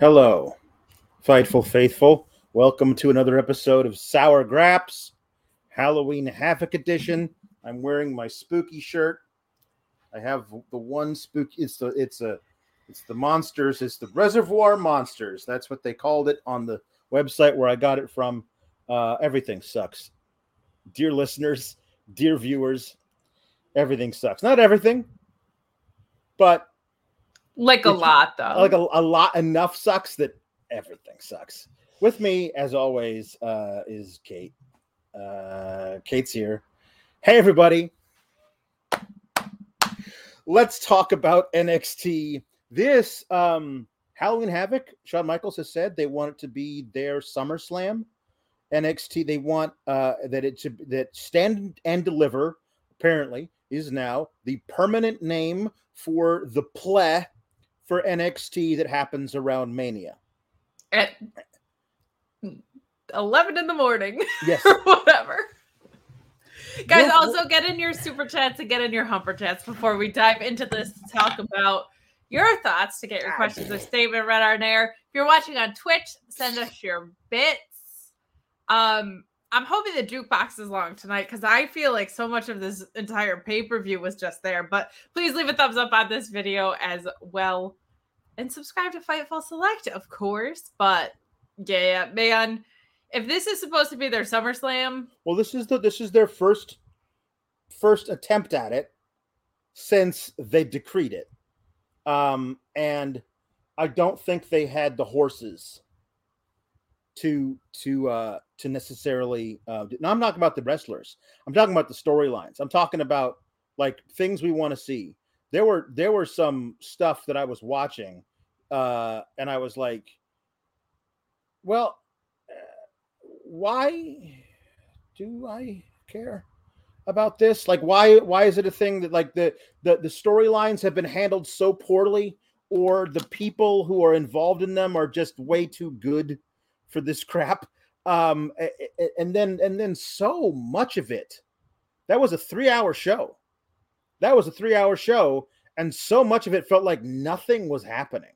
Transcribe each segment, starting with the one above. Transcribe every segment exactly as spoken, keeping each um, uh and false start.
Hello, Fightful Faithful. Welcome to another episode of Sour Graps, Halloween Havoc Edition. I'm wearing my spooky shirt. I have the one spooky, it's the, it's a, It's the monsters. It's the Reservoir Monsters. That's what they called it on the website where I got it from. Uh, everything sucks. Dear listeners, dear viewers, everything sucks. Not everything, but... Like a lot, though. Like a, a lot. Enough sucks that everything sucks. With me, as always, uh, is Kate. Uh, Kate's here. Hey, everybody. Let's talk about N X T. This um, Halloween Havoc, Shawn Michaels has said they want it to be their SummerSlam. N X T, they want uh, that it should, that Stand and Deliver, apparently, is now the permanent name for the play for N X T that happens around Mania. At eleven in the morning. Yes. Or whatever. Guys, yeah. Also get in your super chats and get in your humper chats before we dive into this to talk about your thoughts, to get your questions or statement read on air. If you're watching on Twitch, send us your bits. Um, I'm hoping the jukebox is long tonight because I feel like so much of this entire pay-per-view was just there. But please leave a thumbs up on this video as well. And subscribe to Fightful Select, of course. But yeah, man, if this is supposed to be their SummerSlam. Well, this is the this is their first first attempt at it since they decreed it. Um, and I don't think they had the horses to, to, uh, to necessarily, uh, do. Now I'm talking about the wrestlers. I'm talking about the storylines. I'm talking about like things we want to see. There were, there were some stuff that I was watching, uh, and I was like, well, uh, why do I care about this? Like, why why is it a thing that like the the, the storylines have been handled so poorly, or the people who are involved in them are just way too good for this crap? Um and then and then so much of it, that was a three-hour show. That was a three-hour show, and so much of it felt like nothing was happening.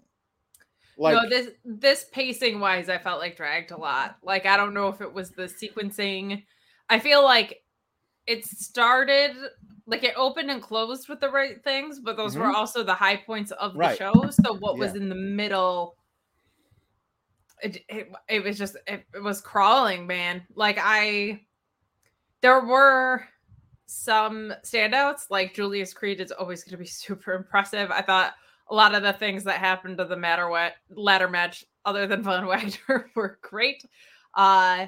Like, no, this this pacing wise, I felt like dragged a lot. Like, I don't know if it was the sequencing. I feel like it started, like it opened and closed with the right things, but those mm-hmm. were also the high points of the right. show. So what yeah. was in the middle, it it, it was just, it, it was crawling, man. Like I, there were some standouts, like Julius Creed is always going to be super impressive. I thought a lot of the things that happened to the matter what ladder match, other than Von Wagner, were great. Uh,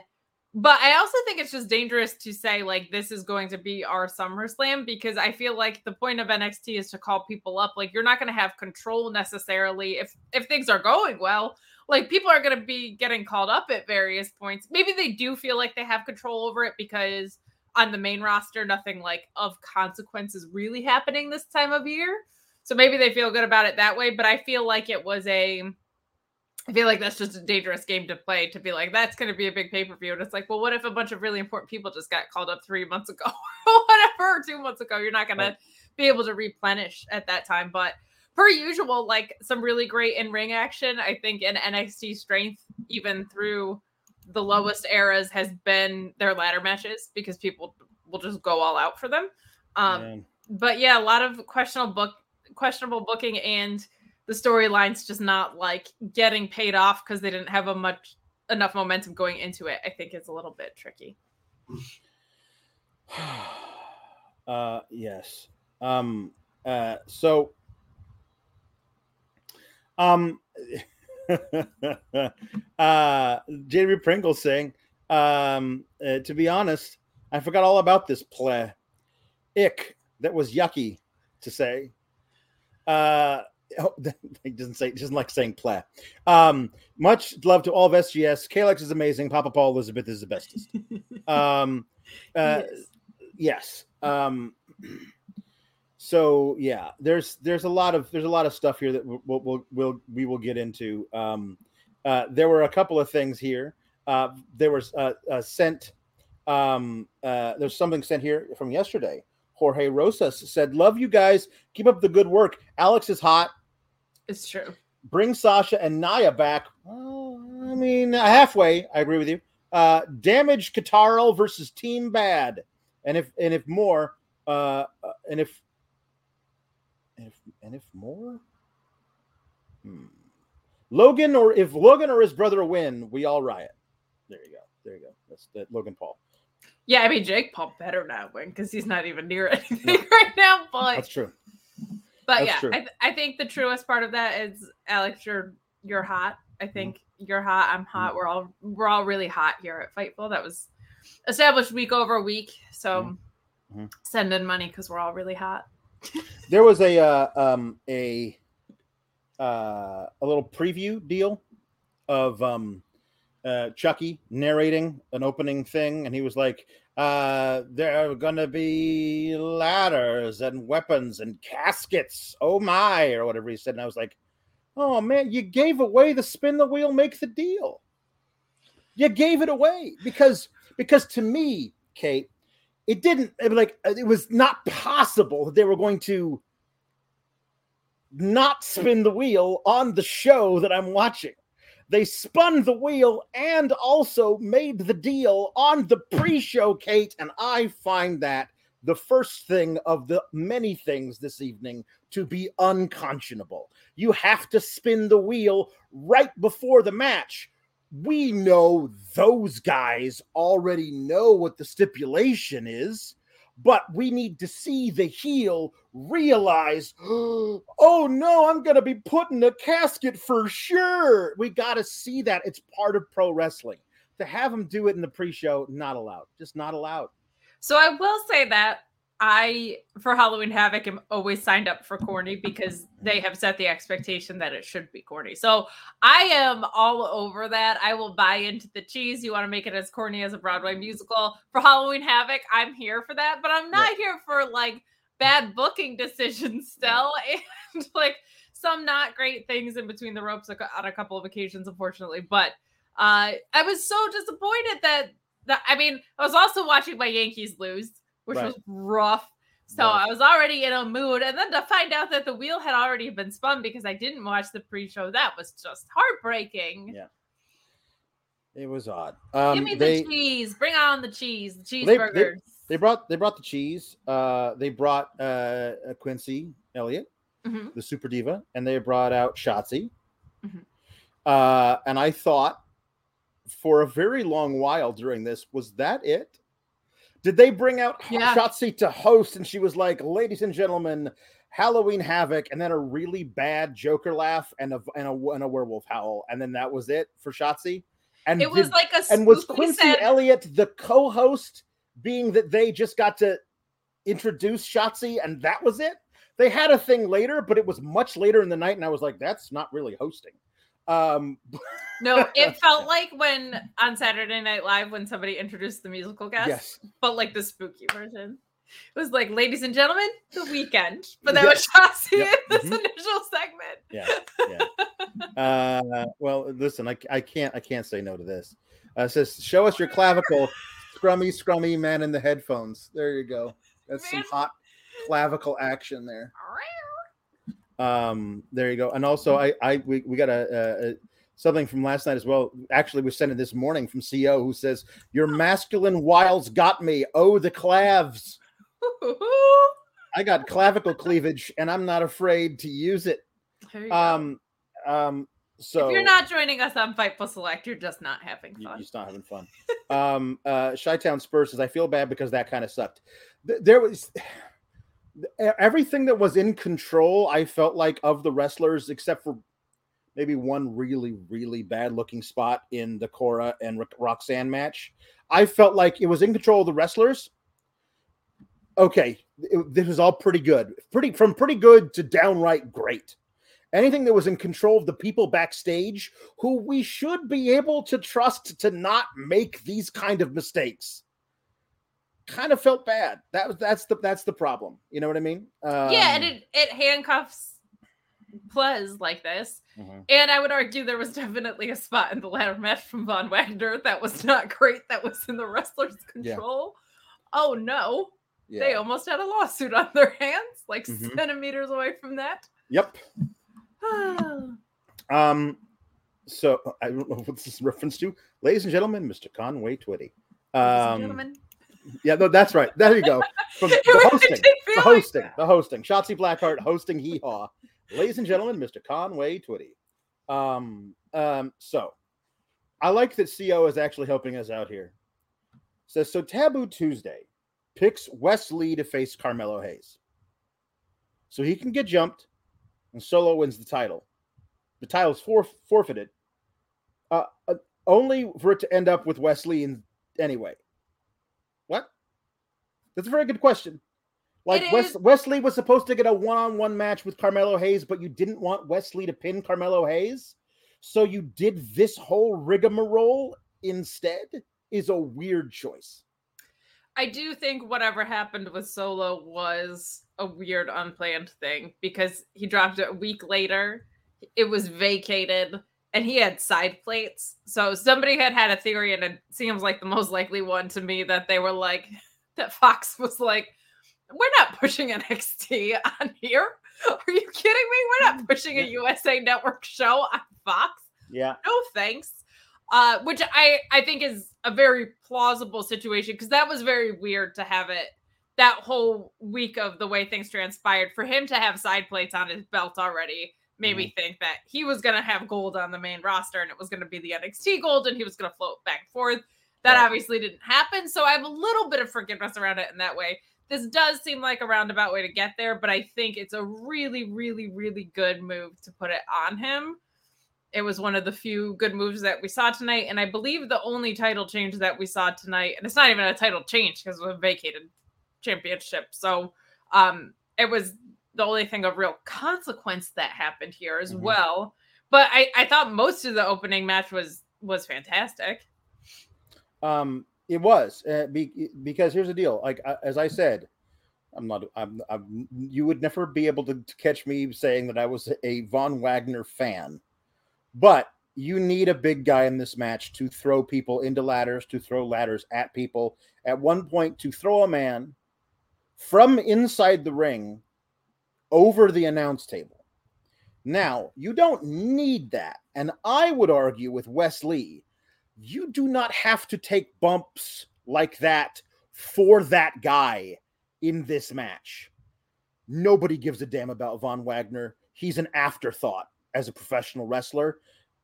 But I also think it's just dangerous to say, like, this is going to be our SummerSlam, because I feel like the point of N X T is to call people up. Like, you're not going to have control necessarily if, if things are going well. Like, people are going to be getting called up at various points. Maybe they do feel like they have control over it because on the main roster, nothing, like, of consequence is really happening this time of year. So maybe they feel good about it that way. But I feel like it was a, I feel like that's just a dangerous game to play, to be like, that's going to be a big pay-per-view. And it's like, well, what if a bunch of really important people just got called up three months ago, whatever, two months ago, you're not going to be able to replenish at that time. But per usual, like some really great in-ring action. I think in N X T strength, even through the lowest eras, has been their ladder matches, because people will just go all out for them. Um, Man. But yeah, a lot of questionable book, questionable booking, and the storylines just not like getting paid off because they didn't have a much enough momentum going into it. I think it's a little bit tricky. uh, yes. Um, uh, so, um, uh, J B Pringle saying, um, uh, to be honest, I forgot all about this play. Ick, that was yucky to say. Uh, oh, he doesn't say, doesn't like saying play. Um, much love to all of S G S. Kalex is amazing. Papa Paul Elizabeth is the bestest. um, uh, yes. yes. Um, so yeah, there's there's a lot of there's a lot of stuff here that we'll we'll, we'll we will get into. Um, uh, there were a couple of things here. Uh, there was uh, a sent. Um, uh, there's something sent here from yesterday. Jorge Rosas said, love you guys. Keep up the good work. Alex is hot. It's true. Bring Sasha and Naya back. Well, I mean, halfway. I agree with you. Uh, damage Kataro versus Team Bad. And if, and if more, uh, and if, and if, and if more, hmm. Logan or if Logan or his brother win, we all riot. There you go. There you go. That's that Logan Paul. Yeah, I mean, Jake Paul better not win because he's not even near anything no. right now. But that's true. But that's yeah, true. I, th- I think the truest part of that is, Alex, you're you're hot. I think mm-hmm. you're hot. I'm hot. Mm-hmm. We're all we're all really hot here at Fightful. That was established week over week. So mm-hmm. send in money because we're all really hot. There was a uh, um a uh, a little preview deal of um. Uh, Chucky narrating an opening thing, and he was like, uh, there are gonna be ladders and weapons and caskets, oh my, or whatever he said. And I was like, oh man, you gave away the spin the wheel, make the deal. You gave it away because because to me, Kate, it didn't it, like it was not possible that they were going to not spin the wheel on the show that I'm watching. They spun the wheel and also made the deal on the pre-show, Kate, and I find that the first thing of the many things this evening to be unconscionable. You have to spin the wheel right before the match. We know those guys already know what the stipulation is, but we need to see the heel realize, oh no, I'm going to be put in a casket for sure. We got to see that. It's part of pro wrestling. To have them do it in the pre-show, not allowed. Just not allowed. So I will say that I, for Halloween Havoc, am always signed up for corny because they have set the expectation that it should be corny. So I am all over that. I will buy into the cheese. You want to make it as corny as a Broadway musical. For Halloween Havoc, I'm here for that. But I'm not yeah. here for, like, bad booking decisions still. Yeah. And, like, some not great things in between the ropes on a couple of occasions, unfortunately. But uh, I was so disappointed that, that, I mean, I was also watching my Yankees lose, which right. was rough. So right. I was already in a mood. And then to find out that the wheel had already been spun because I didn't watch the pre-show, that was just heartbreaking. Yeah. It was odd. Um, Give me they, the cheese. Bring on the cheese. The cheeseburgers. They, they, they brought they brought the cheese. Uh, they brought uh, Quincy Elliott, mm-hmm. the Super Diva, and they brought out Shotzi. Mm-hmm. Uh, and I thought for a very long while during this, was that it? Did they bring out yeah. Shotzi to host? And she was like, ladies and gentlemen, Halloween Havoc. And then a really bad Joker laugh and a and a, and a werewolf howl. And then that was it for Shotzi. And it was did, like a And was Quincy said, Elliott the co-host, being that they just got to introduce Shotzi and that was it? They had a thing later, but it was much later in the night. And I was like, that's not really hosting. Um, no, it felt like when on Saturday Night Live when somebody introduced the musical guest, yes. but like the spooky version. It was like, ladies and gentlemen, the weekend. But that yes. was Shotzi yep. in this mm-hmm. initial segment. Yeah. yeah. Uh, well, listen, I, I can't I can't say no to this. Uh, it says, show us your clavicle. Scrummy, scrummy man in the headphones. There you go. That's man. some hot clavicle action there. Um, there you go. And also, I, I we, we got a, a something from last night as well. Actually, we sent it this morning from C O, who says, your masculine wiles got me. Oh, the clavs. I got clavicle cleavage, and I'm not afraid to use it. Um, um, so if you're not joining us on Fightful Select, you're just not having fun. You're just not having fun. um, uh, Chi-Town Spurs says, I feel bad because that kind of sucked. There was everything that was in control, I felt like, of the wrestlers, except for maybe one really, really bad-looking spot in the Cora and Roxanne match. I felt like it was in control of the wrestlers. Okay, it, this was all pretty good. Pretty from pretty good to downright great. Anything that was in control of the people backstage, who we should be able to trust to not make these kind of mistakes, kind of felt bad. That was that's the that's the problem. You know what I mean? Um, yeah, and it it handcuffs Plez like this. Mm-hmm. And I would argue there was definitely a spot in the ladder match from Von Wagner that was not great. That was in the wrestlers' control. Yeah. Oh no. Yeah. They almost had a lawsuit on their hands, like mm-hmm. centimeters away from that. Yep. um. So I don't know what's this reference to, ladies and gentlemen, Mister Conway Twitty. Um, ladies and yeah, no, that's right. There you go. From the hosting, the hosting, like the hosting. Shotzi Blackheart hosting Hee Haw. Ladies and gentlemen, Mister Conway Twitty. Um. Um. So I like that C O is actually helping us out here. Says so, so. Taboo Tuesday picks Wes Lee to face Carmelo Hayes. So he can get jumped, and Solo wins the title. The title's for, forfeited, uh, uh, only for it to end up with Wes Lee in, anyway. What? That's a very good question. Like, Wes, Wes Lee was supposed to get a one-on-one match with Carmelo Hayes, but you didn't want Wes Lee to pin Carmelo Hayes, so you did this whole rigmarole instead, is a weird choice. I do think whatever happened with Solo was a weird, unplanned thing because he dropped it a week later. It was vacated, and he had side plates. So somebody had had a theory, and it seems like the most likely one to me that they were like, that Fox was like, we're not pushing N X T on here. Are you kidding me? We're not pushing a U S A Network show on Fox. Yeah. No thanks. Uh, which I, I think is a very plausible situation because that was very weird to have it that whole week of the way things transpired for him to have side plates on his belt already made mm-hmm. me think that he was going to have gold on the main roster and it was going to be the N X T gold and he was going to float back and forth. That right. obviously didn't happen. So I have a little bit of forgiveness around it in that way. This does seem like a roundabout way to get there, but I think it's a really, really, really good move to put it on him. It was one of the few good moves that we saw tonight. And I believe the only title change that we saw tonight, and it's not even a title change because it was a vacated championship. So um, it was the only thing of real consequence that happened here as mm-hmm. well. But I, I thought most of the opening match was, was fantastic. Um, it was uh, be, because here's the deal. Like, I, as I said, I'm not, I'm, I'm, you would never be able to, to catch me saying that I was a Von Wagner fan. But you need a big guy in this match to throw people into ladders, to throw ladders at people. At one point, to throw a man from inside the ring over the announce table. Now, you don't need that. And I would argue with Wes Lee, you do not have to take bumps like that for that guy in this match. Nobody gives a damn about Von Wagner. He's an afterthought. As a professional wrestler,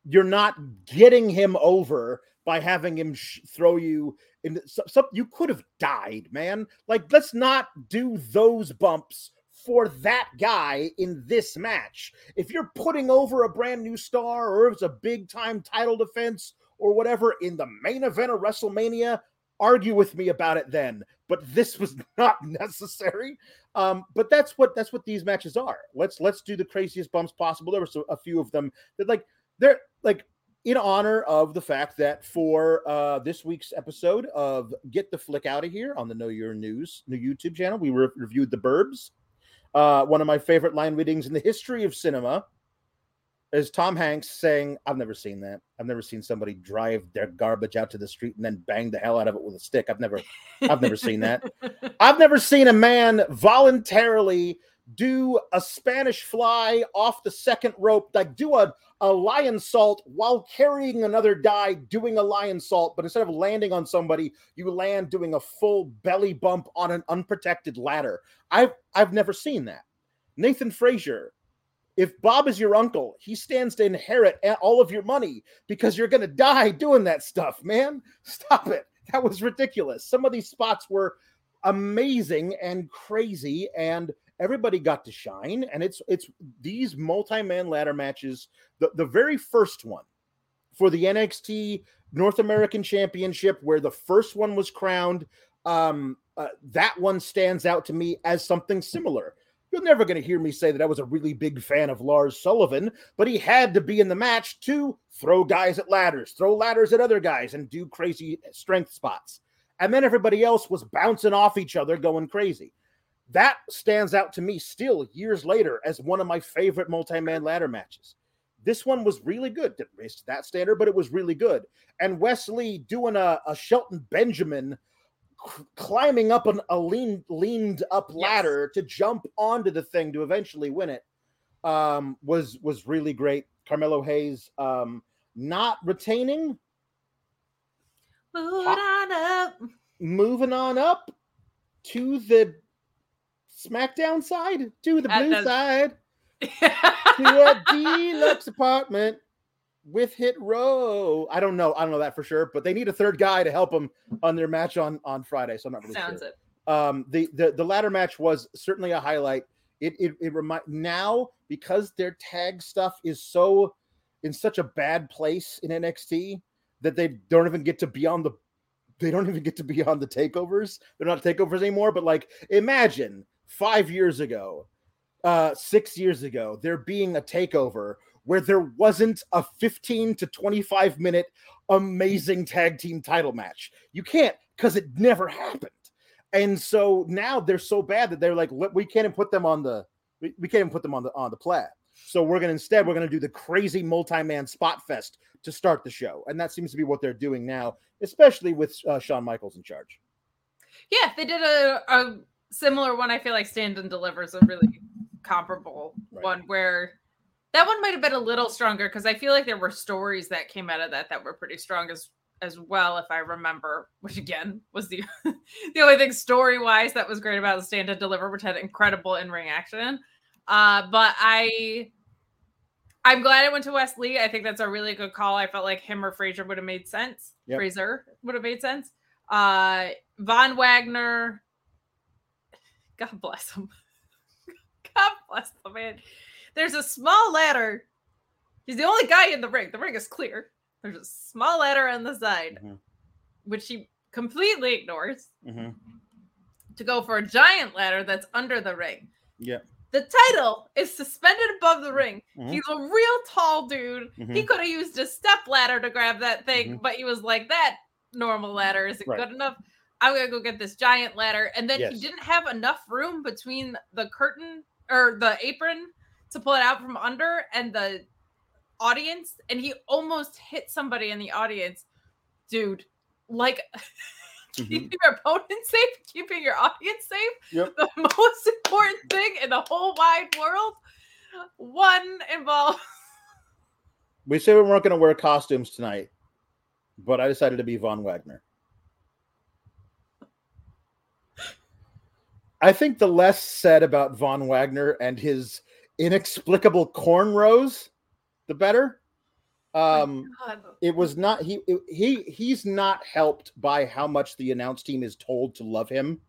you're not getting him over by having him sh- throw you in. So, so, you could have died, man. Like, let's not do those bumps for that guy in this match. If you're putting over a brand new star or it's a big time title defense or whatever in the main event of WrestleMania, argue with me about it then. But this was not necessary. Um, but that's what that's what these matches are. Let's let's do the craziest bumps possible. There were so, a few of them that like they're like in honor of the fact that for uh, this week's episode of Get the Flick Out of Here on the Know Your News new YouTube channel, we re- reviewed The Burbs. Uh, one of my favorite line readings in the history of cinema is Tom Hanks saying, I've never seen that. I've never seen somebody drive their garbage out to the street and then bang the hell out of it with a stick. I've never, I've never seen that. I've never seen a man voluntarily do a Spanish fly off the second rope, like do a, a lion salt while carrying another guy doing a lion salt. But instead of landing on somebody, you land doing a full belly bump on an unprotected ladder. I've, I've never seen that. Nathan Frazer, if Bob is your uncle, he stands to inherit all of your money because you're going to die doing that stuff, man. Stop it. That was ridiculous. Some of these spots were amazing and crazy, and everybody got to shine. And it's it's these multi-man ladder matches, the, the very first one for the N X T North American Championship, where the first one was crowned, um, uh, that one stands out to me as something similar. You're never going to hear me say that I was a really big fan of Lars Sullivan, but he had to be in the match to throw guys at ladders, throw ladders at other guys, and do crazy strength spots. And then everybody else was bouncing off each other going crazy. That stands out to me still years later as one of my favorite multi-man ladder matches. This one was really good. Didn't raise to that standard, but it was really good. And Wes Lee doing a, a Shelton Benjamin climbing up an, a lean, leaned up ladder, yes, to jump onto the thing to eventually win it um, was was really great. Carmelo Hayes um, not retaining. Moving on up. Moving on up to the SmackDown side, to the blue side, to a deluxe apartment with Hit Row. I don't know. I don't know that for sure, but they need a third guy to help them on their match on, on Friday. So I'm not really Sounds sure. It. Um, the, the, the ladder match was certainly a highlight. It, it, it remind now because their tag stuff is so in such a bad place in N X T that they don't even get to be on the, they don't even get to be on the takeovers. They're not takeovers anymore, but like, imagine five years ago, uh, six years ago, there being a takeover where there wasn't a fifteen to twenty-five minute amazing tag team title match. You can't, because it never happened. And so now they're so bad that they're like, we can't even put them on the, we, we can't even put them on the, on the plat. So we're going to, instead, we're going to do the crazy multi-man spot fest to start the show. And that seems to be what they're doing now, especially with uh, Shawn Michaels in charge. Yeah, they did a, a similar one. I feel like Stand and Deliver is a really comparable right. one where... That one might have been a little stronger because I feel like there were stories that came out of that that were pretty strong as as well, if I remember, which again was the the only thing story-wise that was great about Stand and Deliver, which had incredible in-ring action. Uh, but I, I'm glad I went to Wes Lee. I think that's a really good call. I felt like him or Frazer would have made sense. Yep. Frazer would have made sense. Uh, Von Wagner, God bless him. God bless the man. There's a small ladder. He's the only guy in the ring. The ring is clear. There's a small ladder on the side, mm-hmm. which he completely ignores, mm-hmm. to go for a giant ladder that's under the ring. Yeah. The title is suspended above the ring. Mm-hmm. He's a real tall dude. Mm-hmm. He could have used a step ladder to grab that thing, mm-hmm. but he was like, that normal ladder isn't right. good enough. I'm going to go get this giant ladder. And then yes. he didn't have enough room between the curtain or the apron to pull it out from under and the audience, and he almost hit somebody in the audience. Dude, like, mm-hmm. keeping your opponent safe, keeping your audience safe, yep. the most important thing in the whole wide world. One involves. We said we weren't going to wear costumes tonight, but I decided to be Von Wagner. I think the less said about Von Wagner and his inexplicable cornrows, the better. Um, oh it was not he it, he he's not helped by how much the announce team is told to love him.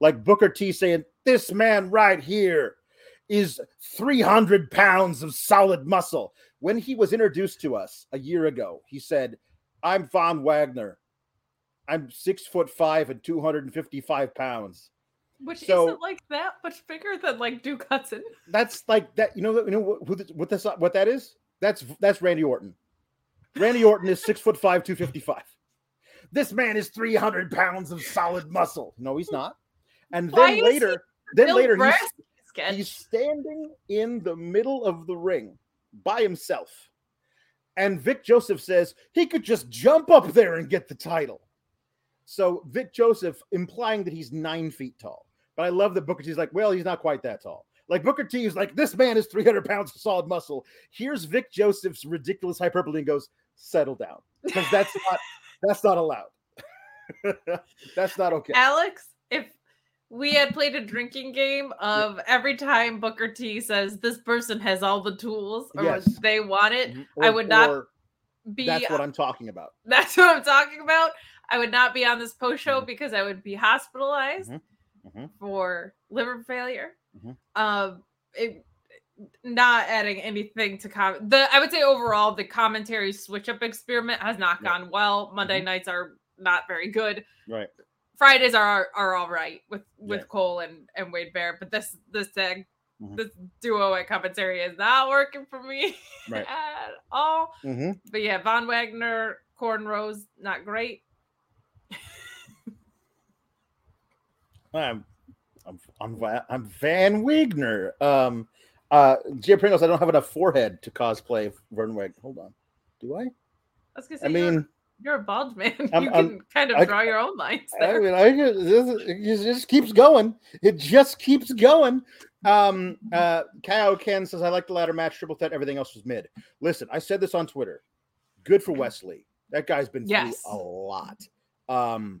Like Booker T saying, "This man right here is three hundred pounds of solid muscle." When he was introduced to us a year ago, he said, "I'm Von Wagner. I'm six foot five and two hundred fifty-five pounds." Which so, isn't like that much bigger than like Duke Hudson. That's like that. You know, you know what, what, what, that's, what that is? That's that's Randy Orton. Randy Orton is six foot five, two fifty-five. This man is three hundred pounds of solid muscle. No, he's not. And then later, then later he's, he's standing in the middle of the ring by himself. And Vic Joseph says he could just jump up there and get the title. So Vic Joseph implying that he's nine feet tall. But I love that Booker T's like, well, he's not quite that tall. Like Booker T is like, this man is three hundred pounds of solid muscle. Here's Vic Joseph's ridiculous hyperbole and goes, settle down. Because that's not that's not allowed. That's not okay. Alex, if we had played a drinking game of every time Booker T says this person has all the tools or yes. they want it, or, I would not be. That's what I'm talking about. That's what I'm talking about. I would not be on this post show mm-hmm. because I would be hospitalized mm-hmm. Mm-hmm. for liver failure. Mm-hmm. Um, it, not adding anything to comment. The I would say overall the commentary switch up experiment has not gone yeah. well. Monday mm-hmm. nights are not very good. Right. Fridays are are all right with, with yeah. Cole and, and Wade Barrett, but this this thing, mm-hmm. this duo at commentary is not working for me right. at all. Mm-hmm. But yeah, Von Wagner, cornrows, not great. I'm, I'm I'm I'm Van Wagner. Um, uh, Jay Pringles, I don't have enough forehead to cosplay Vern Wagner. Hold on, do I? I was gonna say I mean. You're a bald man. You I'm, can I'm, kind of draw I, your own lines there. I mean, I just, it just keeps going. It just keeps going. Um, uh, Kyle Ken says, I like the ladder match, triple threat, everything else was mid. Listen, I said this on Twitter. Good for Wes Lee. That guy's been yes. through a lot. Um,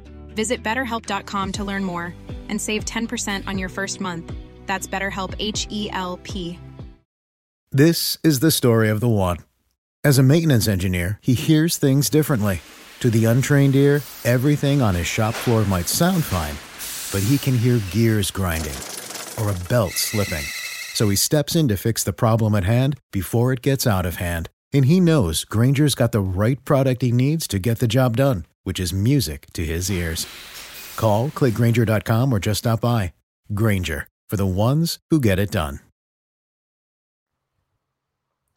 Visit better help dot com to learn more and save ten percent on your first month. That's BetterHelp, H E L P. This is the story of the one. As a maintenance engineer, he hears things differently. To the untrained ear, everything on his shop floor might sound fine, but he can hear gears grinding or a belt slipping. So he steps in to fix the problem at hand before it gets out of hand. And he knows Grainger's got the right product he needs to get the job done, which is music to his ears. Call, click Grainger dot com, or just stop by. Grainger, for the ones who get it done.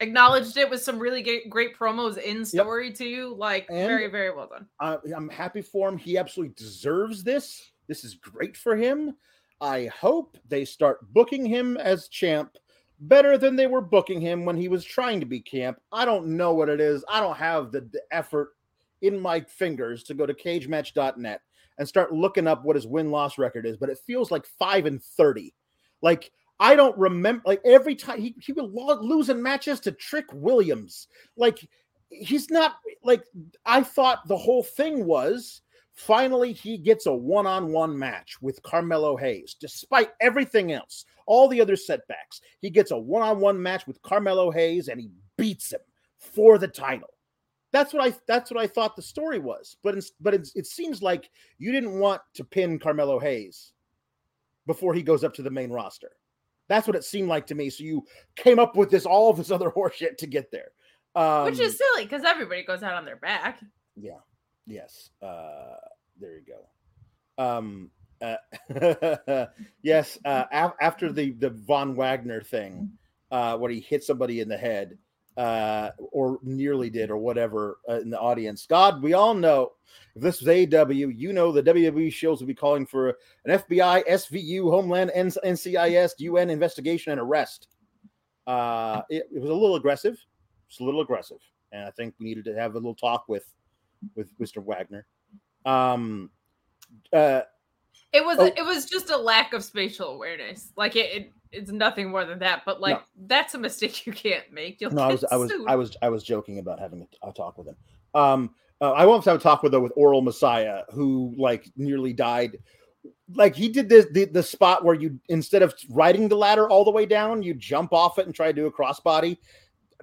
Acknowledged it with some really great promos in story yep. to you. Like, and very, very well done. Uh, I'm happy for him. He absolutely deserves this. This is great for him. I hope they start booking him as champ better than they were booking him when he was trying to be champ. I don't know what it is. I don't have the, the effort in my fingers to go to cage match dot net and start looking up what his win-loss record is, but it feels like five and thirty. Like, I don't remember, like, every time he, he was losing matches to Trick Williams. Like, he's not, like, I thought the whole thing was finally he gets a one-on-one match with Carmelo Hayes, despite everything else, all the other setbacks. He gets a one-on-one match with Carmelo Hayes, and he beats him for the title. That's what I, that's what I thought the story was. But, in, but it, it seems like you didn't want to pin Carmelo Hayes before he goes up to the main roster. That's what it seemed like to me. So you came up with this, all of this other horseshit to get there. Um, Which is silly, because everybody goes out on their back. Yeah. Yes. Uh, there you go. Um, uh, yes. Uh, af- after the, the Von Wagner thing, uh, when he hit somebody in the head, uh, or nearly did, or whatever, uh, in the audience. God, we all know, if this was A E W, you know the W W E shows will be calling for an F B I, S V U, Homeland, N C I S, U N investigation and arrest. Uh, it, it was a little aggressive. It's a little aggressive. And I think we needed to have a little talk with, with Mister Wagner. Um, uh, it was, oh, it was just a lack of spatial awareness. Like it, it it's nothing more than that, but like, no. that's a mistake you can't make. You'll no, I was, I was, I was, I was joking about having a, a talk with him. Um, Uh, I won't have a talk with though with Oral Messiah, who like nearly died. Like he did this the, the spot where you, instead of riding the ladder all the way down, you jump off it and try to do a crossbody.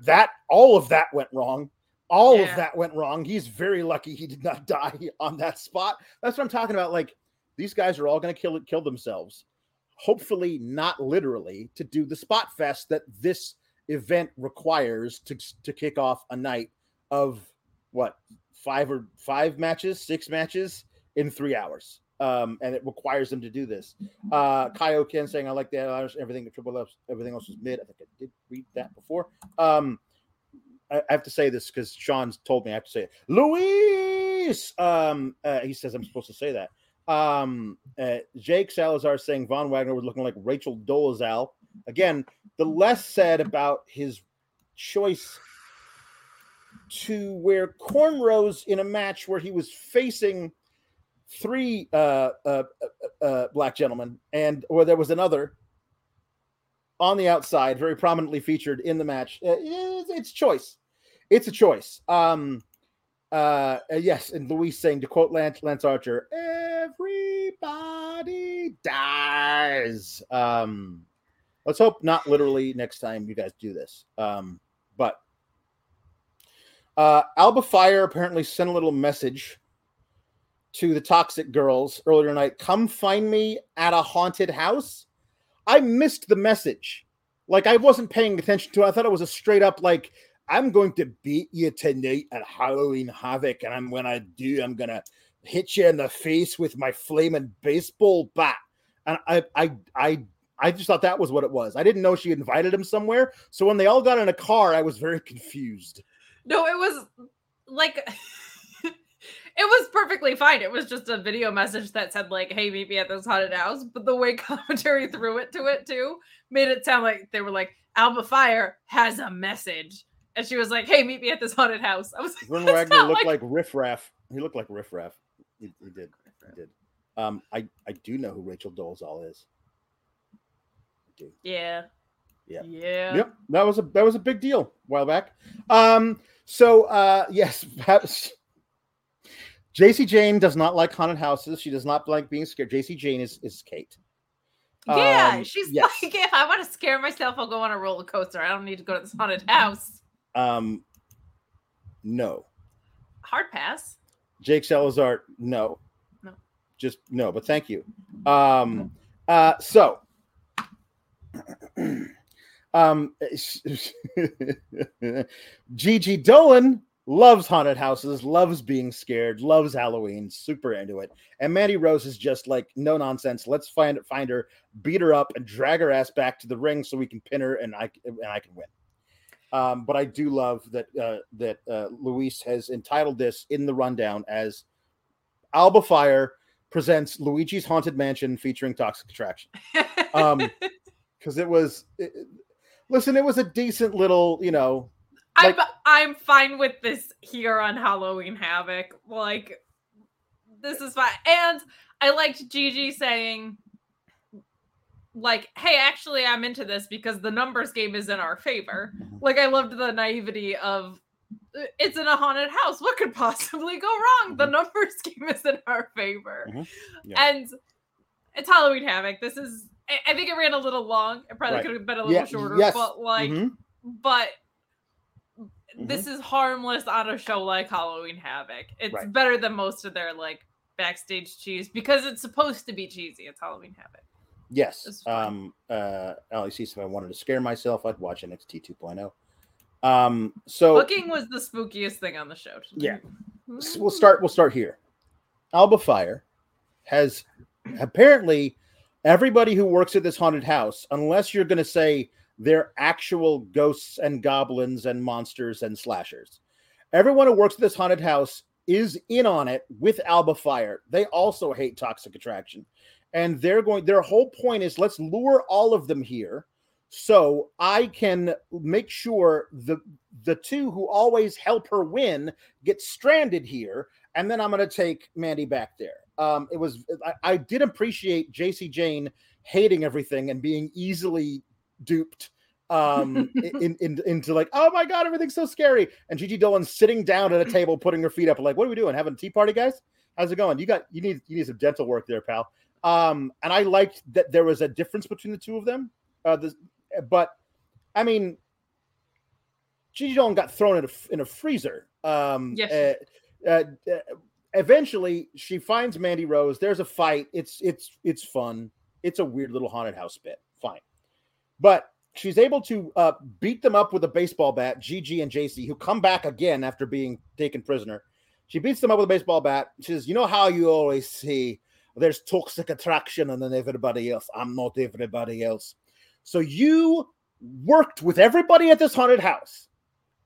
That all of that went wrong. all yeah. of that went wrong. He's very lucky he did not die on that spot. That's what I'm talking about. Like, these guys are all going to kill kill themselves, hopefully not literally, to do the spot fest that this event requires to to kick off a night of what, five or five matches, six matches in three hours. Um, and it requires them to do this. Uh, Kaioken saying, I like the hours, everything, the triple ups, everything else was mid. I think I did read that before. Um, I, I have to say this because Sean's told me I have to say it. Luis! Um, uh, he says I'm supposed to say that. Um, uh, Jake Salazar saying Von Wagner was looking like Rachel Dolezal. Again, the less said about his choice to wear cornrows in a match where he was facing three uh, uh, uh, black gentlemen, and where there was another on the outside, very prominently featured in the match. Uh, it's, it's choice. It's a choice. Um, uh, yes, and Luis saying, to quote Lance, Lance Archer, everybody dies. Um, let's hope not literally next time you guys do this. Um, but uh, Alba Fyre apparently sent a little message to the Toxic Girls earlier tonight, come find me at a haunted house. I missed the message. Like, I wasn't paying attention to it. I thought it was a straight up, like, I'm going to beat you tonight at Halloween Havoc, and I'm when I do, I'm going to hit you in the face with my flaming baseball bat. And I, I, I, I just thought that was what it was. I didn't know she invited him somewhere. So when they all got in a car, I was very confused. No, it was like... It was perfectly fine. It was just a video message that said, like, hey, meet me at this haunted house. But the way commentary threw it to it, too, made it sound like they were like, Alba Fyre has a message. And she was like, hey, meet me at this haunted house. I was like, Bron Breakker looked like, like Riff Raff. He looked like Riff Raff. He, he did. He did. Um, I, I do know who Rachel Dolezal is. I do. Yeah. Yeah. Yeah. Yep. That was a, that was a big deal a while back. Um. So, uh, yes, that was... Jacy Jayne does not like haunted houses. She does not like being scared. Jacy Jayne is, is Kate. Yeah, um, she's yes. like, if I want to scare myself, I'll go on a roller coaster. I don't need to go to this haunted house. Um, no. Hard pass. Jake Salazar, no. No. Just no, but thank you. Um, uh, so. um, Gigi Dolin loves haunted houses, loves being scared, loves Halloween, super into it. And Mandy Rose is just like, no nonsense. Let's find find her, beat her up, and drag her ass back to the ring so we can pin her and I and I can win. Um, but I do love that uh, that uh, Luis has entitled this in the rundown as Alba Fyre presents Luigi's Haunted Mansion featuring Toxic Attraction. Um, because it was, it, listen, it was a decent little, you know. Like, I'm I'm fine with this here on Halloween Havoc. Like, this is fine. And I liked Gigi saying, like, hey, actually, I'm into this because the numbers game is in our favor. Like, I loved the naivety of, it's in a haunted house. What could possibly go wrong? Mm-hmm. The numbers game is in our favor. Mm-hmm. Yeah. And it's Halloween Havoc. This is, I, I think it ran a little long. It probably right. could have been a little yeah. shorter. Yes. But, like, mm-hmm. but... Mm-hmm. This is harmless on a show like Halloween Havoc. It's right. better than most of their like backstage cheese because it's supposed to be cheesy. It's Halloween Havoc. Yes. Um, uh, Ali says, if I wanted to scare myself, I'd watch N X T two point oh. Um, so booking was the spookiest thing on the show. Yeah. So we'll start. We'll start here. Alba Fyre has apparently everybody who works at this haunted house, unless you're going to say they're actual ghosts and goblins and monsters and slashers. Everyone who works at this haunted house is in on it with Alba Fyre. They also hate Toxic Attraction. And they're going, their whole point is, let's lure all of them here so I can make sure the the two who always help her win get stranded here. And then I'm going to take Mandy back there. Um, it was, I, I did appreciate Jacy Jayne hating everything and being easily duped um in, in into like, oh my god, everything's so scary, and Gigi Dolin sitting down at a table putting her feet up like, what are we doing, having a tea party, guys? How's it going? You got you need you need some dental work there, pal. Um and I liked that there was a difference between the two of them, uh this, but I mean, Gigi Dolin got thrown in a, in a freezer Um, yes. Uh, uh, eventually, she finds Mandy Rose. There's a fight. It's it's it's fun. It's a weird little haunted house bit. Fine, but she's able to uh, beat them up with a baseball bat. Gigi and Jacy, who come back again after being taken prisoner, she beats them up with a baseball bat. She says, "You know how you always see there's toxic attraction, and then everybody else. I'm not everybody else. So you worked with everybody at this haunted house.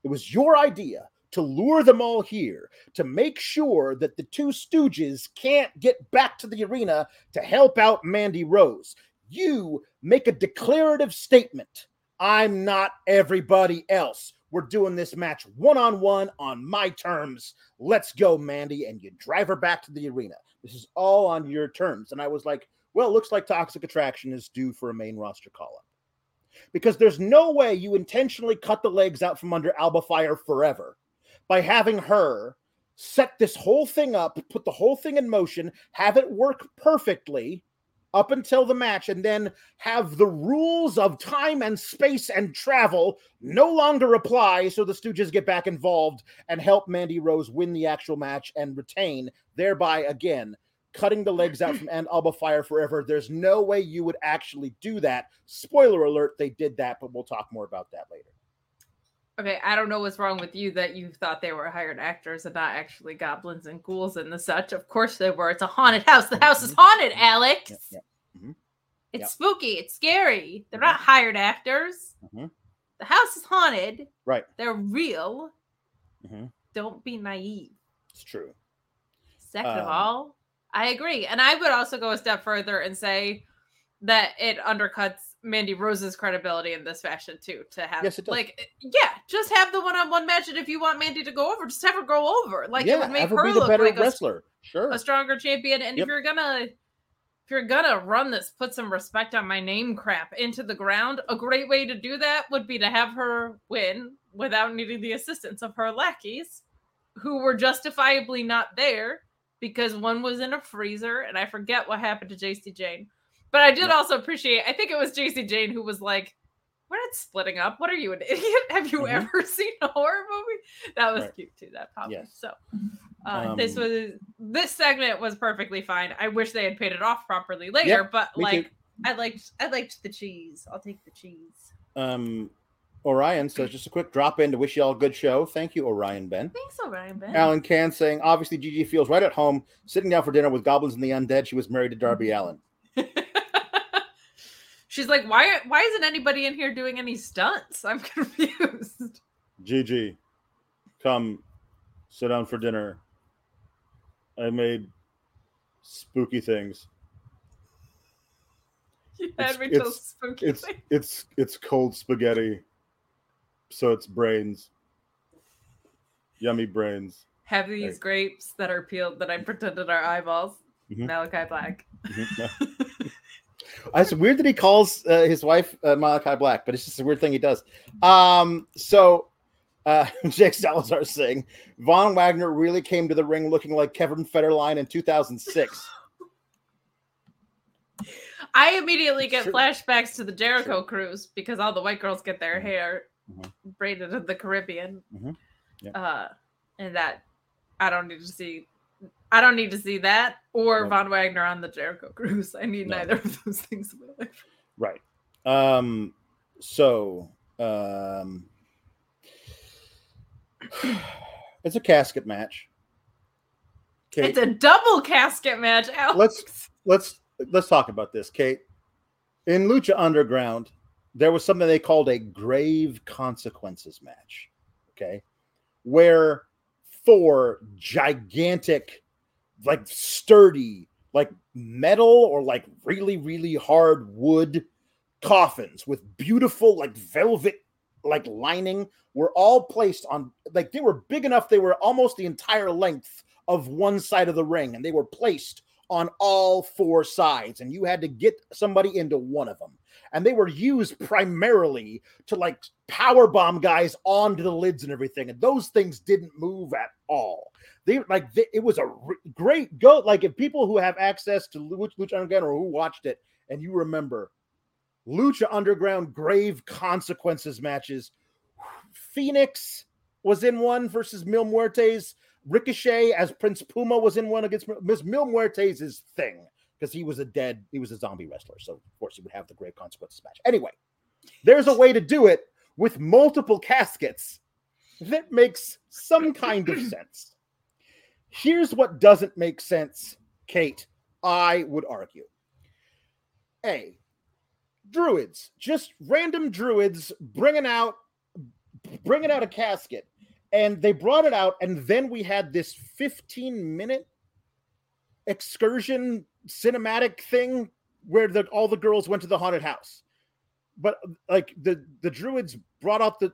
It was your idea to lure them all here, to make sure that the two stooges can't get back to the arena to help out Mandy Rose. You make a declarative statement. I'm not everybody else. We're doing this match one-on-one on my terms. Let's go, Mandy." And you drive her back to the arena. This is all on your terms. And I was like, well, it looks like Toxic Attraction is due for a main roster call-up. Because there's no way you intentionally cut the legs out from under Alba Fyre forever by having her set this whole thing up, put the whole thing in motion, have it work perfectly up until the match, and then have the rules of time and space and travel no longer apply, so the Stooges get back involved and help Mandy Rose win the actual match and retain, thereby, again, cutting the legs out from Alba Fyre forever. There's no way you would actually do that. Spoiler alert, they did that, but we'll talk more about that later. Okay, I don't know what's wrong with you that you thought they were hired actors and not actually goblins and ghouls and the such. Of course they were. It's a haunted house. The house is haunted, Alex. Yeah, yeah. Mm-hmm. It's yeah. spooky. It's scary. They're mm-hmm. not hired actors. Mm-hmm. The house is haunted. Right. They're real. Mm-hmm. Don't be naive. It's true. Second um, of all, I agree. And I would also go a step further and say that it undercuts Mandy Rose's credibility in this fashion too, to have yes, it does. like yeah just have the one-on-one match, and if you want Mandy to go over, just have her go over. Like yeah, it would make her, her look better like wrestler. A, sure. a stronger champion. And yep. if you're gonna if you're gonna run this put some respect on my name crap into the ground, a great way to do that would be to have her win without needing the assistance of her lackeys, who were justifiably not there because one was in a freezer and I forget what happened to Jacy Jayne. But I did also appreciate, I think it was Jacy Jayne who was like, "We're not splitting up. What are you, an idiot? Have you mm-hmm. ever seen a horror movie?" That was right. cute too, that pop. Yes. So uh, um, this was, this segment was perfectly fine. I wish they had paid it off properly later, yep, but like, too. I liked, I liked the cheese. I'll take the cheese. Um, Orion says, "Just a quick drop in to wish you all a good show." Thank you, Orion Ben. Thanks, Orion Ben. Alan Can saying, "Obviously Gigi feels right at home, sitting down for dinner with goblins and the undead. She was married to Darby Allin." She's like, why why isn't anybody in here doing any stunts? I'm confused. Gigi, come sit down for dinner. I made spooky things. You had me till spooky it's, things. It's, it's, it's cold spaghetti, so it's brains. Yummy brains. Have these hey. grapes that are peeled that I pretended are eyeballs. Mm-hmm. Malachi Black. Mm-hmm. No. It's weird that he calls uh, his wife uh, Malachi Black, but it's just a weird thing he does. Um, so uh, Jake Salazar saying, "Von Wagner really came to the ring looking like Kevin Federline in two thousand six. I immediately get sure. flashbacks to the Jericho sure. Cruise, because all the white girls get their mm-hmm. hair mm-hmm. braided in the Caribbean. Mm-hmm. Yeah. Uh, and that I don't need to see. I don't need to see that or no. Von Wagner on the Jericho Cruise. I need no. neither of those things in my life. Right. Um, so um, it's a casket match. Kate, it's a double casket match, Alex. Let's let's let's talk about this, Kate. In Lucha Underground, there was something they called a grave consequences match. Okay, where four gigantic, like sturdy, like metal or like really, really hard wood coffins with beautiful, like velvet, like lining were all placed on, like they were big enough. They were almost the entire length of one side of the ring, and they were placed on all four sides, and you had to get somebody into one of them. And they were used primarily to like powerbomb guys onto the lids and everything. And those things didn't move at all. They like they, it was a re- great go. Like if people who have access to Lucha Underground or who watched it, and you remember Lucha Underground grave consequences matches, Phoenix was in one versus Mil Muertes. Ricochet as Prince Puma was in one against Miz Mil Muertes' his thing, because he was a dead, he was a zombie wrestler. So, of course, he would have the grave consequences match. Anyway, there's a way to do it with multiple caskets that makes some kind of sense. Here's what doesn't make sense, Kate, I would argue. A, druids, just random druids bringing out, bringing out a casket. And they brought it out, and then we had this fifteen-minute excursion cinematic thing where the, all the girls went to the haunted house. But like the, the druids brought out the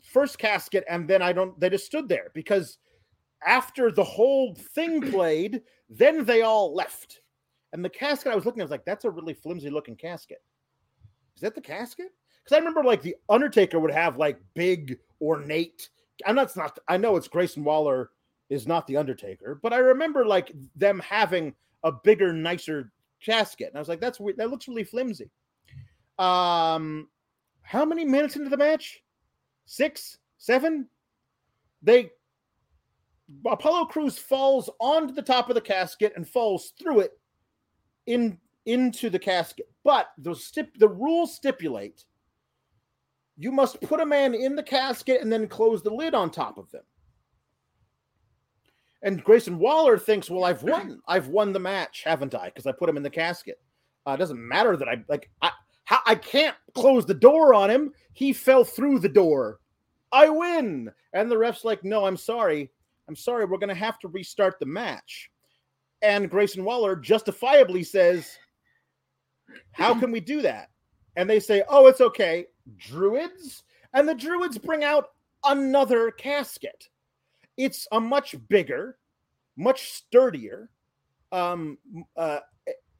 first casket, and then I don't. They just stood there because after the whole thing played, then they all left. And the casket I was looking at, I was like, "That's a really flimsy-looking casket. Is that the casket?" Because I remember like the Undertaker would have like big ornate. I'm not, not. I know it's Grayson Waller is not the Undertaker, but I remember like them having a bigger, nicer casket, and I was like, "That's weird. That looks really flimsy." Um, how many minutes into the match? Six, seven. They Apollo Crews falls onto the top of the casket and falls through it in into the casket. But the stip, the rules stipulate. You must put a man in the casket and then close the lid on top of them. And Grayson Waller thinks, well, I've won. I've won the match, haven't I? Because I put him in the casket. Uh, it doesn't matter that I like. I, I can't close the door on him. He fell through the door. I win. And the ref's like, no, I'm sorry. I'm sorry. We're going to have to restart the match. And Grayson Waller justifiably says, how can we do that? And they say, oh, it's okay. Druids, and the druids bring out another casket. It's a much bigger, much sturdier. Um, uh,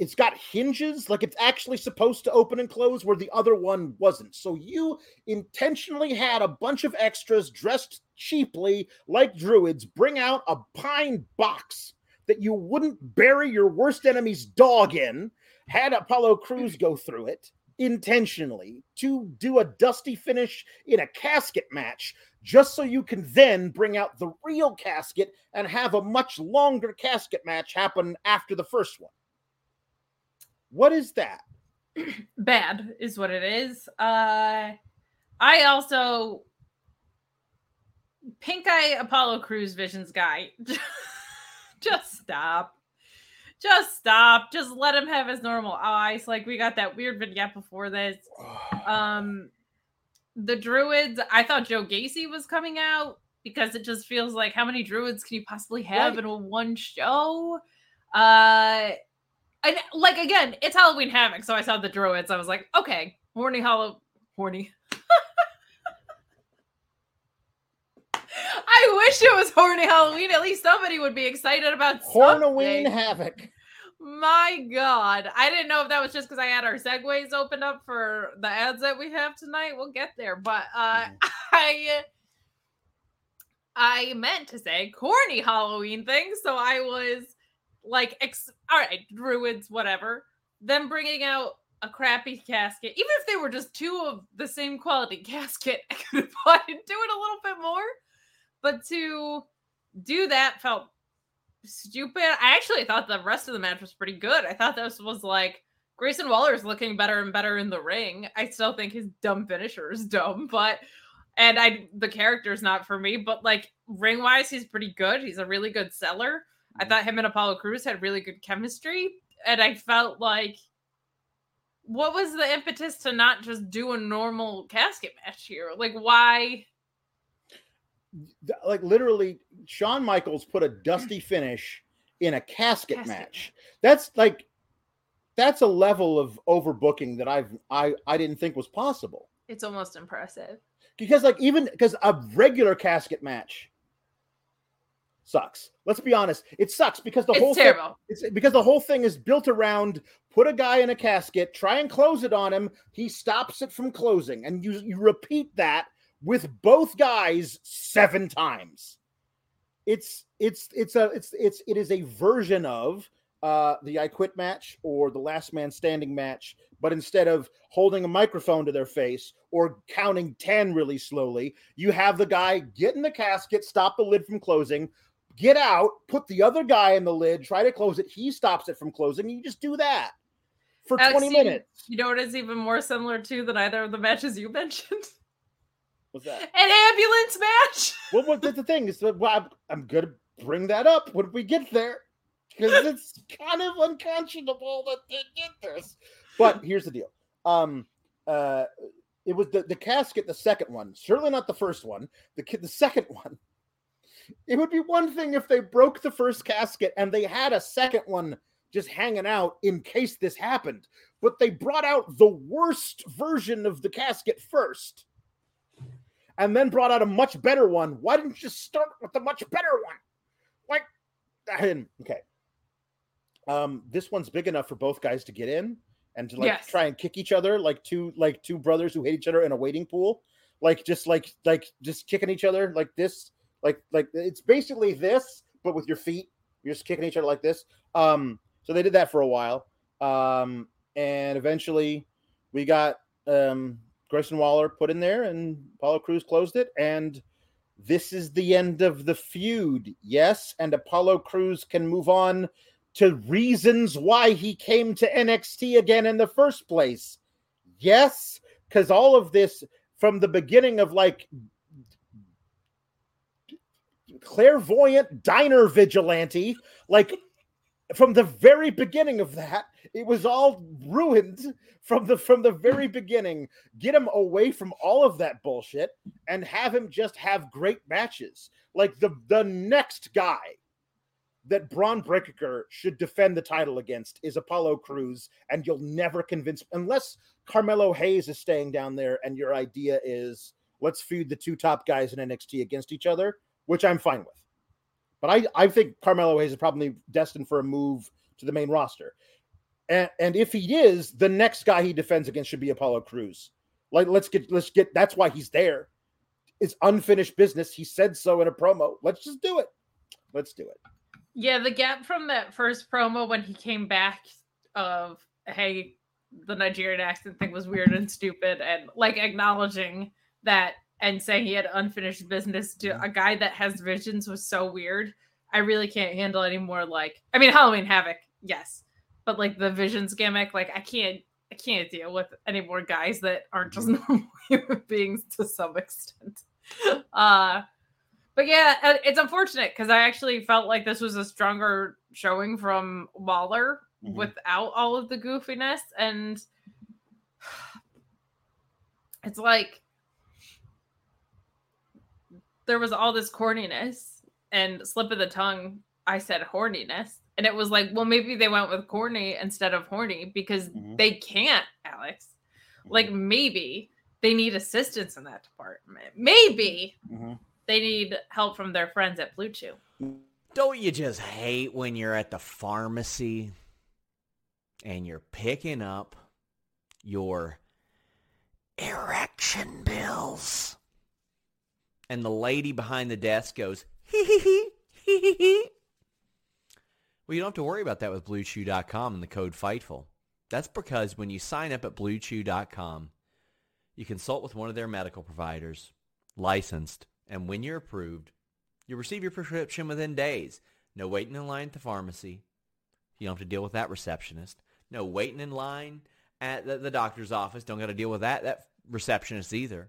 it's got hinges, like it's actually supposed to open and close where the other one wasn't. So you intentionally had a bunch of extras dressed cheaply like druids bring out a pine box that you wouldn't bury your worst enemy's dog in, had Apollo Crews go through it. Intentionally to do a dusty finish in a casket match just so you can then bring out the real casket and have a much longer casket match happen after the first one. What is that? Bad is what it is. Uh, I also... Pink Eye Apollo Crews Visions guy. Just stop. Just stop. Just let him have his normal eyes. Like, we got that weird vignette before this. Um, the druids, I thought Joe Gacy was coming out because it just feels like how many druids can you possibly have right. in one show? Uh, and, like, again, it's Halloween Havoc, so I saw the druids. I was like, okay, horny hollow... Horny. I wish it was horny Halloween. At least somebody would be excited about Halloween Havoc. My God. I didn't know if that was just because I had our segues opened up for the ads that we have tonight. We'll get there. But uh, mm. I I meant to say corny Halloween things. So I was like, ex- all right, druids, whatever. Then bringing out a crappy casket. Even if they were just two of the same quality casket, I could have bought into it a little bit more. But to do that felt stupid. I actually thought the rest of the match was pretty good. I thought this was like, Grayson Waller's looking better and better in the ring. I still think his dumb finisher is dumb, but, and I the character's not for me, but like ring-wise, he's pretty good. He's a really good seller. I thought him and Apollo Crews had really good chemistry. And I felt like, what was the impetus to not just do a normal casket match here? Like, why... Like literally, Shawn Michaels put a dusty finish in a casket, casket match. That's like, that's a level of overbooking that I've I I didn't think was possible. It's almost impressive because like even because a regular casket match sucks. Let's be honest, it sucks because the it's whole terrible. Thing, it's because the whole thing is built around put a guy in a casket, try and close it on him. He stops it from closing, and you you repeat that. With both guys seven times, it's it's it's a it's it's it is a version of uh, the I Quit match or the Last Man Standing match, but instead of holding a microphone to their face or counting ten really slowly, you have the guy get in the casket, stop the lid from closing, get out, put the other guy in the lid, try to close it. He stops it from closing. You just do that for Alex, twenty you, minutes. You know what is even more similar to than either of the matches you mentioned? What's that? An ambulance match. Well, what, that's the thing is that well, I'm, I'm going to bring that up when we get there because it's kind of unconscionable that they did this. But here's the deal. Um, uh, it was the, the casket, the second one, certainly not the first one, the kid, the second one. It would be one thing if they broke the first casket and they had a second one just hanging out in case this happened. But they brought out the worst version of the casket first and then brought out a much better one. Why didn't you just start with the much better one? Like, I didn't. Okay. Um, this one's big enough for both guys to get in and to like yes. try and kick each other like two like two brothers who hate each other in a wading pool. Like just like like just kicking each other like this. Like, like it's basically this, but with your feet, you're just kicking each other like this. Um, so they did that for a while. Um, and eventually we got um, Grayson Waller put in there and Apollo Crews closed it. And this is the end of the feud. Yes. And Apollo Crews can move on to reasons why he came to N X T again in the first place. Yes. Because all of this from the beginning of like, clairvoyant diner vigilante, like from the very beginning of that, it was all ruined from the from the very beginning. Get him away from all of that bullshit and have him just have great matches. Like the the next guy that Bron Breakker should defend the title against is Apollo Crews, and you'll never convince unless Carmelo Hayes is staying down there and your idea is let's feud the two top guys in N X T against each other, which I'm fine with. But I, I think Carmelo Hayes is probably destined for a move to the main roster. And, and if he is, the next guy he defends against should be Apollo Crews. Like, let's get, let's get, that's why he's there. It's unfinished business. He said so in a promo. Let's just do it. Let's do it. Yeah, the gap from that first promo when he came back of, hey, the Nigerian accent thing was weird and stupid, and like acknowledging that and saying he had unfinished business to a guy that has visions was so weird. I really can't handle any more. Like, I mean, Halloween Havoc, yes, but like the visions gimmick, like I can't, I can't deal with any more guys that aren't just normal human beings to some extent. Uh, but yeah, it's unfortunate because I actually felt like this was a stronger showing from Waller mm-hmm. without all of the goofiness, and it's like, there was all this corniness and slip of the tongue. I said horniness. And it was like, well, maybe they went with corny instead of horny because mm-hmm. they can't, Alex. Like maybe they need assistance in that department. Maybe mm-hmm. they need help from their friends at BlueChew. Don't you just hate when you're at the pharmacy and you're picking up your erection pills? And the lady behind the desk goes, hee hee hee, hee hee hee. Well, you don't have to worry about that with Blue Chew dot com and the code Fightful. That's because when you sign up at Blue Chew dot com, you consult with one of their medical providers, licensed, and when you're approved, you receive your prescription within days. No waiting in line at the pharmacy. You don't have to deal with that receptionist. No waiting in line at the, the doctor's office. Don't got to deal with that, that receptionist either,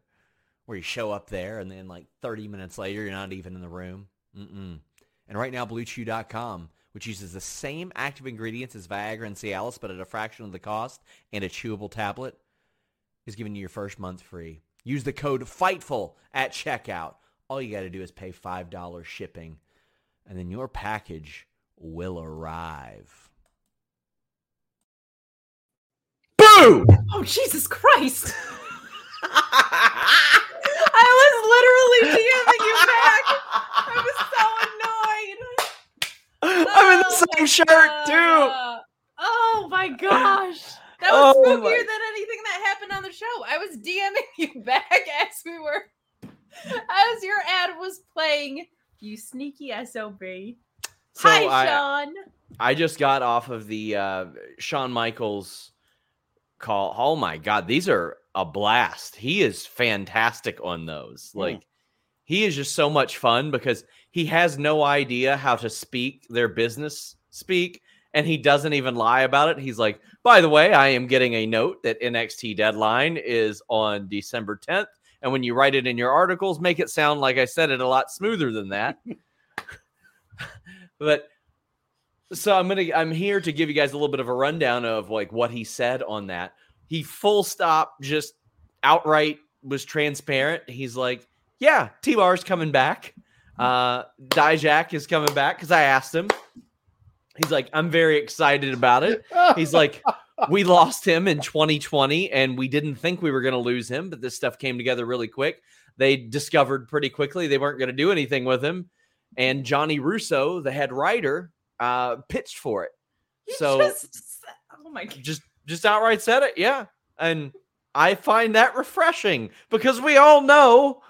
where you show up there and then like thirty minutes later, you're not even in the room. Mm-mm. And right now, Blue Chew dot com, which uses the same active ingredients as Viagra and Cialis, but at a fraction of the cost and a chewable tablet, is giving you your first month free. Use the code FIGHTFUL at checkout. All you got to do is pay five dollars shipping, and then your package will arrive. Boom! Oh, Jesus Christ! I was literally DMing you back. I was so annoyed. I'm oh in the same shirt, God. Too. Oh, my gosh. That was oh spookier my... than anything that happened on the show. I was DMing you back as we were, as your ad was playing, you sneaky S O B. So Hi, I, Shawn. I just got off of the uh, Shawn Michaels call. Oh, my God. These are a blast. He is fantastic on those. Mm. Like, he is just so much fun because he has no idea how to speak their business speak. And he doesn't even lie about it. He's like, by the way, I am getting a note that N X T deadline is on December tenth. And when you write it in your articles, make it sound like I said it a lot smoother than that. But so I'm going to, I'm here to give you guys a little bit of a rundown of like what he said on that. He full stop, just outright was transparent. He's like, yeah, T-Bar is coming back. Uh, Dijak is coming back. Cause I asked him. He's like, I'm very excited about it. He's like, we lost him in twenty twenty, and we didn't think we were going to lose him, but this stuff came together really quick. They discovered pretty quickly they weren't going to do anything with him, and Johnny Russo, the head writer, uh, pitched for it. He so, just, oh my God. just just outright said it, yeah. And I find that refreshing because we all know.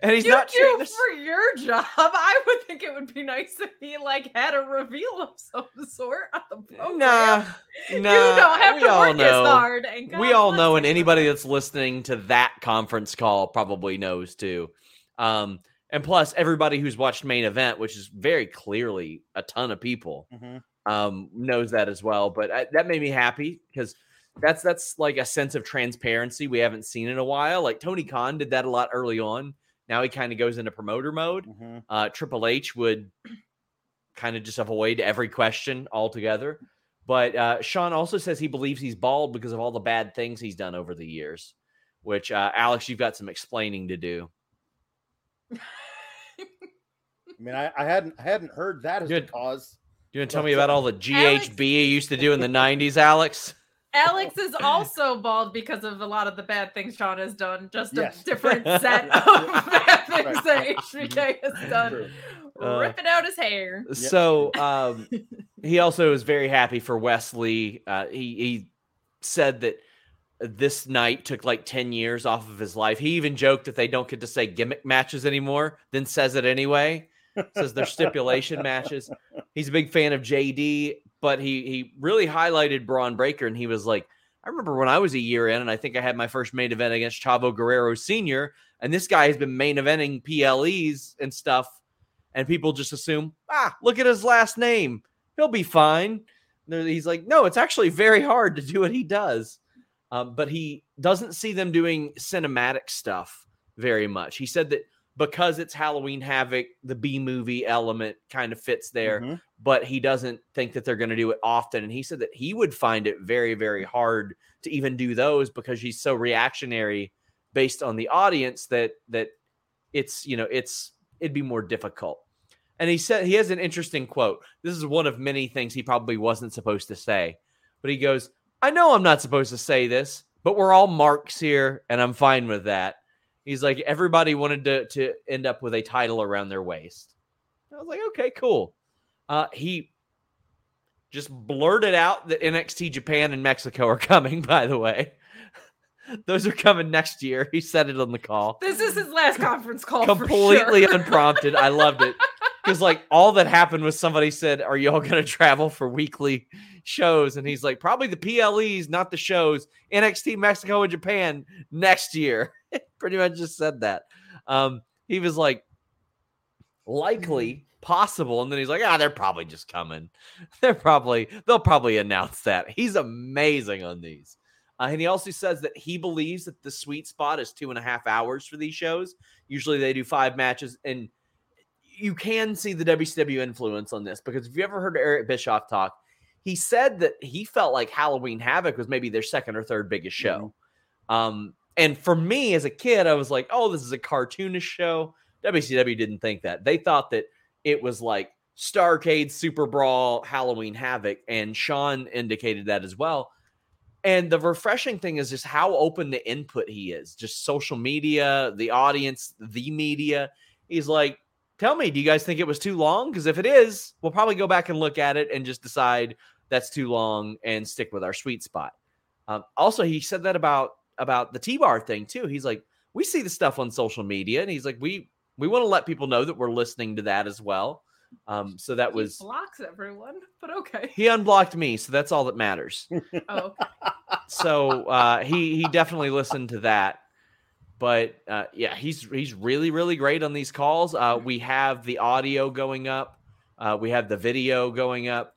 And he's you not do this. For your job. I would think it would be nice if he like had a reveal of some sort on the program. Nah, nah. You don't have we to work know. as hard. And God, we all know, and anybody that's listening to that conference call probably knows too. Um, and plus, everybody who's watched Main Event, which is very clearly a ton of people, mm-hmm. um, knows that as well. But I, that made me happy because that's that's like a sense of transparency we haven't seen in a while. Like Tony Khan did that a lot early on. Now he kind of goes into promoter mode. Mm-hmm. Uh, Triple H would kind of just avoid every question altogether. But uh, Shawn also says he believes he's bald because of all the bad things he's done over the years, which, uh, Alex, you've got some explaining to do. I mean, I, I hadn't I hadn't heard that as Good. a cause. You want to tell me about all the G H B you used to do in the nineties, Alex? Alex is also bald because of a lot of the bad things Shawn has done. Just a yes. different set of bad things right. that H B K has done. Uh, Ripping out his hair. So um, he also is very happy for Wes Lee. Uh, he, he said that this night took like ten years off of his life. He even joked that they don't get to say gimmick matches anymore, then says it anyway. Says they're stipulation matches. He's a big fan of J D. But he he really highlighted Bron Breakker, and he was like, I remember when I was a year in, and I think I had my first main event against Chavo Guerrero Senior, and this guy has been main eventing P L Es and stuff, and people just assume, ah, look at his last name. He'll be fine. And he's like, no, it's actually very hard to do what he does. Um, but he doesn't see them doing cinematic stuff very much. He said that because it's Halloween Havoc, the B-movie element kind of fits there, mm-hmm. but he doesn't think that they're going to do it often. And he said that he would find it very, very hard to even do those because he's so reactionary based on the audience that that it's, you know, it's it'd be more difficult. And he said he has an interesting quote. This is one of many things he probably wasn't supposed to say, but he goes, I know I'm not supposed to say this, but we're all marks here, and I'm fine with that. He's like, everybody wanted to, to end up with a title around their waist. I was like, okay, cool. Uh, he just blurted out that N X T Japan and Mexico are coming, by the way. Those are coming next year. He said it on the call. This is his last conference call. Completely for sure. Unprompted. I loved it. Because like all that happened was somebody said, are y'all going to travel for weekly shows? And he's like, probably the P L Es, not the shows. N X T Mexico and Japan next year. Pretty much just said that. Um, he was like, likely, possible. And then he's like, ah, they're probably just coming. They're probably, they'll probably announce that. He's amazing on these. Uh, and he also says that he believes that the sweet spot is two and a half hours for these shows. Usually they do five matches. And you can see the W C W influence on this because if you ever heard Eric Bischoff talk, he said that he felt like Halloween Havoc was maybe their second or third biggest show. Mm-hmm. Um, And for me as a kid, I was like, oh, this is a cartoonish show. W C W didn't think that. They thought that it was like Starrcade, Super Brawl, Halloween Havoc, and Shawn indicated that as well. And the refreshing thing is just how open to input he is. Just social media, the audience, the media. He's like, tell me, do you guys think it was too long? Because if it is, we'll probably go back and look at it and just decide that's too long and stick with our sweet spot. Um, also, he said that about about the T-Bar thing too. He's like, we see the stuff on social media, and he's like, we, we want to let people know that we're listening to that as well. Um, so that he was blocks everyone, but okay. He unblocked me, so that's all that matters. Oh, okay. So uh, he he definitely listened to that. But uh, yeah, he's he's really really great on these calls. Uh, we have the audio going up, uh, we have the video going up.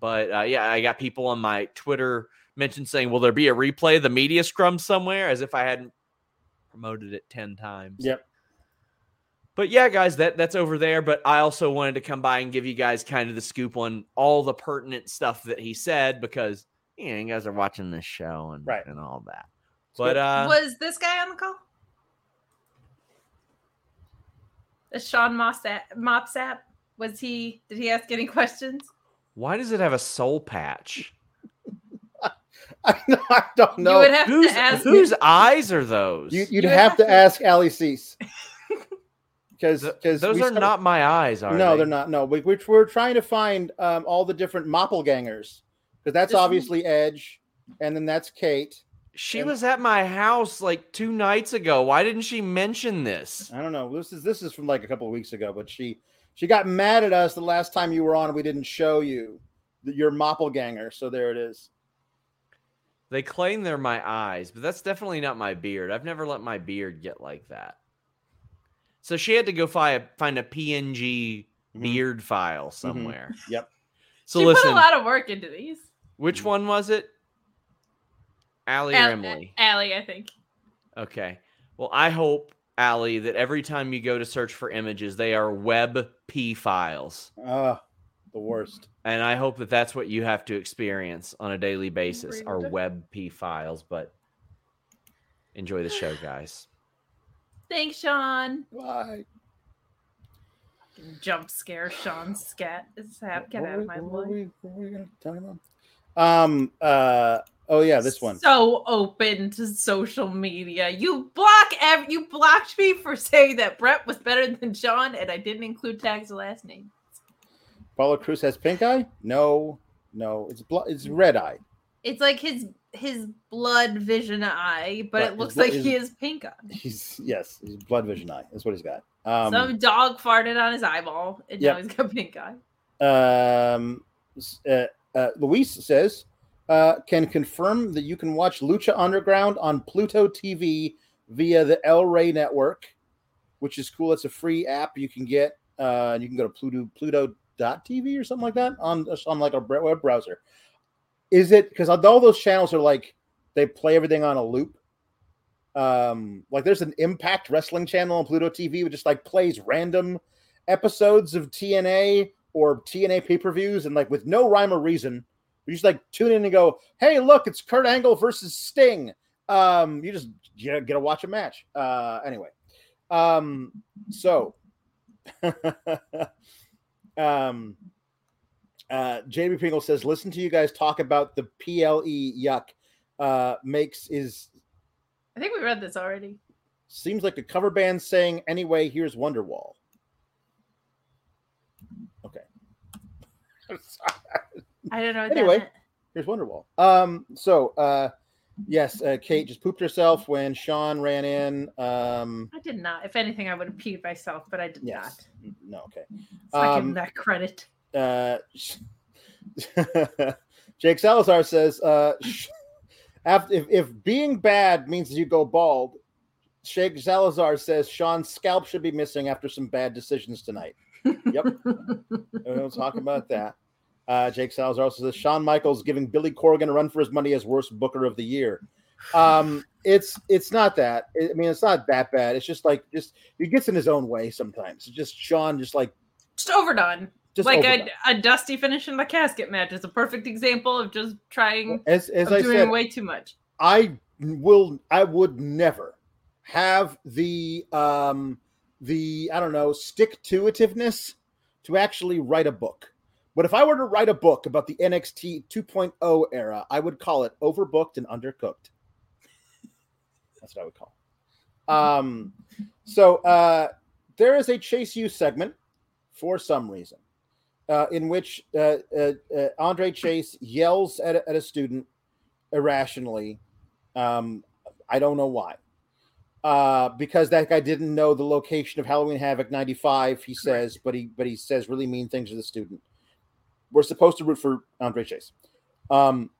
But uh, yeah, I got people on my Twitter mentioned saying, "Will there be a replay of the media scrum somewhere?" As if I hadn't promoted it ten times. Yep. But yeah, guys, that, that's over there. But I also wanted to come by and give you guys kind of the scoop on all the pertinent stuff that he said, because you know, you guys are watching this show and right. and all that. But uh, was this guy on the call? Is Sean Mopsap? Was he? Did he ask any questions? Why does it have a soul patch? I, I don't know. You would have who's, to ask whose you, eyes are those? You, you'd you have, have to, to ask Ali Cease. Because those are started, not my eyes, are no, they? They're not. No, we, we, we're trying to find um, all the different Moppelgangers. Because that's obviously Edge. And then that's Kate. She and, was at my house like two nights ago. Why didn't she mention this? I don't know. This is this is from like a couple of weeks ago. But she, she got mad at us the last time you were on and we didn't show you the, your Moppelganger. So there it is. They claim they're my eyes. But that's definitely not my beard. I've never let my beard get like that. So she had to go find a, find a P N G mm-hmm. beard file somewhere. Mm-hmm. Yep. So she listen, put a lot of work into these. Which one was it? Allie Al- or Emily? Allie, I think. Okay. Well, I hope, Allie, that every time you go to search for images, they are web P files. Uh, the worst. And I hope that that's what you have to experience on a daily basis, are web P files. But enjoy the show, guys. Thanks, Sean. Why? Jump scare, Sean Scat. Get out of my way. What were we going to talk about? Um, uh, oh, yeah, this one. So open to social media. You block. Ev- you blocked me for saying that Brett was better than Sean, and I didn't include Tag's last name. Apollo Crews has pink eye? No, no. It's blo- It's red eye. It's like his... his blood vision eye, but right. it looks his, like his, he is pink eye. He's yes, his blood vision eye. That's what he's got. Um, Some dog farted on his eyeball, and yep. now he's got pink eye. Um, uh, uh, Luis says, uh, can confirm that you can watch Lucha Underground on Pluto T V via the El Rey network, which is cool. It's a free app you can get. Uh, you can go to Pluto Pluto dot T V or something like that on on like a web browser. Is it because all those channels are like they play everything on a loop? Um, like there's an Impact Wrestling channel on Pluto T V which just like plays random episodes of T N A or T N A pay per views and like with no rhyme or reason. You just like tune in and go, hey, look, it's Kurt Angle versus Sting. Um, you just you know, get to watch a match. Uh, anyway, um, so. um, Uh, J B Pringle says, listen to you guys talk about the P L E yuck uh, makes is... I think we read this already. Seems like a cover band saying, anyway, here's Wonderwall. Okay. I'm sorry. I don't know what anyway, that here's Wonderwall. Um, so, uh, yes, uh, Kate just pooped herself when Sean ran in. Um, I did not. If anything, I would have peed myself, but I did yes. not. No, okay. So um, I give him that credit. Uh, Jake Salazar says, uh, after, if, if being bad means you go bald, Jake Salazar says Sean's scalp should be missing after some bad decisions tonight. Yep. We'll talk about that. Uh, Jake Salazar also says Shawn Michaels giving Billy Corgan a run for his money as worst booker of the year. Um, it's it's not that. I mean, it's not that bad. It's just like just he gets in his own way sometimes. It's just Sean just like just overdone. Just like a, a dusty finish in the casket match is a perfect example of just trying as, as I doing said, way too much. I will. I would never have the um, the I don't know stick to itiveness to actually write a book. But if I were to write a book about the N X T two point oh era, I would call it Overbooked and Undercooked. That's what I would call it. Um, so uh, there is a Chase U segment for some reason. Uh, in which uh, uh, uh, Andre Chase yells at a, at a student irrationally. Um, I don't know why. uh, because that guy didn't know the location of Halloween Havoc ninety-five, he says, but he but he says really mean things to the student. We're supposed to root for Andre Chase. Um,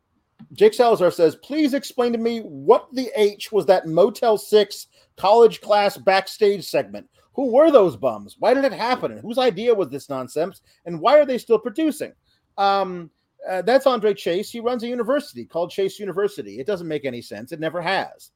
Jake Salazar says, please explain to me what the H was that Motel six college class backstage segment. Who were those bums? Why did it happen? And whose idea was this nonsense? And why are they still producing? Um, uh, that's Andre Chase. He runs a university called Chase University. It doesn't make any sense. It never has.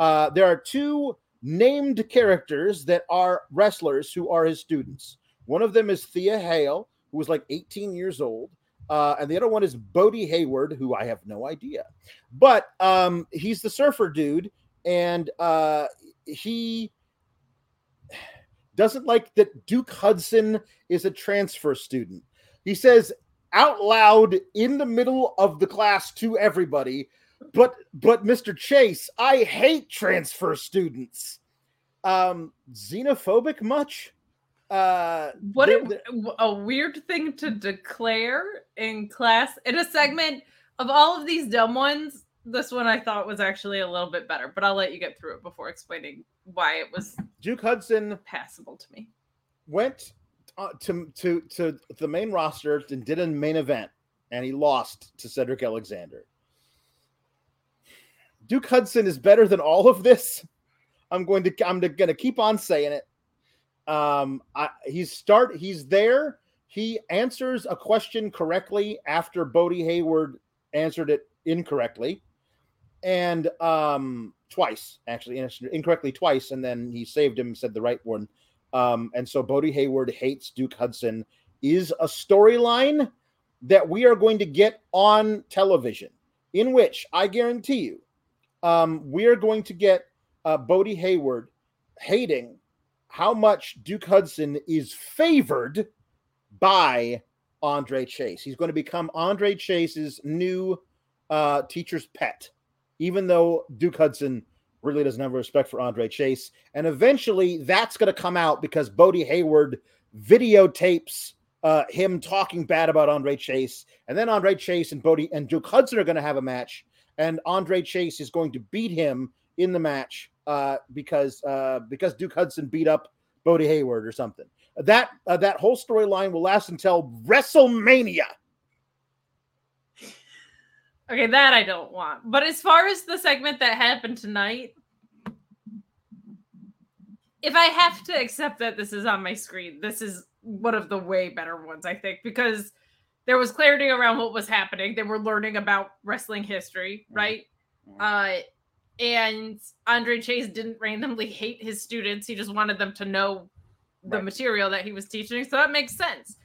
Uh, there are two named characters that are wrestlers who are his students. One of them is Thea Hale, who was like eighteen years old. Uh, and the other one is Bodhi Hayward, who I have no idea. But um, he's the surfer dude, and uh, he doesn't like that Duke Hudson is a transfer student. He says out loud in the middle of the class to everybody, but but Mister Chase, I hate transfer students. Um, xenophobic much? Uh, what a, a weird thing to declare in class in a segment of all of these dumb ones. This one I thought was actually a little bit better, but I'll let you get through it before explaining why it was Duke Hudson passable to me. Went uh, to to to the main roster and did a main event, and he lost to Cedric Alexander. Duke Hudson is better than all of this. I'm going to I'm going to keep on saying it. Um, I, he's start. He's there. He answers a question correctly after Bodhi Hayward answered it incorrectly, and um, twice actually incorrectly twice, and then he saved him, said the right one. Um, and so Bodhi Hayward hates Duke Hudson is a storyline that we are going to get on television, in which I guarantee you, um, we are going to get uh, Bodhi Hayward hating how much Duke Hudson is favored by Andre Chase. He's going to become Andre Chase's new uh, teacher's pet, even though Duke Hudson really doesn't have respect for Andre Chase. And eventually that's going to come out because Bodhi Hayward videotapes uh, him talking bad about Andre Chase. And then Andre Chase and Bodhi and Duke Hudson are going to have a match, and Andre Chase is going to beat him in the match uh, because uh, because Duke Hudson beat up Bodhi Hayward or something. That uh, that whole storyline will last until WrestleMania. Okay, that I don't want. But as far as the segment that happened tonight, if I have to accept that this is on my screen, this is one of the way better ones, I think, because there was clarity around what was happening. They were learning about wrestling history, right? Mm-hmm. Uh And Andre Chase didn't randomly hate his students. He just wanted them to know the right material that he was teaching. So that makes sense.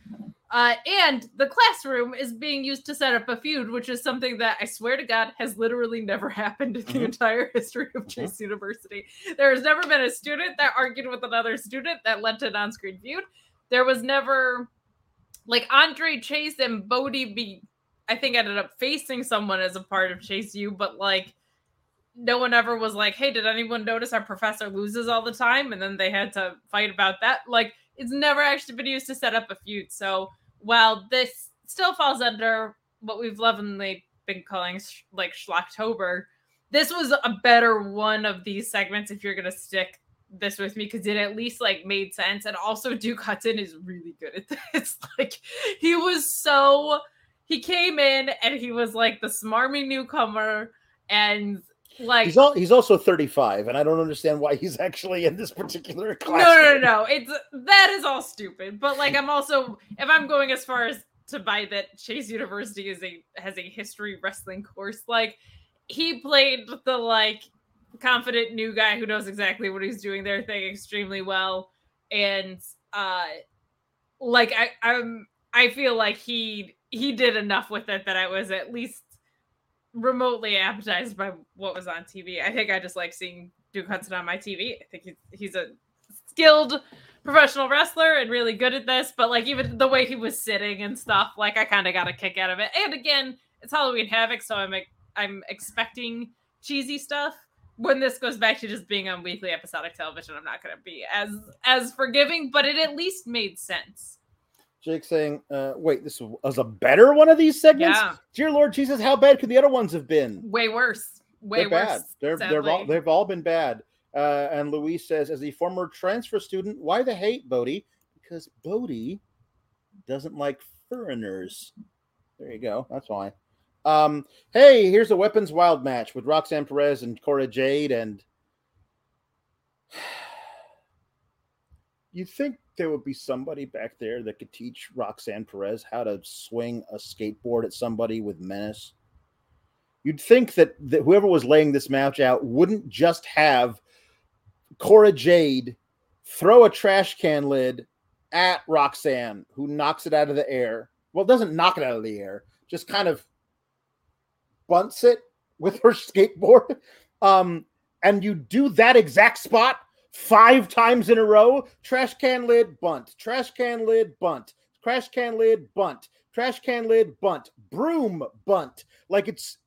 Uh, and the classroom is being used to set up a feud, which is something that I swear to God has literally never happened in the mm-hmm. entire history of Chase mm-hmm. University. There has never been a student that argued with another student that led to an on-screen feud. There was never, like, Andre Chase and Bodhi, be, I think, ended up facing someone as a part of Chase U, but, like, no one ever was like, hey, did anyone notice our professor loses all the time? And then they had to fight about that. Like, it's never actually been used to set up a feud. So while this still falls under what we've lovingly been calling sh- like Schlocktober, this was a better one of these segments if you're going to stick this with me, because it at least like made sense. And also Duke Hudson is really good at this. Like, he was so, he came in and he was like the smarmy newcomer, and like he's, all, he's also thirty-five, and I don't understand why he's actually in this particular class. No, no, no, it's that is all stupid. But like, I'm also, if I'm going as far as to buy that Chase University is a has a history wrestling course, like he played the like confident new guy who knows exactly what he's doing their thing extremely well, and uh, like I I'm I feel like he he did enough with it that I was at least remotely appetized by what was on T V. I think I just like seeing Duke Hudson on my T V. I think he's, he's a skilled professional wrestler and really good at this, but like even the way he was sitting and stuff, like I kind of got a kick out of it. And again, it's Halloween Havoc, so I'm I'm expecting cheesy stuff. When this goes back to just being on weekly episodic television, I'm not going to be as as forgiving, but it at least made sense. Jake saying, uh, wait, this was a better one of these segments? Yeah. Dear Lord Jesus, how bad could the other ones have been? Way worse. Way they're worse. Bad. They're, they're all, they've all been bad. Uh, and Luis says, as a former transfer student, why the hate, Bodhi? Because Bodhi doesn't like foreigners. There you go. That's why. Um, hey, here's a Weapons Wild match with Roxanne Perez and Cora Jade. And you'd think there would be somebody back there that could teach Roxanne Perez how to swing a skateboard at somebody with menace. You'd think that, that whoever was laying this match out wouldn't just have Cora Jade throw a trash can lid at Roxanne, who knocks it out of the air. Well, doesn't knock it out of the air, just kind of bunts it with her skateboard. Um, and you do that exact spot five times in a row. Trash can lid, bunt. Trash can lid, bunt. Trash can lid, bunt. Trash can lid, bunt. Broom, bunt. Like it's...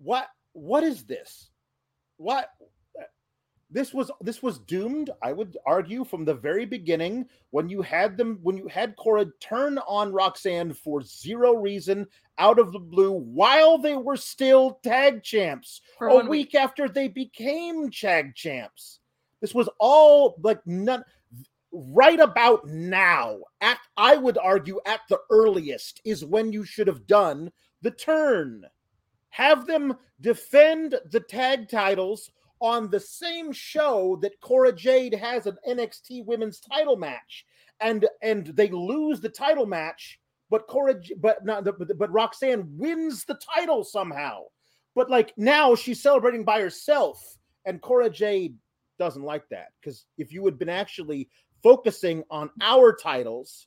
What what is this? What this was this was doomed, I would argue, from the very beginning when you had them when you had Cora turn on Roxanne for zero reason out of the blue while they were still tag champs for a week, week after they became tag champs. This was all like none right about now. At I would argue at the earliest is when you should have done the turn. Have them defend the tag titles on the same show that Cora Jade has an N X T women's title match, and and they lose the title match, but Cora, but not, but, but Roxanne wins the title somehow. But like now she's celebrating by herself, and Cora Jade doesn't like that, because if you had been actually focusing on our titles,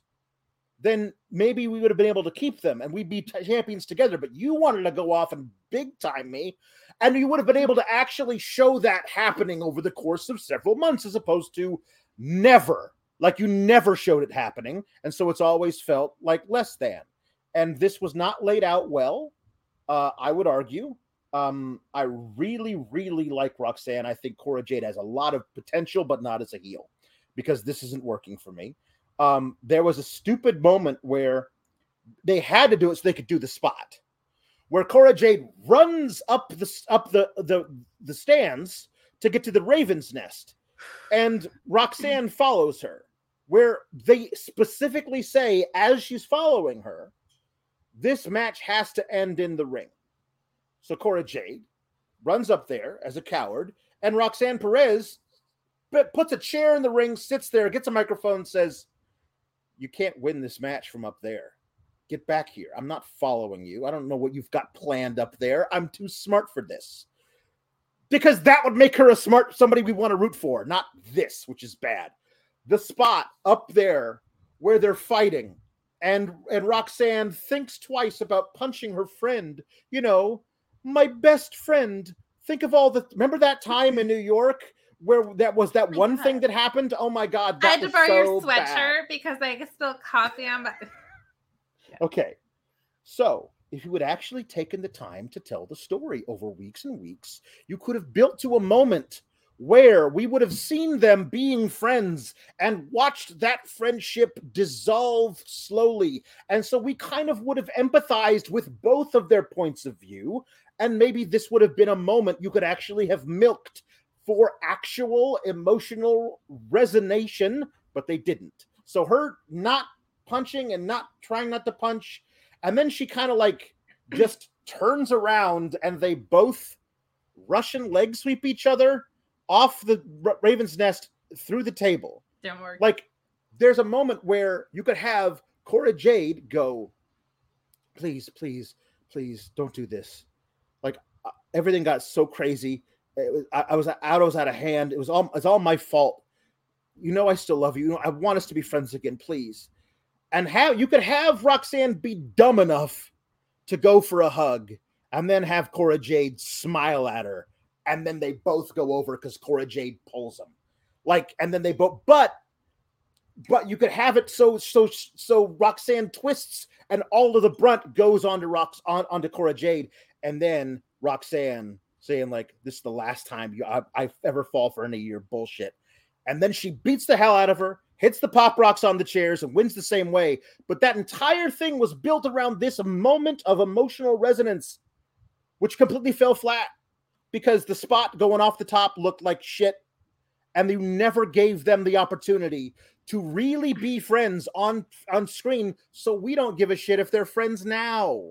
then maybe we would have been able to keep them and we'd be t- champions together. But you wanted to go off and big time me, and you would have been able to actually show that happening over the course of several months, as opposed to never, like you never showed it happening. And so it's always felt like less than, and this was not laid out well. Uh, I would argue. Um, I really, really like Roxanne. I think Cora Jade has a lot of potential, but not as a heel, because this isn't working for me. Um, there was a stupid moment where they had to do it so they could do the spot, where Cora Jade runs up the up the the, the stands to get to the Raven's Nest, and Roxanne follows her, where they specifically say, as she's following her, this match has to end in the ring. So Cora Jade runs up there as a coward, and Roxanne Perez puts a chair in the ring, sits there, gets a microphone, says, "You can't win this match from up there. Get back here. I'm not following you. I don't know what you've got planned up there. I'm too smart for this." Because that would make her a smart, somebody we want to root for, not this, which is bad. The spot up there where they're fighting, and, and Roxanne thinks twice about punching her friend. You know, my best friend. Think of all the, remember that time in New York? Where that was that oh one God. thing that happened? Oh my God! That I had to borrow so your sweatshirt bad. because I spilled coffee on my. Yeah. Okay, so if you had actually taken the time to tell the story over weeks and weeks, you could have built to a moment where we would have seen them being friends and watched that friendship dissolve slowly, and so we kind of would have empathized with both of their points of view, and maybe this would have been a moment you could actually have milked for actual emotional resonation, but they didn't. So her not punching and not trying not to punch, and then she kind of like just turns around and they both Russian leg sweep each other off the r- Raven's Nest through the table. Don't worry. Like there's a moment where you could have Cora Jade go, please, please, please don't do this. Like uh, everything got so crazy. It was, I, I was out. I was out of hand. It was all. It's all my fault. You know, I still love you. You know, I want us to be friends again, please. And have you could have Roxanne be dumb enough to go for a hug, and then have Cora Jade smile at her, and then they both go over because Cora Jade pulls them. Like, and then they both. But, but you could have it so so so Roxanne twists, and all of the brunt goes onto Rox on onto Cora Jade, and then Roxanne saying like, this is the last time you, I, I ever fall for any of your bullshit. And then she beats the hell out of her, hits the pop rocks on the chairs, and wins the same way. But that entire thing was built around this moment of emotional resonance, which completely fell flat. because the spot going off the top looked like shit, and you never gave them the opportunity to really be friends on, on screen, so we don't give a shit if they're friends now.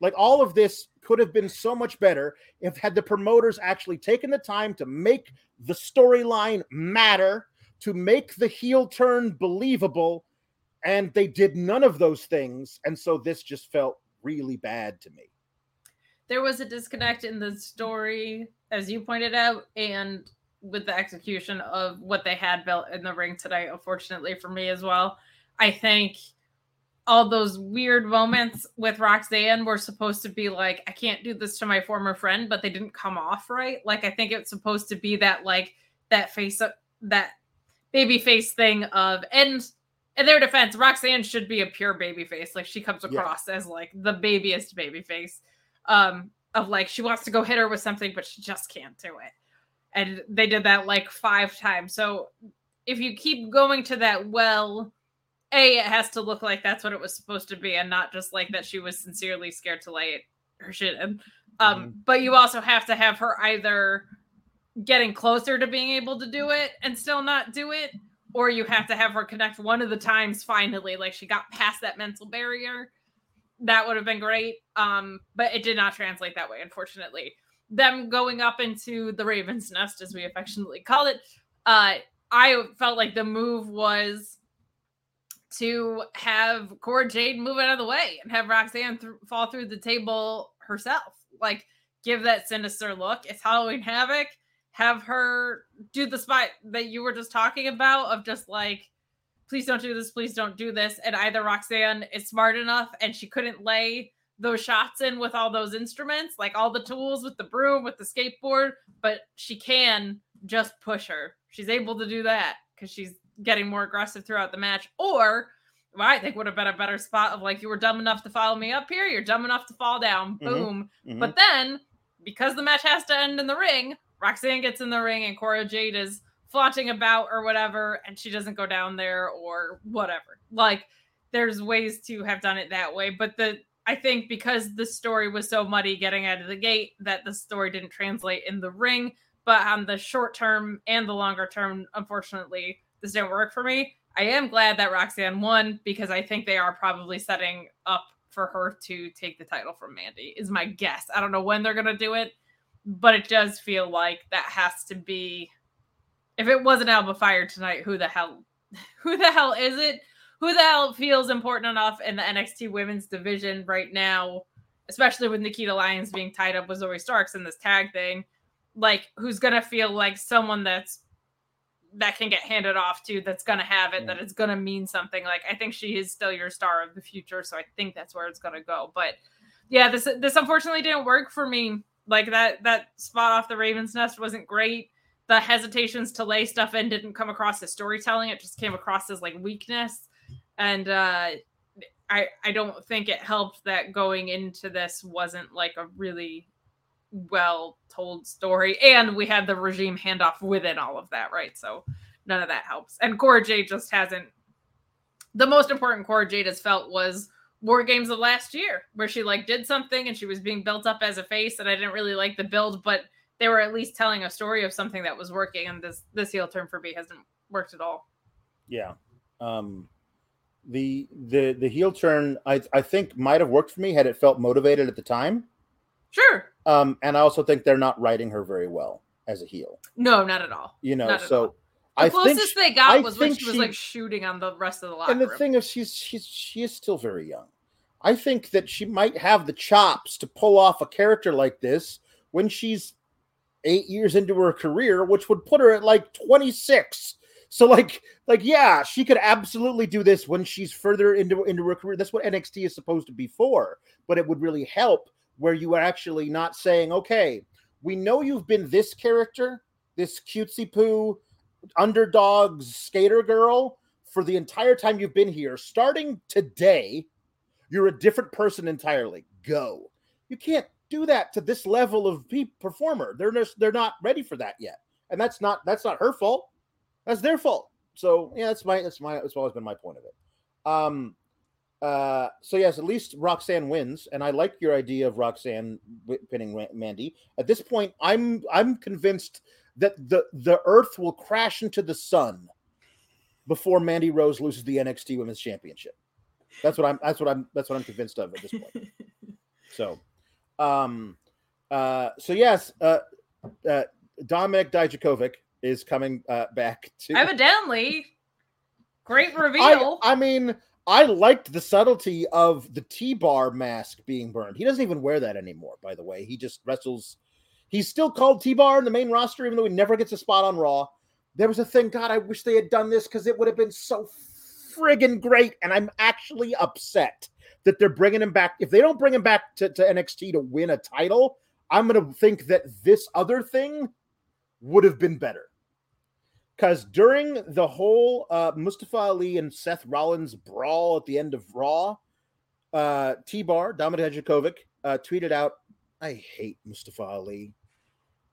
Like, all of this could have been so much better if had the promoters actually taken the time to make the storyline matter, to make the heel turn believable, and they did none of those things, and so this just felt really bad to me. There was a disconnect in the story, as you pointed out, and with the execution of what they had built in the ring tonight, unfortunately for me as well. I think all those weird moments with Roxanne were supposed to be like, I can't do this to my former friend, but they didn't come off right. Like, I think it's supposed to be that, like, that face up, that baby face thing of, and in their defense, Roxanne should be a pure baby face. Like, she comes across yeah. as like the babiest baby face, um, of like, she wants to go hit her with something, but she just can't do it. And they did that like five times. So if you keep going to that, well, A, it has to look like that's what it was supposed to be and not just like that she was sincerely scared to lay her shit in. Um, mm-hmm. But you also have to have her either getting closer to being able to do it and still not do it, or you have to have her connect one of the times finally. Like, she got past that mental barrier. That would have been great. Um, but it did not translate that way, unfortunately. Them going up into the Raven's Nest, as we affectionately call it, uh, I felt like the move was to have Cora Jade move out of the way and have Roxanne th- fall through the table herself. Like, give that sinister look. It's Halloween Havoc. Have her do the spot that you were just talking about of just like, please don't do this, please don't do this. And either Roxanne is smart enough and she couldn't lay those shots in with all those instruments, like all the tools with the broom, with the skateboard, but she can just push her. She's able to do that because she's getting more aggressive throughout the match. Or, well, I think would have been a better spot of like, you were dumb enough to follow me up here, you're dumb enough to fall down, boom. Mm-hmm. Mm-hmm. But then, because the match has to end in the ring, Roxanne gets in the ring and Cora Jade is flaunting about or whatever, and she doesn't go down there or whatever. Like, there's ways to have done it that way, but the I think because the story was so muddy getting out of the gate that the story didn't translate in the ring, but on the short term and the longer term, unfortunately, this didn't work for me. I am glad that Roxanne won because I think they are probably setting up for her to take the title from Mandy is my guess. I don't know when they're going to do it, but it does feel like that has to be, if it wasn't Alba Fyre tonight, who the hell, who the hell is it? Who the hell feels important enough in the N X T women's division right now, especially with Nikita Lyons being tied up with Zoe Starks in this tag thing, like, who's going to feel like someone that's that can get handed off to, that's going to have it, yeah. that it's going to mean something. Like, I think she is still your star of the future, so I think that's where it's going to go. But, yeah, this this unfortunately didn't work for me. Like, that, that spot off the Raven's Nest wasn't great. The hesitations to lay stuff in didn't come across as storytelling. It just came across as, like, weakness. And uh, I I don't think it helped that going into this wasn't like a really well-told story. And we had the regime handoff within all of that, right? So none of that helps. And Cora Jade just hasn't... The most important Cora Jade has felt was War Games of last year, where she like did something and she was being built up as a face, and I didn't really like the build, but they were at least telling a story of something that was working, and this, this heel turn for me hasn't worked at all. Yeah. Um... The, the the heel turn, I I think, might have worked for me had it felt motivated at the time. Sure. Um, and I also think they're not writing her very well as a heel. No, not at all. You know, so I think the closest they got was when she was like shooting on the rest of the locker room. And the thing is, she's she's she is still very young. I think that she might have the chops to pull off a character like this when she's eight years into her career, which would put her at like twenty-six. So, like, like, yeah, she could absolutely do this when she's further into, into her career. That's what N X T is supposed to be for. But it would really help where you are actually not saying, okay, we know you've been this character, this cutesy-poo, underdog skater girl for the entire time you've been here. Starting today, you're a different person entirely. Go. You can't do that to this level of pe- performer. They're just, they're not ready for that yet. And that's not that's not her fault. That's their fault. So yeah, that's my that's my that's always been my point of it. Um, Uh, so, yes, at least Roxanne wins, and I like your idea of Roxanne pinning Mandy. At this point, I'm I'm convinced that the, the Earth will crash into the sun before Mandy Rose loses the N X T Women's Championship. That's what I'm. That's what I'm. That's what I'm convinced of at this point. So, um, uh, so yes, uh, uh, Dominik Dijakovic is coming uh, back to evidently. Great reveal. I, I mean. I liked the subtlety of the T-Bar mask being burned. He doesn't even wear that anymore, by the way. He just wrestles. He's still called T-Bar in the main roster, even though he never gets a spot on Raw. There was a thing, God, I wish they had done this because it would have been so friggin' great. And I'm actually upset that they're bringing him back. If they don't bring him back to, to N X T to win a title, I'm going to think that this other thing would have been better. Because during the whole uh, Mustafa Ali and Seth Rollins brawl at the end of Raw, uh, T-Bar, Dominik Dijakovic, uh, tweeted out, I hate Mustafa Ali.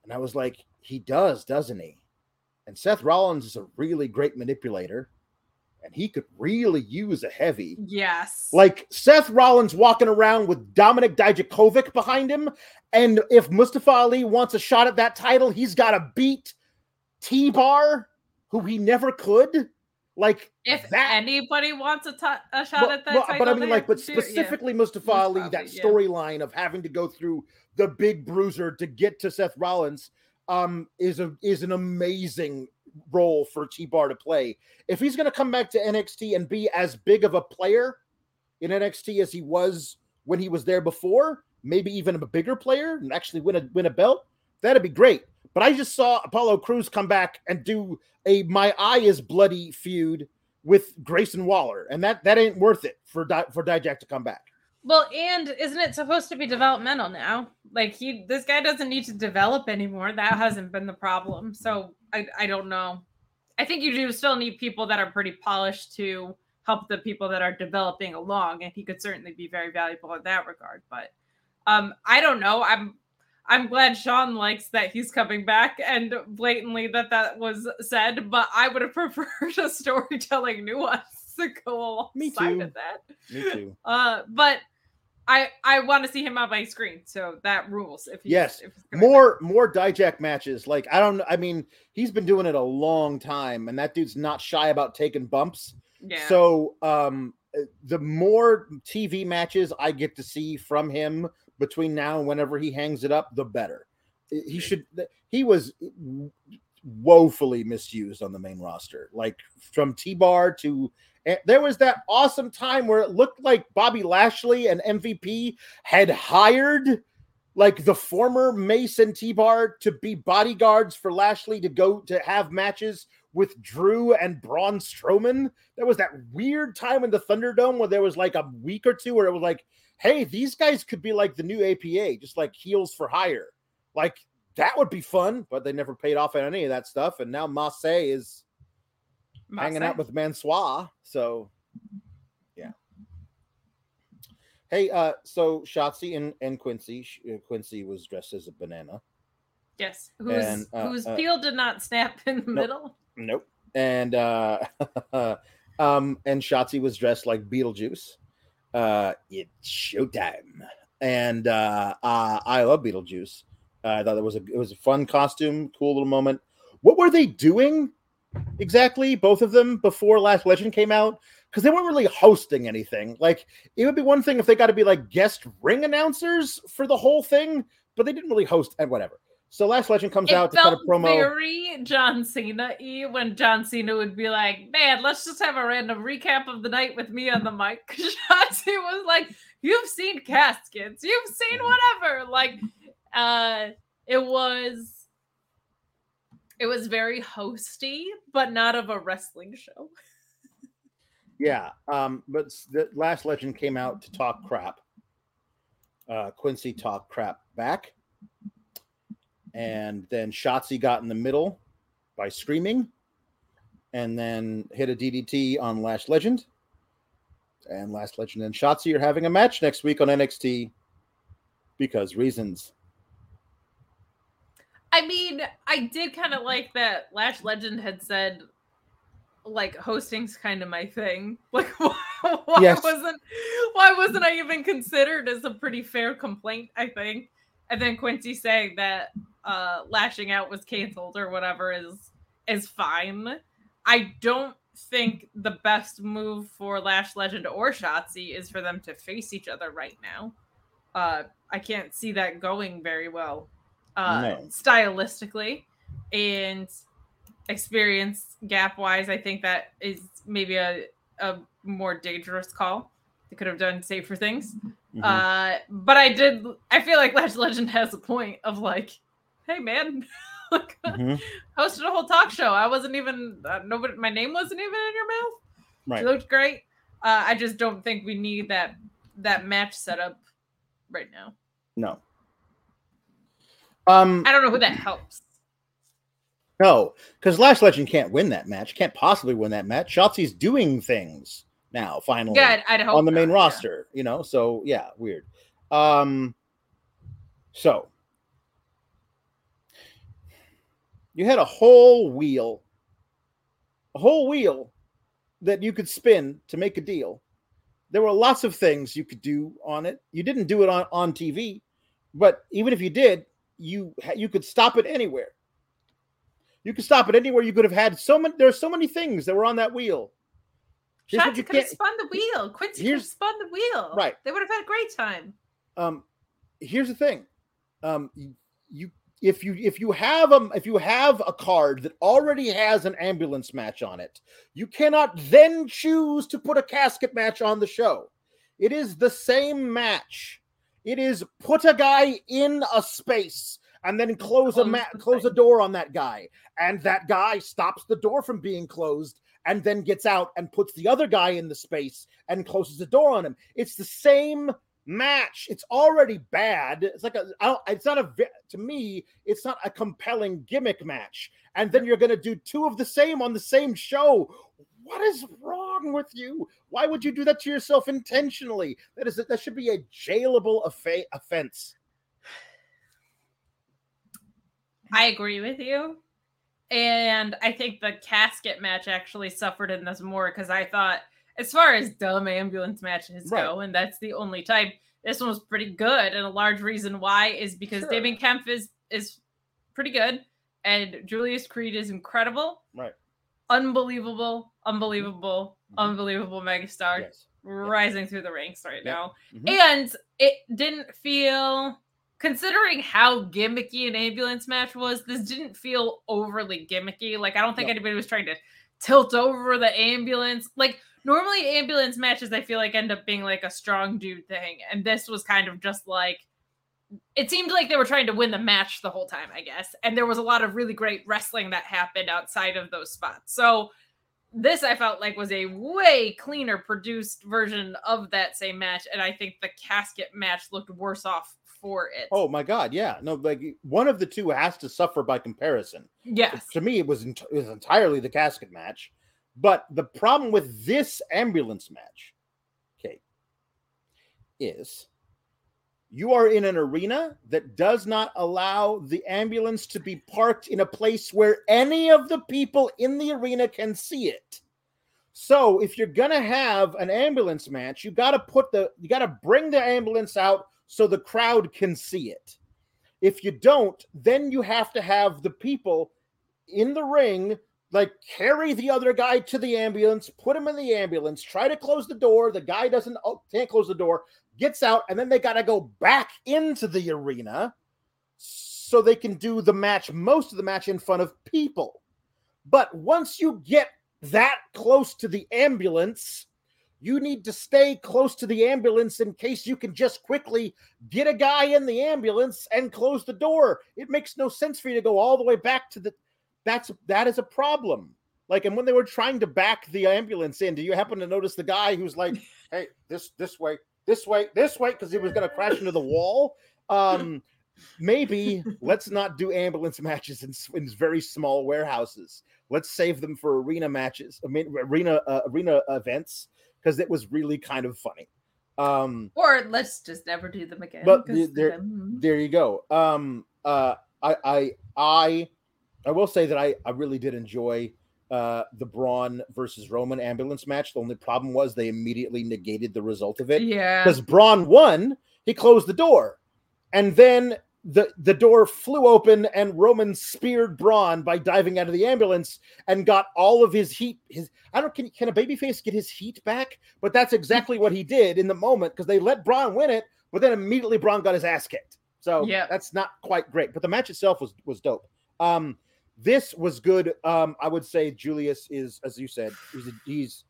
And I was like, he does, doesn't he? And Seth Rollins is a really great manipulator. And he could really use a heavy. Yes. Like, Seth Rollins walking around with Dominik Dijakovic behind him. And if Mustafa Ali wants a shot at that title, he's got to beat T-Bar. Who he never could, like if that, anybody wants a, t- a shot well, at that. Well, title but I mean, like, but specifically yeah. Mustafa Ali, probably, that storyline yeah. of having to go through the big bruiser to get to Seth Rollins, um, is a is an amazing role for T-Bar to play. If he's going to come back to N X T and be as big of a player in N X T as he was when he was there before, maybe even a bigger player, and actually win a win a belt, that'd be great. But I just saw Apollo Crews come back and do a "My Eye Is Bloody" feud with Grayson Waller, and that, that ain't worth it for Di- for Dijak to come back. Well, and isn't it supposed to be developmental now? Like he, this guy doesn't need to develop anymore. That hasn't been the problem. So I, I don't know. I think you do still need people that are pretty polished to help the people that are developing along, and he could certainly be very valuable in that regard. But um, I don't know. I'm. I'm glad Sean likes that he's coming back and blatantly that that was said, but I would have preferred a storytelling nuance to go alongside of that. Me too. Uh, but I I want to see him on my screen, so that rules. If he's, yes, if he's more back. more Dijak matches. Like I don't. I mean, he's been doing it a long time, and that dude's not shy about taking bumps. Yeah. So um, the more T V matches I get to see from him between now and whenever he hangs it up, the better. He should, he was woefully misused on the main roster. Like from T-Bar to, there was that awesome time where it looked like Bobby Lashley and M V P had hired like the former Mace and T-Bar to be bodyguards for Lashley to go to have matches with Drew and Braun Strowman. There was that weird time in the Thunderdome where there was like a week or two where it was like, hey, these guys could be like the new A P A, just like heels for hire. Like, that would be fun, but they never paid off on any of that stuff. And now Massé is Massé. hanging out with Mansoor. So, yeah. Hey, uh, so Shotzi and, and Quincy. Quincy was dressed as a banana. Yes, whose and, uh, whose uh, peel did not snap in the nope, middle. Nope. And, uh, um, and Shotzi was dressed like Beetlejuice. Uh, it's showtime, and uh, uh, I love Beetlejuice. Uh, I thought that was a it was a fun costume, cool little moment. What were they doing exactly, both of them, before Lash Legend came out? Because they weren't really hosting anything. Like it would be one thing if they got to be like guest ring announcers for the whole thing, but they didn't really host and whatever. So Lash Legend comes it out to cut a promo. It felt very John Cena-y when John Cena would be like, man, let's just have a random recap of the night with me on the mic. John Cena was like, you've seen caskets. You've seen whatever. Like, uh, it was it was very hosty, but not of a wrestling show. Yeah, um, but the Lash Legend came out to talk crap. Uh, Quincy talked crap back. And then Shotzi got in the middle by screaming and then hit a D D T on Lash Legend. And Lash Legend and Shotzi are having a match next week on N X T because reasons. I mean, I did kind of like that Lash Legend had said like hosting's kind of my thing. Like why, why yes. wasn't why wasn't I even considered as a pretty fair complaint, I think. And then Quincy saying that uh, Lashing Out was canceled or whatever is is fine. I don't think the best move for Lash Legend or Shotzi is for them to face each other right now. Uh, I can't see that going very well uh, no. stylistically and experience gap wise. I think that is maybe a, a more dangerous call. They could have done safer things. Mm-hmm. Uh, but I did. I feel like Lash Legend has a point of like, hey man, look, mm-hmm. hosted a whole talk show. I wasn't even uh, nobody. My name wasn't even in your mouth. Right. She looked great. Uh, I just don't think we need that that match setup right now. No. Um, I don't know who that helps. No, because Lash Legend can't win that match. Can't possibly win that match. Shotzi's doing things now, finally, yeah, I'd, I'd hope on the main not, roster, yeah. you know. So yeah, weird. Um, so you had a whole wheel, a whole wheel that you could spin to make a deal. There were lots of things you could do on it. You didn't do it on, on T V, but even if you did, you you could stop it anywhere. You could stop it anywhere. You could have had so many. There are so many things that were on that wheel. Shotzi could have spun the wheel. Quincy could have spun the wheel. Right. They would have had a great time. Um, here's the thing. Um, you, you if you if you have a if you have a card that already has an ambulance match on it, you cannot then choose to put a casket match on the show. It is the same match. It is put a guy in a space and then close, close a ma- the close a door on that guy, and that guy stops the door from being closed. And then gets out and puts the other guy in the space and closes the door on him. It's the same match. It's already bad. It's like a. I don't, it's not a. To me, it's not a compelling gimmick match. And then you're going to do two of the same on the same show. What is wrong with you? Why would you do that to yourself intentionally? That is. That should be a jailable aff- offense. I agree with you. And I think the casket match actually suffered in this more because I thought, as far as dumb ambulance matches right. go, and that's the only type, this one was pretty good. And a large reason why is because sure. Damien Kemp is, is pretty good. And Julius Creed is incredible. Right. Unbelievable, unbelievable, mm-hmm. unbelievable megastar yes. rising yes. through the ranks right yep. now. Mm-hmm. And it didn't feel... Considering how gimmicky an ambulance match was, this didn't feel overly gimmicky. Like, I don't think no. anybody was trying to tilt over the ambulance. Like, normally ambulance matches, I feel like, end up being, like, a strong dude thing. And this was kind of just, like, it seemed like they were trying to win the match the whole time, I guess. And there was a lot of really great wrestling that happened outside of those spots. So this, I felt like, was a way cleaner produced version of that same match. And I think the casket match looked worse off for it. Oh my God! Yeah, no, like one of the two has to suffer by comparison. Yes, to me it was, ent- it was entirely the casket match, but the problem with this ambulance match, okay, is you are in an arena that does not allow the ambulance to be parked in a place where any of the people in the arena can see it. So if you're gonna have an ambulance match, you gotta put the you gotta bring the ambulance out. So the crowd can see it. If you don't, then you have to have the people in the ring, like carry the other guy to the ambulance, put him in the ambulance, try to close the door. The guy doesn't can't close the door, gets out, and then they got to go back into the arena so they can do the match, most of the match in front of people. But once you get that close to the ambulance, you need to stay close to the ambulance in case you can just quickly get a guy in the ambulance and close the door. It makes no sense for you to go all the way back to the, that's, that is a problem. Like, and when they were trying to back the ambulance in, do you happen to notice the guy who's like, hey, this, this way, this way, this way, because he was going to crash into the wall. Um, maybe let's not do ambulance matches in, in very small warehouses. Let's save them for arena matches, I mean, arena, uh, arena events. Because it was really kind of funny. Um, or let's just never do them again. But there, there you go. Um, uh, I, I, I, I will say that I, I really did enjoy uh, uh, the Braun versus Roman ambulance match. The only problem was they immediately negated the result of it. Yeah. Because Braun won, he closed the door. And then the, the door flew open and Roman speared Braun by diving out of the ambulance and got all of his heat. His I don't can can a babyface get his heat back? But that's exactly what he did in the moment, because they let Braun win it, but then immediately Braun got his ass kicked. So yeah, that's not quite great. But the match itself was was dope. Um, this was good. Um, I would say Julius is, as you said, he's he's,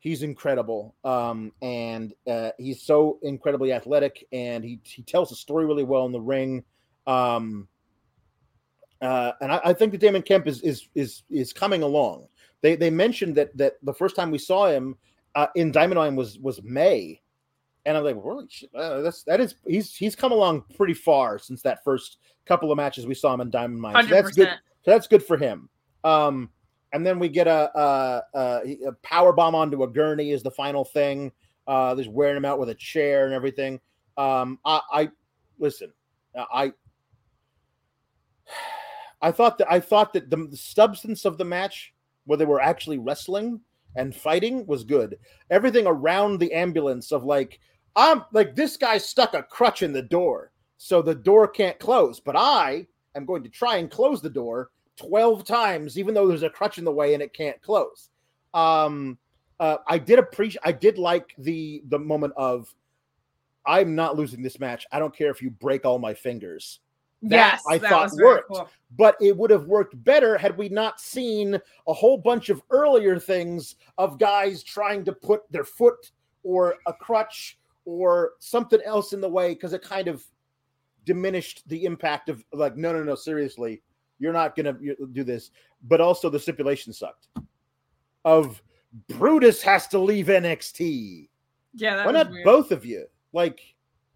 he's incredible. Um, and uh, he's so incredibly athletic, and he he tells the story really well in the ring. Um, uh, and I, I think that Damon Kemp is is is is coming along. They they mentioned that that the first time we saw him uh, in Diamondine was was May. And I'm like, really? Uh, that's that is he's he's come along pretty far since that first couple of matches we saw him in Diamond Mine. So that's good. So that's good for him. Um, and then we get a, a, a, a power bomb onto a gurney is the final thing. Uh, there's wearing him out with a chair and everything. Um, I, I listen. I I thought that I thought that the, the substance of the match, where they were actually wrestling and fighting, was good. Everything around the ambulance of like, I'm like, this guy stuck a crutch in the door, so the door can't close. But I am going to try and close the door twelve times, even though there's a crutch in the way and it can't close. Um, uh, I did appreciate, I did like the the moment of, I'm not losing this match. I don't care if you break all my fingers. That yes, I that thought worked, cool. But it would have worked better had we not seen a whole bunch of earlier things of guys trying to put their foot or a crutch or something else in the way, because it kind of diminished the impact of like, no, no, no, seriously, you're not going to do this. But also the stipulation sucked of Brutus has to leave N X T. Yeah, that why not weird. Both of you? Like,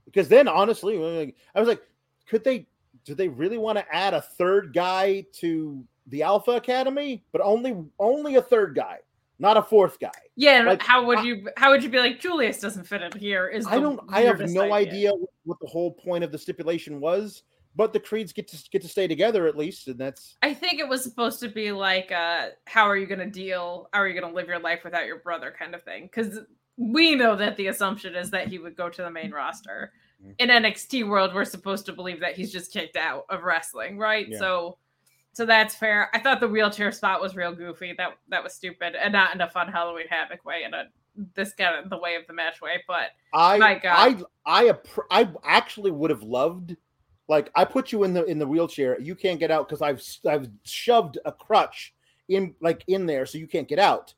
because then honestly, I was like, could they? Do they really want to add a third guy to the Alpha Academy? But only only a third guy, not a fourth guy. Yeah, like, how would you how would you be like, Julius doesn't fit in here? Is I don't I have no idea. idea what the whole point of the stipulation was, but the creeds get to get to stay together at least, and that's I think it was supposed to be like uh how are you going to deal? How are you going to live your life without your brother kind of thing? Cuz we know that the assumption is that he would go to the main roster. In N X T world, we're supposed to believe that he's just kicked out of wrestling, right? Yeah. So, so that's fair. I thought the wheelchair spot was real goofy. That that was stupid, and not in a fun Halloween Havoc way, and this got in the way of the match way. But I, my God. I, I, I actually would have loved, like, I put you in the in the wheelchair. You can't get out because I've I've shoved a crutch in like in there, so you can't get out.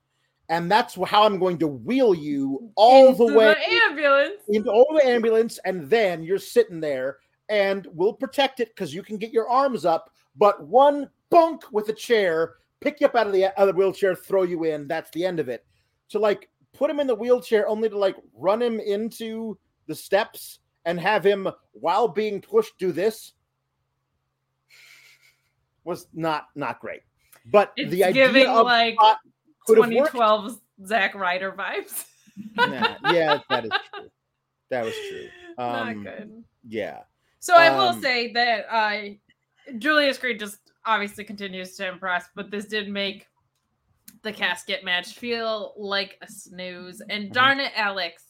And that's how I'm going to wheel you all into the way the ambulance. into all the ambulance, and then you're sitting there, and we'll protect it because you can get your arms up. But one bunk with a chair, pick you up out of the other wheelchair, throw you in. That's the end of it. To like put him in the wheelchair, only to like run him into the steps and have him, while being pushed, do this was not not great. But it's the idea giving, of like. Not, twenty twelve Zack Ryder vibes. Nah, yeah, that is true. That was true. Um, Not good. Yeah. So um, I will say that uh, Julius Creed just obviously continues to impress, but this did make the casket match feel like a snooze. And darn it, Alex,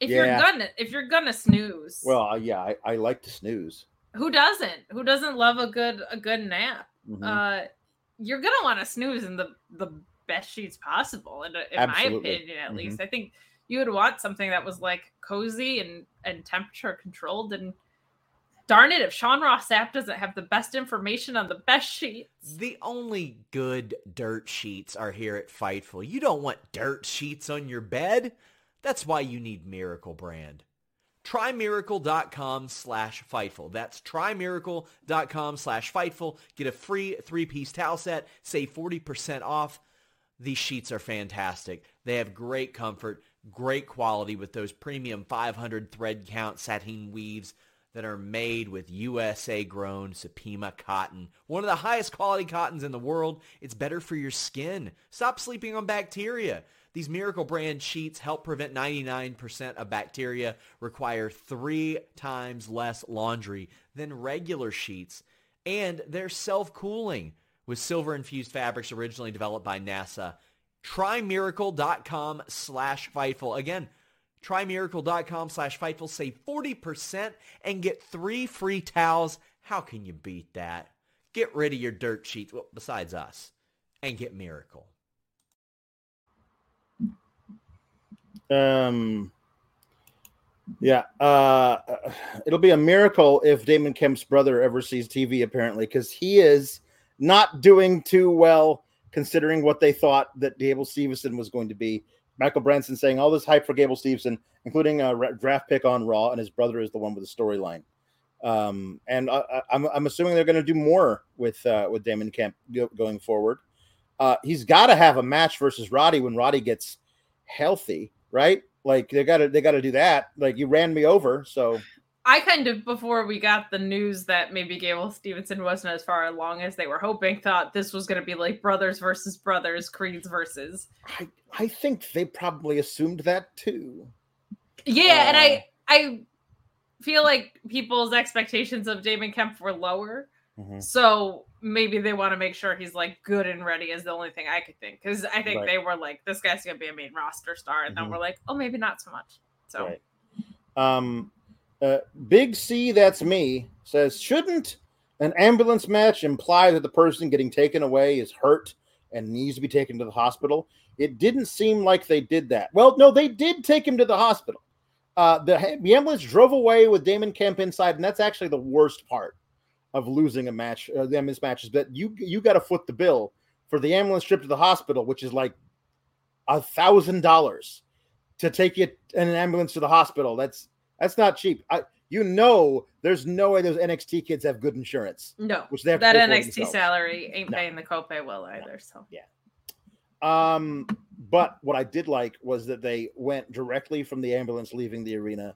if yeah. you're gonna if you're gonna snooze. Well, yeah, I, I like to snooze. Who doesn't? Who doesn't love a good a good nap? Mm-hmm. Uh, you're gonna want to snooze in the the. best sheets possible, and in, in my opinion, at mm-hmm. least, I think you would want something that was like cozy and and temperature controlled. And darn it, if Sean Ross Sapp doesn't have the best information on the best sheets, the only good dirt sheets are here at Fightful. You don't want dirt sheets on your bed. That's why you need Miracle Brand. Try Miracle.com slash Fightful. That's try Miracle.com slash Fightful. Get a free three-piece towel set. Save forty percent off. These sheets are fantastic. They have great comfort, great quality with those premium five hundred thread count sateen weaves that are made with U S A grown Supima cotton. One of the highest quality cottons in the world. It's better for your skin. Stop sleeping on bacteria. These Miracle Brand sheets help prevent ninety-nine percent of bacteria, require three times less laundry than regular sheets, and they're self-cooling, with silver-infused fabrics originally developed by NASA. Try Miracle dot com slash Fightful. Again, Try Miracle dot com slash Fightful. Save forty percent and get three free towels. How can you beat that? Get rid of your dirt sheets, well, besides us, and get Miracle. Um, yeah, uh, it'll be a miracle if Damon Kemp's brother ever sees T V, apparently, because he is not doing too well considering what they thought that Gable Steveson was going to be. Michael Branson saying all this hype for Gable Steveson, including a draft pick on Raw, and his brother is the one with the storyline. Um, and I, I'm, I'm assuming they're going to do more with uh, with Damon Kemp going forward. Uh, he's got to have a match versus Roddy when Roddy gets healthy, right? Like they got to they got to do that. Like you ran me over, so I kind of before we got the news that maybe Gable Steveson wasn't as far along as they were hoping, thought this was going to be like brothers versus brothers, creeds versus. I I think they probably assumed that too. Yeah, uh, and I I. feel like people's expectations of Damon Kemp were lower. Mm-hmm. So maybe they want to make sure he's like good and ready is the only thing I could think. Cause I think right. they were like, this guy's going to be a main roster star. And mm-hmm. then we're like, oh, maybe not so much. So right. um, uh, Big C, that's me, says, shouldn't an ambulance match imply that the person getting taken away is hurt and needs to be taken to the hospital? It didn't seem like they did that. Well, no, they did take him to the hospital. Uh, the, the ambulance drove away with Damon Kemp inside, and that's actually the worst part of losing a match, uh, the ambulance matches, that you you got to foot the bill for the ambulance trip to the hospital, which is like a thousand dollars to take it in an ambulance to the hospital. That's that's not cheap. I, you know, there's no way those N X T kids have good insurance. No, which they have that N X T salary ain't no. paying the copay well either. No. So yeah. Um, but what I did like was that they went directly from the ambulance leaving the arena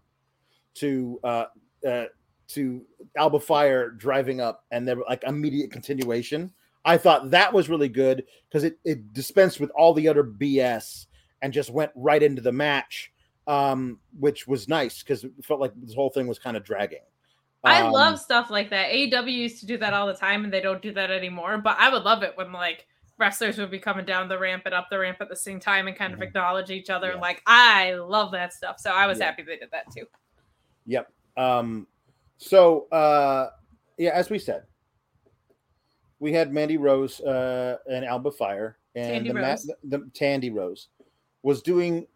to uh, uh, to Alba Fyre driving up, and there were like immediate continuation. I thought that was really good because it, it dispensed with all the other B S and just went right into the match, um, which was nice because it felt like this whole thing was kind of dragging. I um, love stuff like that. A E W used to do that all the time, and they don't do that anymore. But I would love it when like wrestlers would be coming down the ramp and up the ramp at the same time and kind of mm-hmm. acknowledge each other. Yeah. Like, I love that stuff. So I was yeah. happy they did that too. Yep. Um, so, uh, yeah, as we said, we had Mandy Rose uh, and Alba Fyre. And Tandy the Rose. Ma- the, the Tandy Rose was doing...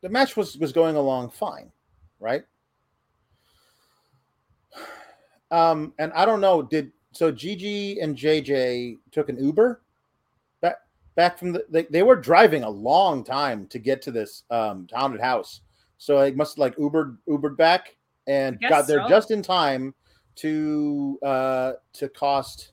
The match was, was going along fine, right? Um, and I don't know, did... So Gigi and J J took an Uber back, back from the they, – they were driving a long time to get to this um, haunted house. So they must have, like, Ubered, Ubered back and got there so. just in time to uh, to cost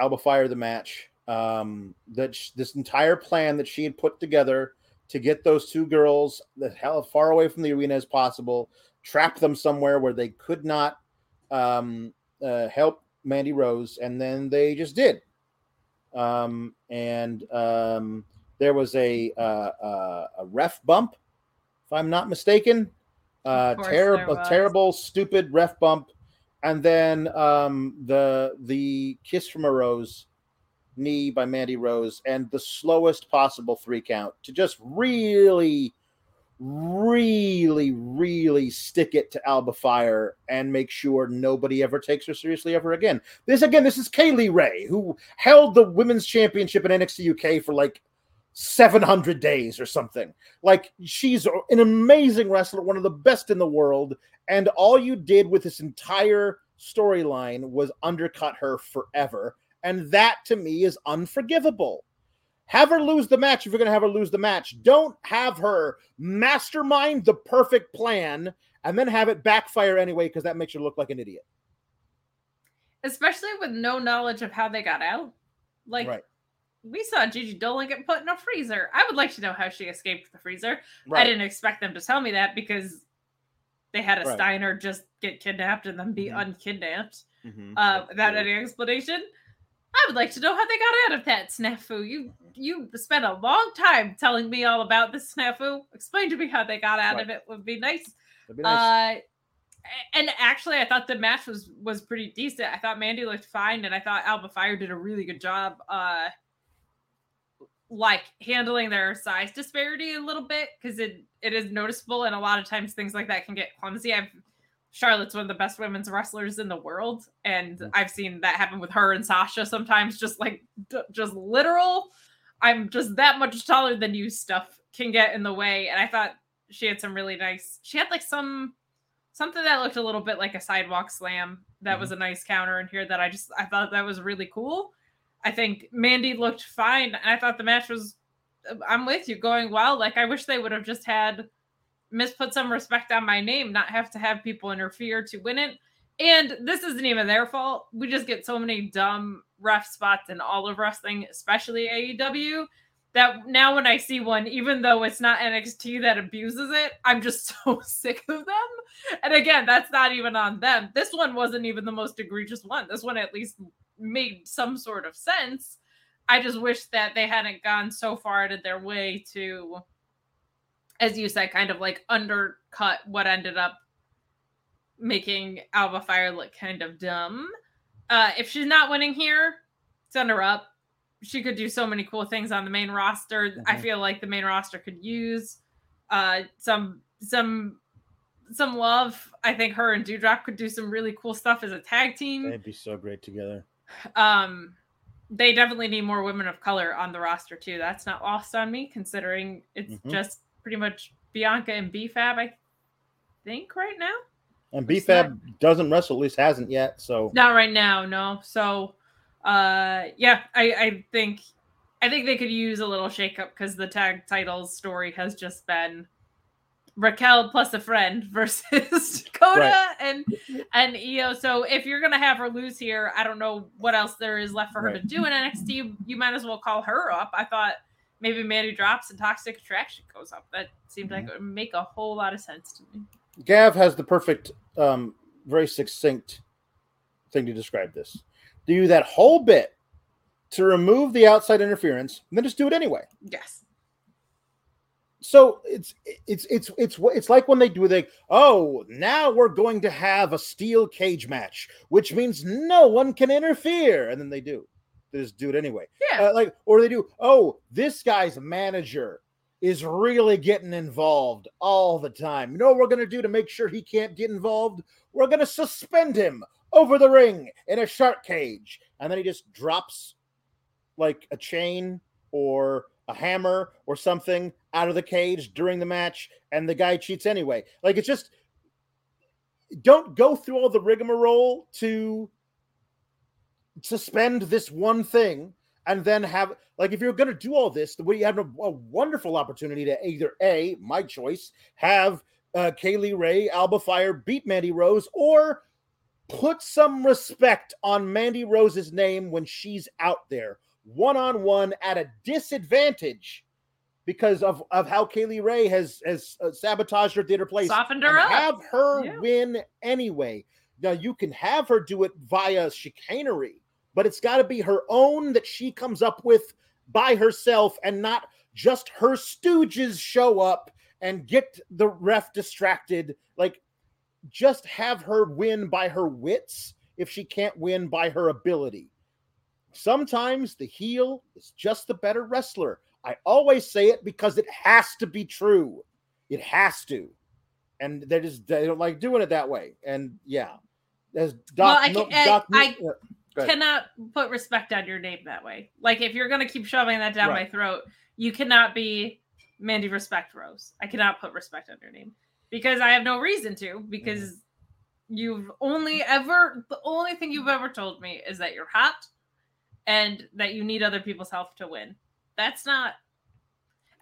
Alba Fyre the match. Um, that sh- this entire plan that she had put together to get those two girls the hell far away from the arena as possible, trap them somewhere where they could not um, – Uh, help Mandy Rose, and then they just did. Um, and um, there was a, uh, uh, a ref bump, if I'm not mistaken. Uh, terrible, terrible, stupid ref bump, and then um, the the kiss from a rose, knee by Mandy Rose, and the slowest possible three count to just really, really, really stick it to Alba Fyre and make sure nobody ever takes her seriously ever again. This again, this is Kaylee Ray, who held the women's championship in N X T U K for like seven hundred days or something. Like, she's an amazing wrestler, one of the best in the world, and all you did with this entire storyline was undercut her forever, and that to me is unforgivable. Have her lose the match if you're going to have her lose the match. Don't have her mastermind the perfect plan and then have it backfire anyway because that makes her look like an idiot. Especially with no knowledge of how they got out. Like, right. we saw Gigi Dolin get put in a freezer. I would like to know how she escaped the freezer. Right. I didn't expect them to tell me that because they had a right. Steiner just get kidnapped and then be mm-hmm. unkidnapped mm-hmm. uh, without any explanation. I would like to know how they got out of that snafu. You you spent a long time telling me all about this snafu. Explain to me how they got out right. of it would be nice. That'd be nice. Uh, and actually I thought the match was, was pretty decent. I thought Mandy looked fine, and I thought Alba Fyre did a really good job, uh, like handling their size disparity a little bit, because it, it is noticeable, and a lot of times things like that can get clumsy. I've Charlotte's one of the best women's wrestlers in the world, and I've seen that happen with her and Sasha sometimes, just like, d- just literal, I'm just that much taller than you stuff can get in the way. And I thought she had some really nice, she had like some, something that looked a little bit like a sidewalk slam that mm-hmm. was a nice counter in here that I just, I thought that was really cool. I think Mandy looked fine, and I thought the match was, I'm with you, going well. Like, I wish they would have just had Miss Put Some Respect on My Name, not have to have people interfere to win it. And this isn't even their fault. We just get so many dumb ref spots in all of wrestling, especially A E W, that now when I see one, even though it's not N X T that abuses it, I'm just so sick of them. And again, that's not even on them. This one wasn't even the most egregious one. This one at least made some sort of sense. I just wish that they hadn't gone so far out of their way to, as you said, kind of like undercut what ended up making Alba Fyre look kind of dumb. Uh, if she's not winning here, send her up. She could do so many cool things on the main roster. Mm-hmm. I feel like the main roster could use uh, some some some love. I think her and Doudrop could do some really cool stuff as a tag team. They'd be so great together. Um, they definitely need more women of color on the roster too. That's not lost on me, considering it's mm-hmm. just pretty much Bianca and B F A B, I think, right now. And B F A B not, doesn't wrestle, at least hasn't yet. So not right now, no. So, uh, yeah, I, I think I think they could use a little shakeup, because the tag titles story has just been Raquel plus a friend versus Dakota right. and and Io. So if you're gonna have her lose here, I don't know what else there is left for her right. to do in N X T. You might as well call her up. I thought maybe Mandy drops and Toxic Attraction goes up. That seemed like it would make a whole lot of sense to me. Gav has the perfect, um, very succinct thing to describe this. Do that whole bit to remove the outside interference, and then just do it anyway. Yes. So it's it's it's it's it's like when they do the, oh, now we're going to have a steel cage match, which means no one can interfere, and then they do. They just do it anyway. Yeah. Uh, like, or they do, oh, this guy's manager is really getting involved all the time. You know what we're going to do to make sure he can't get involved? We're going to suspend him over the ring in a shark cage. And then he just drops like a chain or a hammer or something out of the cage during the match, and the guy cheats anyway. Like, it's just, don't go through all the rigmarole to suspend this one thing, and then have, like, if you're going to do all this, the way you have a, a wonderful opportunity to either A, my choice, have uh, Kaylee Ray, Alba Fyre beat Mandy Rose, or put some respect on Mandy Rose's name when she's out there one-on-one at a disadvantage because of, of how Kaylee Ray has, has uh, sabotaged her, did her place. Softened her up. Have her yeah. win anyway. Now, you can have her do it via chicanery, but it's got to be her own that she comes up with by herself, and not just her stooges show up and get the ref distracted. Like, just have her win by her wits if she can't win by her ability. Sometimes the heel is just the better wrestler. I always say it because it has to be true. It has to. And they just they don't like doing it that way. And, yeah. As Doc, well, I, no, I, Doc, I, no, I, Right. cannot put respect on your name that way. Like, if you're going to keep shoving that down right. my throat, you cannot be Mandy Respect Rose. I cannot put respect on your name because I have no reason to, because mm-hmm. you've only ever, the only thing you've ever told me is that you're hot and that you need other people's help to win. That's not,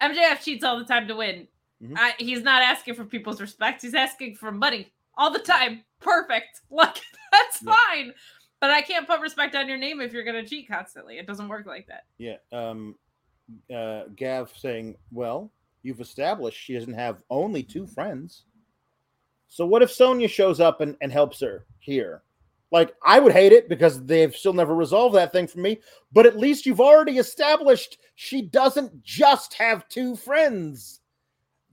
M J F cheats all the time to win. Mm-hmm. I, he's not asking for people's respect. He's asking for money all the time. Perfect. Like, that's yeah. fine. But I can't put respect on your name if you're going to cheat constantly. It doesn't work like that. Yeah. Um, uh, Gav saying, well, you've established she doesn't have only two friends. So what if Sonya shows up and, and helps her here? Like, I would hate it because they've still never resolved that thing for me. But at least you've already established she doesn't just have two friends.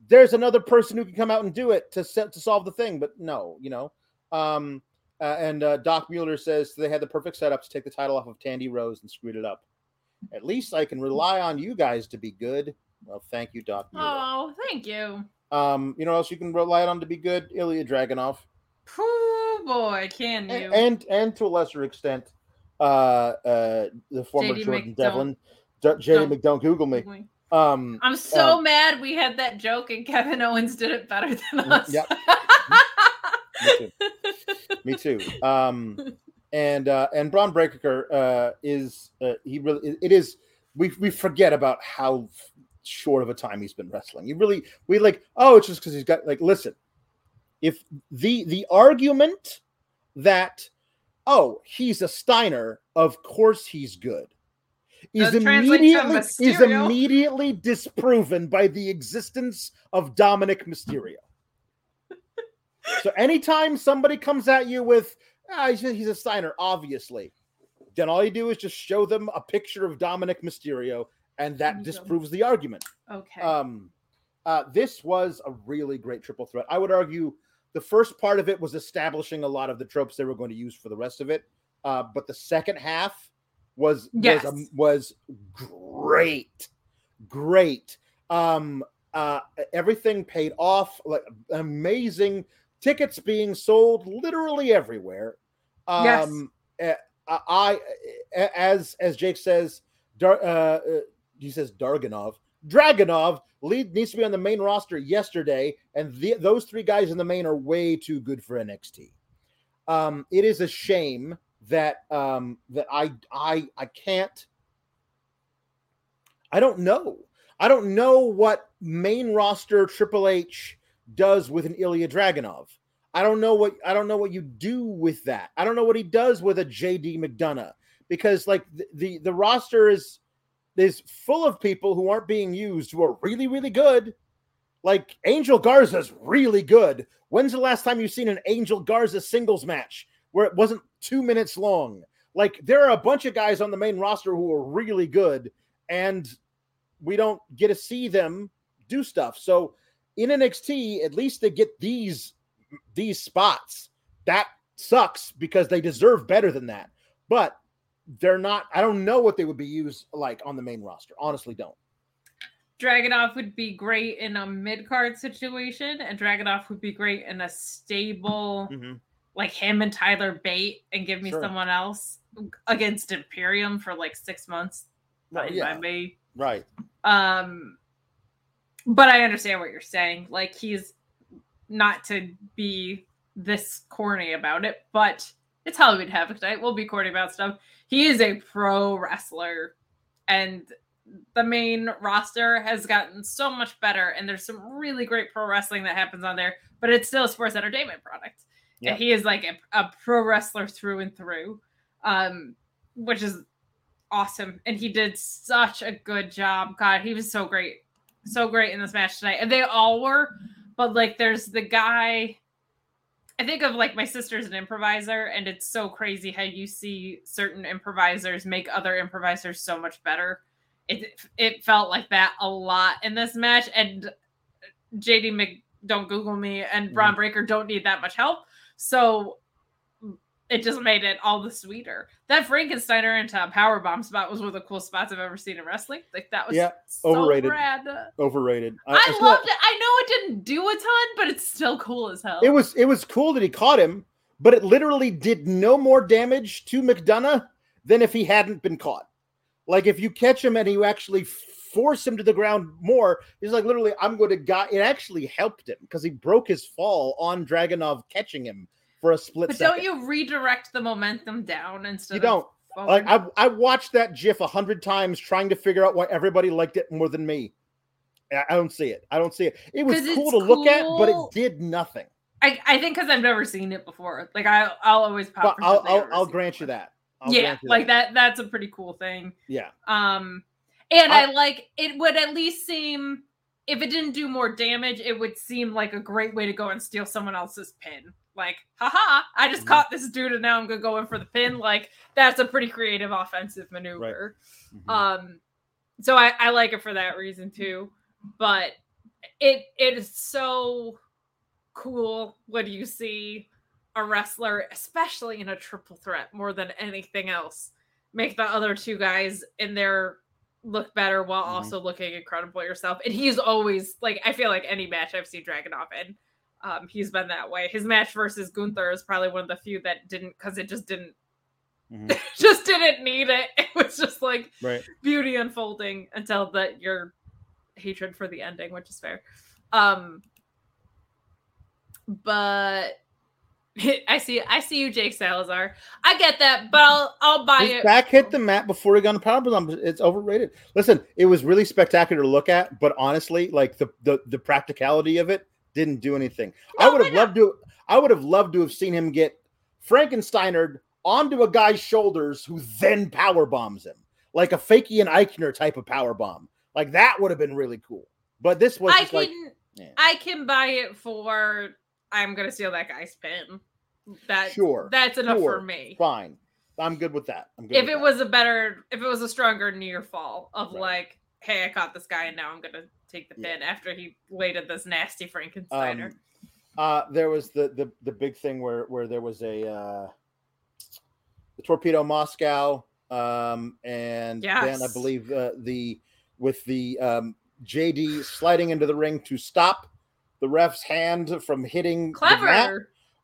there's another person who can come out and do it to set, to solve the thing. But no, you know. Um, uh, and uh, Doc Mueller says they had the perfect setup to take the title off of Mandy Rose and screwed it up. At least I can rely on you guys to be good. Well, thank you, Doc Mueller. Oh, thank you. Um, you know what else you can rely on to be good? Ilya Dragunov. Oh boy, can you? And and, and to a lesser extent, uh, uh, the former J D Jordan Mc, Devlin. Don't, J D don't, McDonagh, don't Google me. me. Um, I'm so uh, mad we had that joke and Kevin Owens did it better than us. Yep. Me too. Me too. Um, and uh, and Bron Breakker uh, is uh, he really it is we we forget about how short of a time he's been wrestling. You really we like oh it's just because he's got like listen. If the the argument that oh he's a Steiner, of course he's good, is immediately is immediately disproven by the existence of Dominic Mysterio. So anytime somebody comes at you with ah, he's, he's a Steiner, obviously, then all you do is just show them a picture of Dominic Mysterio, and that disproves the argument. Okay. Um, uh, this was a really great triple threat. I would argue the first part of it was establishing a lot of the tropes they were going to use for the rest of it, uh, but the second half was yes. was, um, was great, great. Um, uh, everything paid off. Like amazing tickets being sold literally everywhere. Um, yes. I, I as as Jake says, Dar, uh, he says Dragunov. Dragunov lead needs to be on the main roster yesterday, and the, those three guys in the main are way too good for N X T. Um, it is a shame that um, that I I I can't. I don't know. I don't know what main roster Triple H does with an Ilya Dragunov. I don't know what I don't know what you do with that. I don't know what he does with a J D McDonagh, because like the the, the roster is. Is full of people who aren't being used who are really, really good. Like Angel Garza's really good. When's the last time you've seen an Angel Garza singles match where it wasn't two minutes long? Like there are a bunch of guys on the main roster who are really good, and we don't get to see them do stuff. So in N X T, at least they get these these spots. That sucks because they deserve better than that. But they're not, I don't know what they would be used like on the main roster. Honestly, don't. Dragunov would be great in a mid-card situation, and Dragunov would be great in a stable, mm-hmm. like him and Tyler Bate, and give me sure. someone else against Imperium for like six months. Well, yeah. May. Right. Um, but I understand what you're saying. Like he's not to be this corny about it, but it's Halloween Havoc night. We'll be corny about stuff. He is a pro wrestler, and the main roster has gotten so much better, and there's some really great pro wrestling that happens on there, but it's still a sports entertainment product. Yeah. And he is like a, a pro wrestler through and through, um, which is awesome. And he did such a good job. God, he was so great. So great in this match tonight. And they all were, but like there's the guy... I think of like my sister's an improviser, and it's so crazy how you see certain improvisers make other improvisers so much better. It it felt like that a lot in this match, and J D Mc don't Google me and Bron Breakker don't need that much help, so it just made it all the sweeter. That Frankensteiner and Tom Powerbomb spot was one of the coolest spots I've ever seen in wrestling. Like that was yeah, so overrated. Rad. Overrated. I, I loved it. I know it didn't do a ton, but it's still cool as hell. It was it was cool that he caught him, but it literally did no more damage to McDonagh than if he hadn't been caught. Like if you catch him and you actually force him to the ground more, he's like literally, I'm going to guy. It actually helped him because he broke his fall on Dragunov catching him. For a split but second. Don't you redirect the momentum down instead you of... You don't. Forward? Like I, I watched that GIF a hundred times trying to figure out why everybody liked it more than me. I, I don't see it. I don't see it. It was cool to cool. look at, but it did nothing. I, I think because I've never seen it before. Like, I, I'll always pop... But I'll, I'll, I'll grant you that. I'll yeah, grant you like that. that. That's a pretty cool thing. Yeah. Um, And I, I like... It would at least seem... If it didn't do more damage, it would seem like a great way to go and steal someone else's pin. Like, haha, I just mm-hmm. caught this dude and now I'm going to go in for the pin. Like, that's a pretty creative offensive maneuver. Right. Mm-hmm. Um, so I, I like it for that reason, too. But it it is so cool when you see a wrestler, especially in a triple threat, more than anything else, make the other two guys in there look better while mm-hmm. also looking incredible yourself. And he's always, like, I feel like any match I've seen Dragunov in, um, he's been that way. His match versus Gunther is probably one of the few that didn't, because it just didn't, mm-hmm. it just didn't need it. It was just like right. beauty unfolding until that your hatred for the ending, which is fair. Um, but I see, I see you, Jake Salazar. I get that, but I'll, I'll buy His it. Back hit the mat before he got on the power bomb. It's overrated. Listen, it was really spectacular to look at, but honestly, like the the, the practicality of it didn't do anything. No, I would have loved to. I would have loved to have seen him get Frankensteinered onto a guy's shoulders, who then power bombs him, like a Fakian Eichner type of power bomb. Like that would have been really cool. But this was. I just can. Like, yeah. I can buy it for. I'm going to steal that guy's pin. That, sure. That's enough sure. for me. Fine. I'm good with that. I'm good if with it that. was a better, if it was a stronger near fall of right. like, hey, I caught this guy and now I'm going to take the pin yeah. after he laid this nasty Frankensteiner. Um, uh, there was the, the, the big thing where, where there was a, uh, the Torpedo Moscow. Um, and yes. then I believe uh, the, with the um, J D sliding into the ring to stop the ref's hand from hitting Clever. the mat,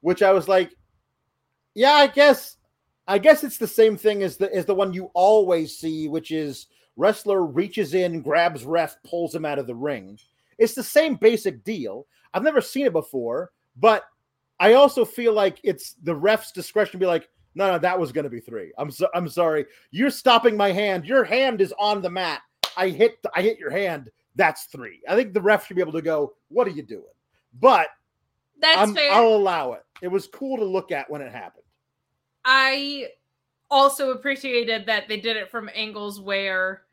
which I was like, yeah, I guess, I guess it's the same thing as the, as the one you always see, which is wrestler reaches in, grabs ref, pulls him out of the ring. It's the same basic deal. I've never seen it before, but I also feel like it's the ref's discretion to be like, no, no, that was going to be three. I'm so, I'm sorry. You're stopping my hand. Your hand is on the mat. I hit, the, I hit your hand. That's three. I think the ref should be able to go, what are you doing? But that's fair. I'll allow it. It was cool to look at when it happened. I also appreciated that they did it from angles where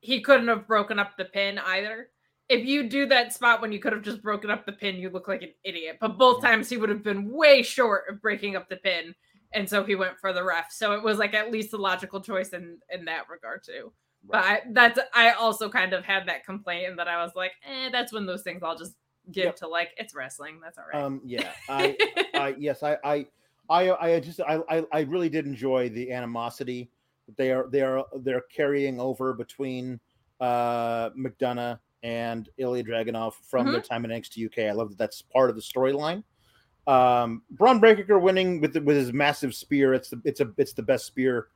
he couldn't have broken up the pin either. If you do that spot when you could have just broken up the pin, you look like an idiot. But both times he would have been way short of breaking up the pin. And so he went for the ref. So it was like at least a logical choice in, in that regard too. Right. But I, that's, I also kind of had that complaint and that I was like, eh, that's one of those things I'll just give yep. to like, it's wrestling. That's all right. Um, yeah. I, I, yes, I, I, I, I just, I, I really did enjoy the animosity that they are, they are, they're carrying over between uh, McDonagh and Ilya Dragunov from mm-hmm. their time in N X T U K. I love that that's part of the storyline. Um, Bron Breakker winning with the, with his massive spear. It's the, it's a, it's the best spear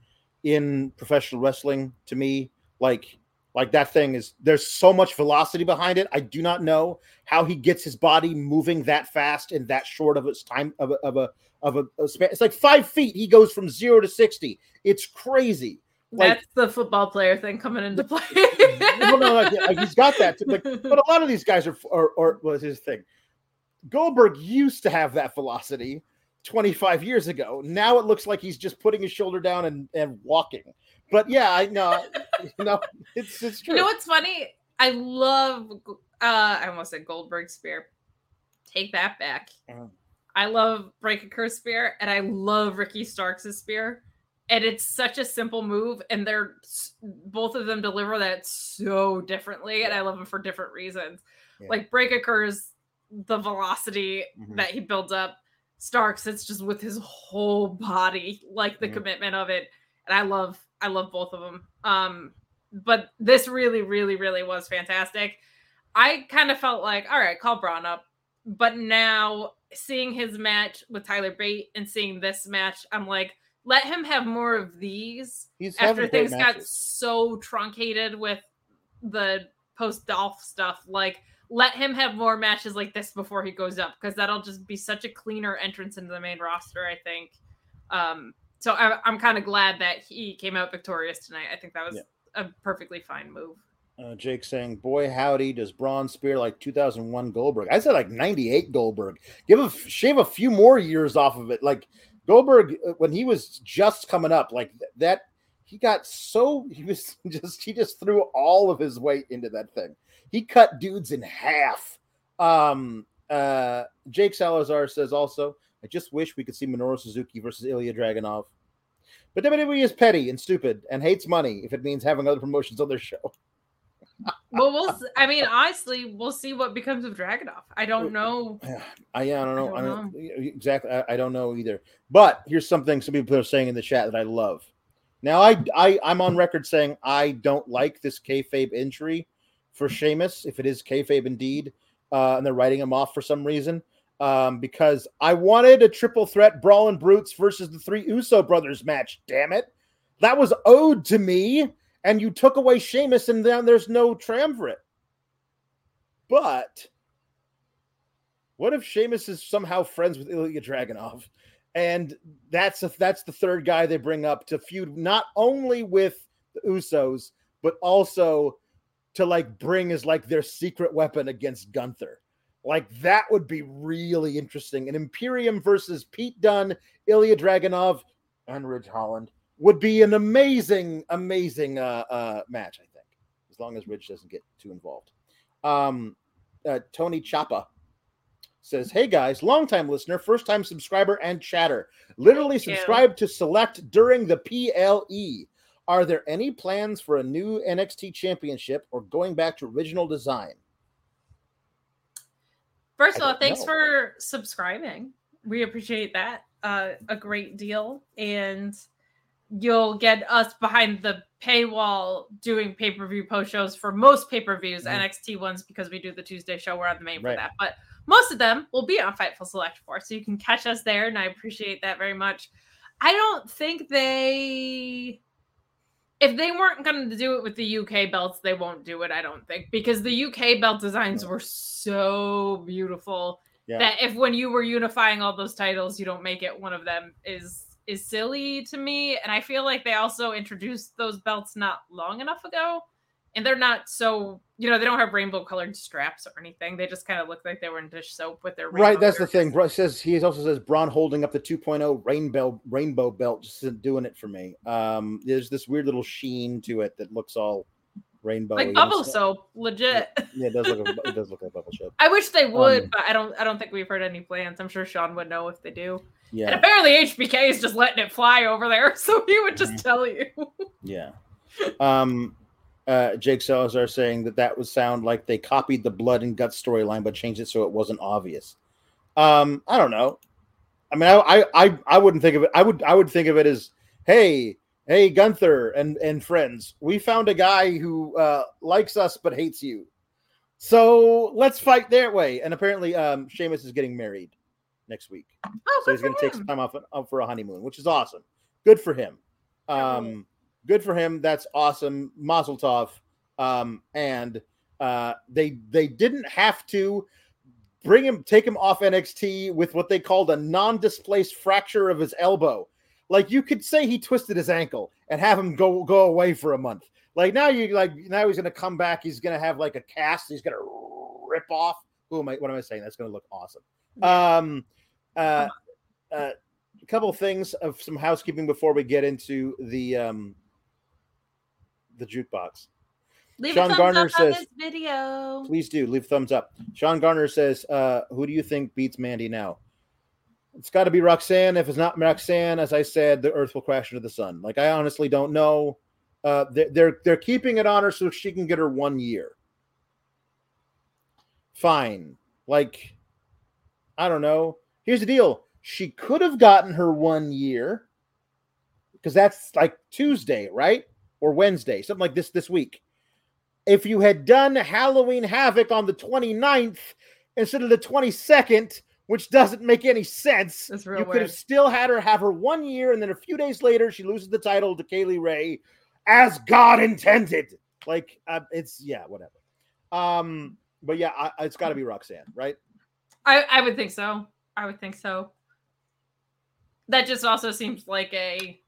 in professional wrestling to me. Like, like that thing is, there's so much velocity behind it. I do not know how he gets his body moving that fast in that short of its time of a, of a, of a, a span. It's like five feet. He goes from zero to sixty. It's crazy. Like, that's the football player thing coming into play. well, no, like, like he's got that. Like, but a lot of these guys are, or, or was his thing. Goldberg used to have that velocity twenty-five years ago. Now it looks like he's just putting his shoulder down and, and walking. But yeah, I know. No, it's it's true. You know what's funny? I love, uh, I almost said Goldberg spear. Take that back. Mm. I love Breakker's spear, and I love Ricky Starks' spear. And it's such a simple move, and they're both of them deliver that so differently, yeah. and I love them for different reasons. Yeah. Like Breakker's, the velocity mm-hmm. that he builds up. Starks, it's just with his whole body, like the mm-hmm. commitment of it. And I love, I love both of them. Um, but this really, really, really was fantastic. I kind of felt like, all right, call Braun up. But now seeing his match with Tyler Bate and seeing this match, I'm like, let him have more of these. He's after things got so truncated with the post-Dolph stuff. Like, let him have more matches like this before he goes up, because that'll just be such a cleaner entrance into the main roster, I think. Um, so I, I'm kind of glad that he came out victorious tonight. I think that was yeah. a perfectly fine move. Uh, Jake saying, boy, howdy, does Braun spear like two thousand one Goldberg? I said like ninety-eight Goldberg. Give a, shave a few more years off of it. Like Goldberg, when he was just coming up, like that, he got so, he was just, he just threw all of his weight into that thing. He cut dudes in half. Um, uh, Jake Salazar says also, I just wish we could see Minoru Suzuki versus Ilya Dragunov. But W W E is petty and stupid and hates money if it means having other promotions on their show. Well, we'll. I mean, honestly, we'll see what becomes of Dragunov. I don't know. I, yeah, I don't know. I don't, I don't know. Exactly. I, I don't know either. But here's something some people are saying in the chat that I love. Now, I, I, I'm on record saying I don't like this kayfabe injury for Sheamus, if it is kayfabe indeed, uh, and they're writing him off for some reason, um, because I wanted a triple threat Brawling Brutes versus the three Uso brothers match, damn it. That was owed to me. And you took away Sheamus, and then there's no tram for it. But what if Sheamus is somehow friends with Ilya Dragunov? And that's a, that's the third guy they bring up to feud not only with the Usos, but also to like bring as like their secret weapon against Gunther. Like that would be really interesting. An Imperium versus Pete Dunne, Ilya Dragunov, and Ridge Holland would be an amazing, amazing uh, uh, match, I think, as long as Ridge doesn't get too involved. Um, uh, Tony Chapa says, hey, guys, longtime listener, first-time subscriber and chatter. Literally subscribed to Select during the P L E. Are there any plans for a new N X T championship or going back to original design? First of all, thanks know. for subscribing. We appreciate that uh, a great deal. And you'll get us behind the paywall doing pay-per-view post shows for most pay-per-views, mm-hmm. N X T ones, because we do the Tuesday show. We're on the main right. for that. But most of them will be on Fightful Select for. So you can catch us there, and I appreciate that very much. I don't think they... If they weren't going to do it with the U K belts, they won't do it, I don't think. Because the U K belt designs no. were so beautiful yeah. that if when you were unifying all those titles, you don't make it one of them is... is silly to me. And I feel like they also introduced those belts not long enough ago. And they're not so, you know, they don't have rainbow colored straps or anything. They just kind of look like they were in dish soap with their rainbow. Right, that's the thing. Bro says, he also says, Bron holding up the two point oh rainbow, rainbow belt just isn't doing it for me. Um, there's this weird little sheen to it that looks all rainbow. Like bubble soap, legit. Yeah, yeah, it does look like, it does look like bubble soap. I wish they would, um, but I don't I don't think we've heard any plans. I'm sure Sean would know if they do. Yeah. And apparently H B K is just letting it fly over there, so he would just tell you. yeah. Um, uh, Jake Salazar saying that that would sound like they copied the blood and guts storyline, but changed it so it wasn't obvious. Um, I don't know. I mean, I, I, I, I wouldn't think of it. I would, I would think of it as, hey, hey, Gunther and and friends, we found a guy who uh, likes us but hates you, so let's fight that way. And apparently, um, Sheamus is getting married next week. Oh, so he's going to take some time off, off for a honeymoon, which is awesome. Good for him. Um, good for him. That's awesome. Mazel tov. Um, and uh, they they didn't have to bring him, take him off N X T with what they called a non-displaced fracture of his elbow. Like you could say he twisted his ankle and have him go go away for a month. Like now you like now he's going to come back. He's going to have like a cast. He's going to rip off. Who am I? What am I saying? That's going to look awesome. Um, uh, uh, a couple things of some housekeeping before we get into the um, the jukebox. Leave Sean a thumbs Garner up says, on this video. Please do leave a thumbs up. Sean Garner says, uh, "Who do you think beats Mandy now?" It's got to be Roxanne. If it's not Roxanne, as I said, the Earth will crash into the sun. Like I honestly don't know. Uh, they're they're, they're keeping it on her so she can get her one year. Fine, like. I don't know. Here's the deal. She could have gotten her one year because that's like Tuesday, right? Or Wednesday, something like this this week. If you had done Halloween Havoc on the twenty-ninth instead of the twenty-second, which doesn't make any sense, you weird. could have still had her have her one year, and then a few days later, she loses the title to Kaylee Ray as God intended. Like, uh, it's, yeah, whatever. Um, but yeah, I, it's got to be Roxanne, right? I, I would think so. I would think so. That just also seems like a...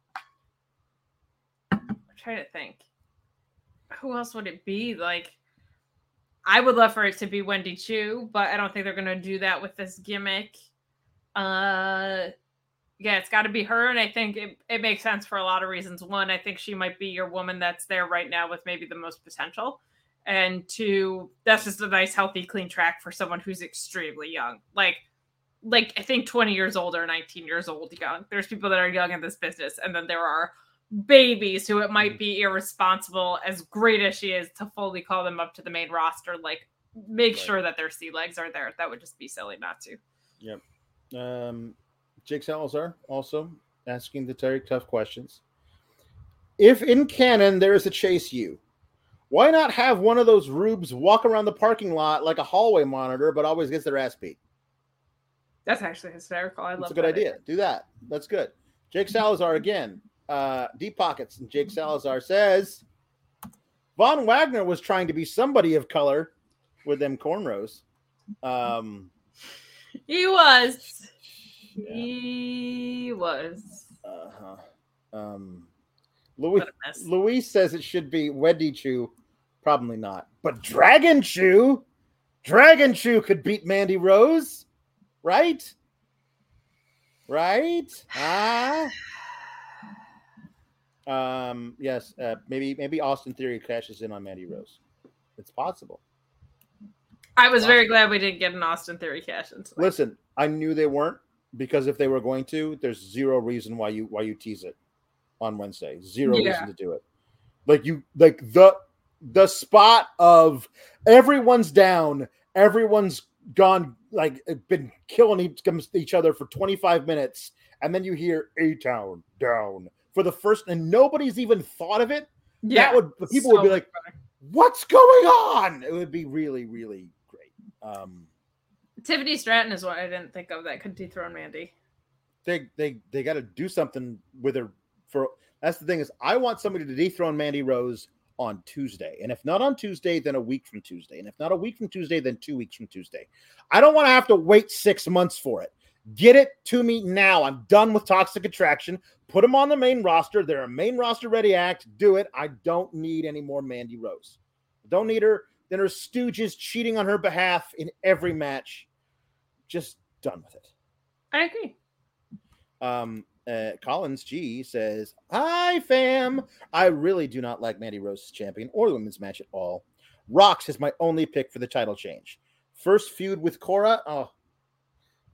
I'm trying to think. Who else would it be? Like, I would love for it to be Wendy Chu, but I don't think they're going to do that with this gimmick. Uh, yeah, it's got to be her, and I think it, it makes sense for a lot of reasons. One, I think she might be your woman that's there right now with maybe the most potential. And two, that's just a nice, healthy, clean track for someone who's extremely young. Like, like I think twenty years old or nineteen years old young. There's people that are young in this business. And then there are baby, so it might be irresponsible, as great as she is, to fully call them up to the main roster. Like, make right. sure that their sea legs are there. That would just be silly not to. Yep. Um, Jake Salazar also asking the very tough questions. If in canon there is a Chase U, why not have one of those rubes walk around the parking lot like a hallway monitor, but always gets their ass beat? That's actually hysterical. I That's love that. That's a good idea. idea. Do that. That's good. Jake Salazar again. Uh, Deep Pockets. And Jake Salazar says, Von Wagner was trying to be somebody of color with them cornrows. Um, he was. Yeah. He was. Uh-huh. Um, Louis, Luis says it should be Wendy Chew. Probably not. But Dragon Chew? Dragon Chew could beat Mandy Rose? Right? Right? Ah. Um, yes, uh, maybe maybe Austin Theory crashes in on Mandy Rose. It's possible. I was Austin. very glad we didn't get an Austin Theory cash in. Listen, I knew they weren't, because if they were going to, there's zero reason why you why you tease it on Wednesday. Zero yeah. reason to do it. Like you like the the spot of everyone's down, everyone's gone, like been killing each other for twenty-five minutes, and then you hear A-Town down. For the first, and nobody's even thought of it. Yeah, that would the people so would be like, better. "What's going on?" It would be really, really great. Um, Tiffany Stratton is what I didn't think of that could dethrone Mandy. They, they, they got to do something with her. For that's the thing is, I want somebody to dethrone Mandy Rose on Tuesday, and if not on Tuesday, then a week from Tuesday, and if not a week from Tuesday, then two weeks from Tuesday. I don't want to have to wait six months for it. Get it to me now. I'm done with Toxic Attraction. Put them on the main roster. They're a main roster ready act. Do it. I don't need any more Mandy Rose. I don't need her. Then her stooges cheating on her behalf in every match. Just done with it. I agree. Um, uh, Collins G says, hi, fam. I really do not like Mandy Rose's champion or the women's match at all. Rox is my only pick for the title change. First feud with Cora. Oh.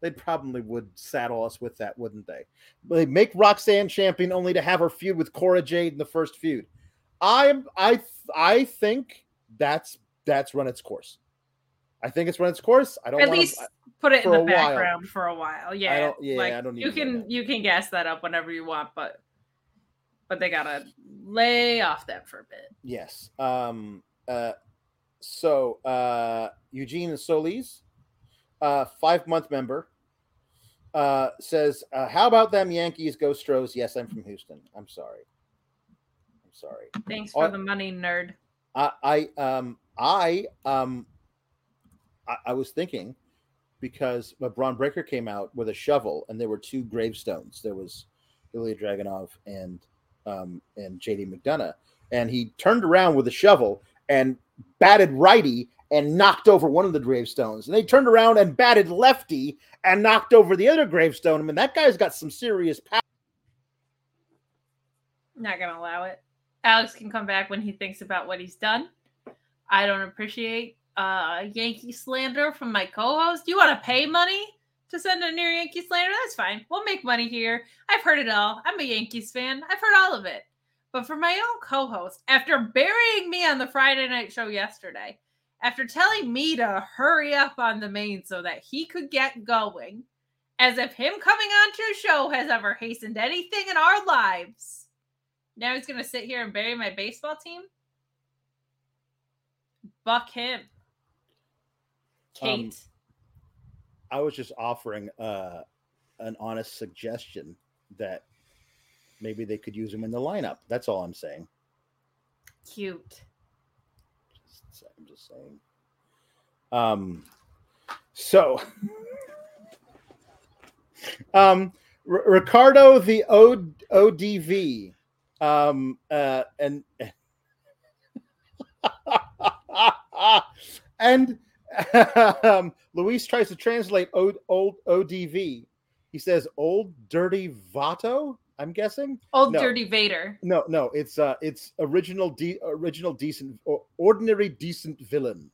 They probably would saddle us with that, wouldn't they? They make Roxanne champion only to have her feud with Cora Jade in the first feud. I I I think that's that's run its course. I think it's run its course. I don't at wanna, least put it in the background while. for a while. Yeah, I don't, yeah. Like, I don't need you can you can gas that up whenever you want, but but they gotta lay off that for a bit. Yes. Um. Uh. So uh, Eugene Solis, uh, five month member. Uh, says, uh, how about them Yankees go Stros? Yes, I'm from Houston. I'm sorry. I'm sorry. Thanks for I, the money, nerd. I, I, um, I, um, I, I was thinking because Bron Breakker came out with a shovel and there were two gravestones. There was Ilya Dragunov and, um, and J D McDonagh. And he turned around with a shovel and batted righty and knocked over one of the gravestones. And they turned around and batted lefty and knocked over the other gravestone. I mean, that guy's got some serious power. Not going to allow it. Alex can come back when he thinks about what he's done. I don't appreciate uh, Yankee slander from my co-host. You want to pay money to send a near Yankee slander? That's fine. We'll make money here. I've heard it all. I'm a Yankees fan. I've heard all of it. But for my own co-host, after burying me on the Friday night show yesterday, after telling me to hurry up on the main so that he could get going, as if him coming onto a show has ever hastened anything in our lives. Now he's going to sit here and bury my baseball team? Buck him. Kate. Um, I was just offering uh, an honest suggestion that maybe they could use him in the lineup. That's all I'm saying. Cute. I'm just saying. Um, so, um, R- Ricardo the O- ODV, um, uh, and and um, Luis tries to translate old old O D V. He says "old dirty Vato." I'm guessing old no. dirty Vader. No, no, it's uh, it's original, de- original decent, or ordinary decent villain.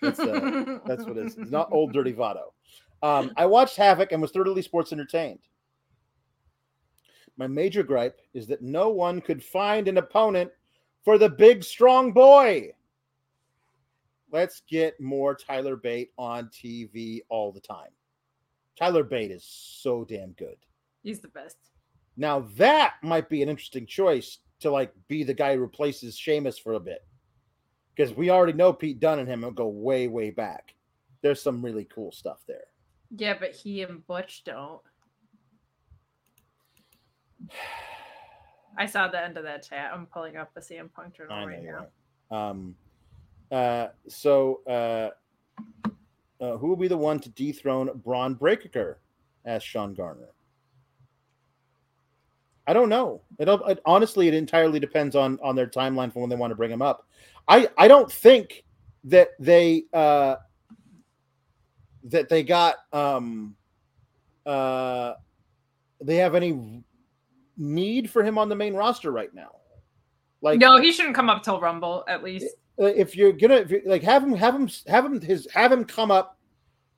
That's, uh, that's what it is. It's not old dirty Votto. Um, I watched Havoc and was thoroughly sports entertained. My major gripe is that no one could find an opponent for the big strong boy. Let's get more Tyler Bate on T V all the time. Tyler Bate is so damn good. He's the best. Now that might be an interesting choice to like be the guy who replaces Sheamus for a bit. Because we already know Pete Dunne and him will go way, way back. There's some really cool stuff there. Yeah, but he and Butch don't. I saw the end of that chat. I'm pulling up the C M Punk journal I know, right now. Right. Um, uh, so, uh, uh, who will be the one to dethrone Bron Breakker? Asked Sean Garner. I don't know. It'll, it honestly, it entirely depends on on their timeline for when they want to bring him up. I, I don't think that they uh, that they got um, uh, they have any need for him on the main roster right now. Like, no, he shouldn't come up till Rumble at least. If you're gonna if you're, like have him have him have him his have him come up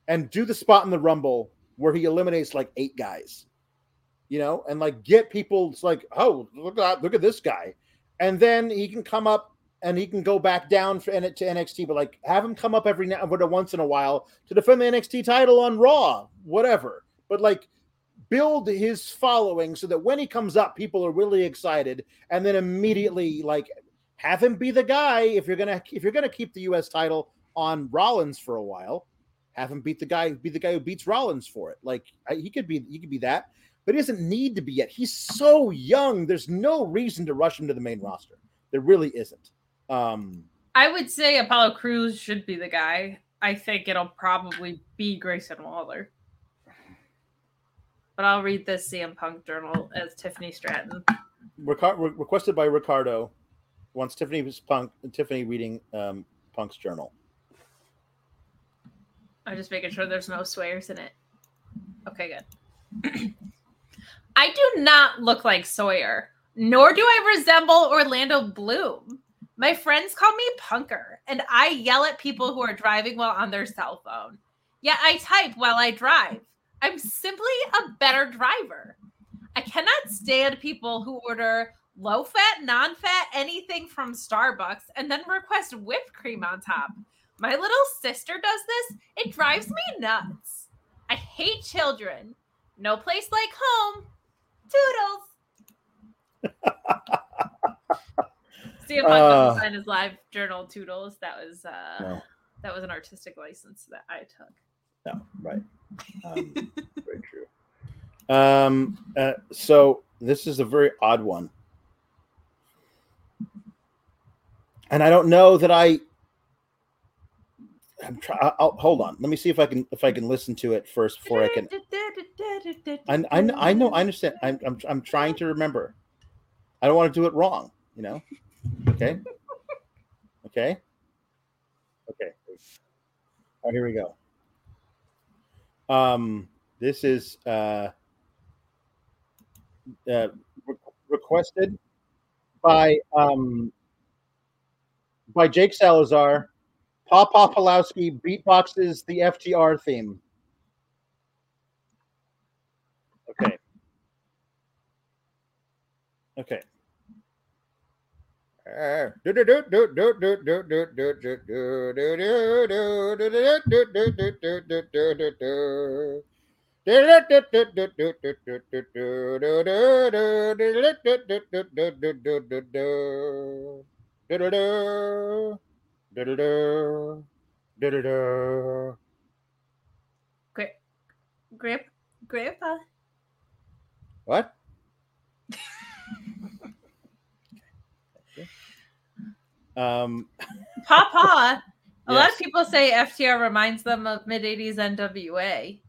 and do the spot in the Rumble where he eliminates like eight guys. You know, and like get people, it's like, oh, look at look at this guy, and then he can come up and he can go back down for, and to N X T, but like have him come up every now but once in a while to defend the N X T title on Raw, whatever. But like build his following so that when he comes up, people are really excited, and then immediately like have him be the guy. If you're gonna if you're gonna keep the U S title on Rollins for a while, have him beat the guy be the guy who beats Rollins for it. Like he could be he could be that. But he doesn't need to be yet. He's so young. There's no reason to rush him to the main roster. There really isn't. Um, I would say Apollo Crews should be the guy. I think it'll probably be Grayson Waller. But I'll read this C M Punk journal as Tiffany Stratton. Reca- re- requested by Ricardo wants Tiffany Punk. Tiffany reading um, Punk's journal. I'm just making sure there's no swears in it. Okay, good. I do not look like Sawyer, nor do I resemble Orlando Bloom. My friends call me Punker, and I yell at people who are driving while on their cell phone. Yet I type while I drive. I'm simply a better driver. I cannot stand people who order low-fat, non-fat, anything from Starbucks, and then request whipped cream on top. My little sister does this. It drives me nuts. I hate children. No place like home. Toodles. C M Punk uh, signed his live journal Toodles. That was uh, no. that was an artistic license that I took. No, right. Um, very true. Um, uh, so this is a very odd one, and I don't know that I. I'm try- I'll, hold on. Let me see if I can if I can listen to it first before I can. I, I, I know. I understand. I'm, I'm I'm trying to remember. I don't want to do it wrong. You know. Okay. Okay. Okay. All right. Here we go. Um. This is uh. uh re- requested by um. by Jake Salazar. Papa Pawlowski beatboxes the F T R theme. Okay. Okay. Da-da-da, da-da-da. Gra- grip, grandpa. What? um, Papa. A yes. lot of people say F T R reminds them of mid-eighties N W A.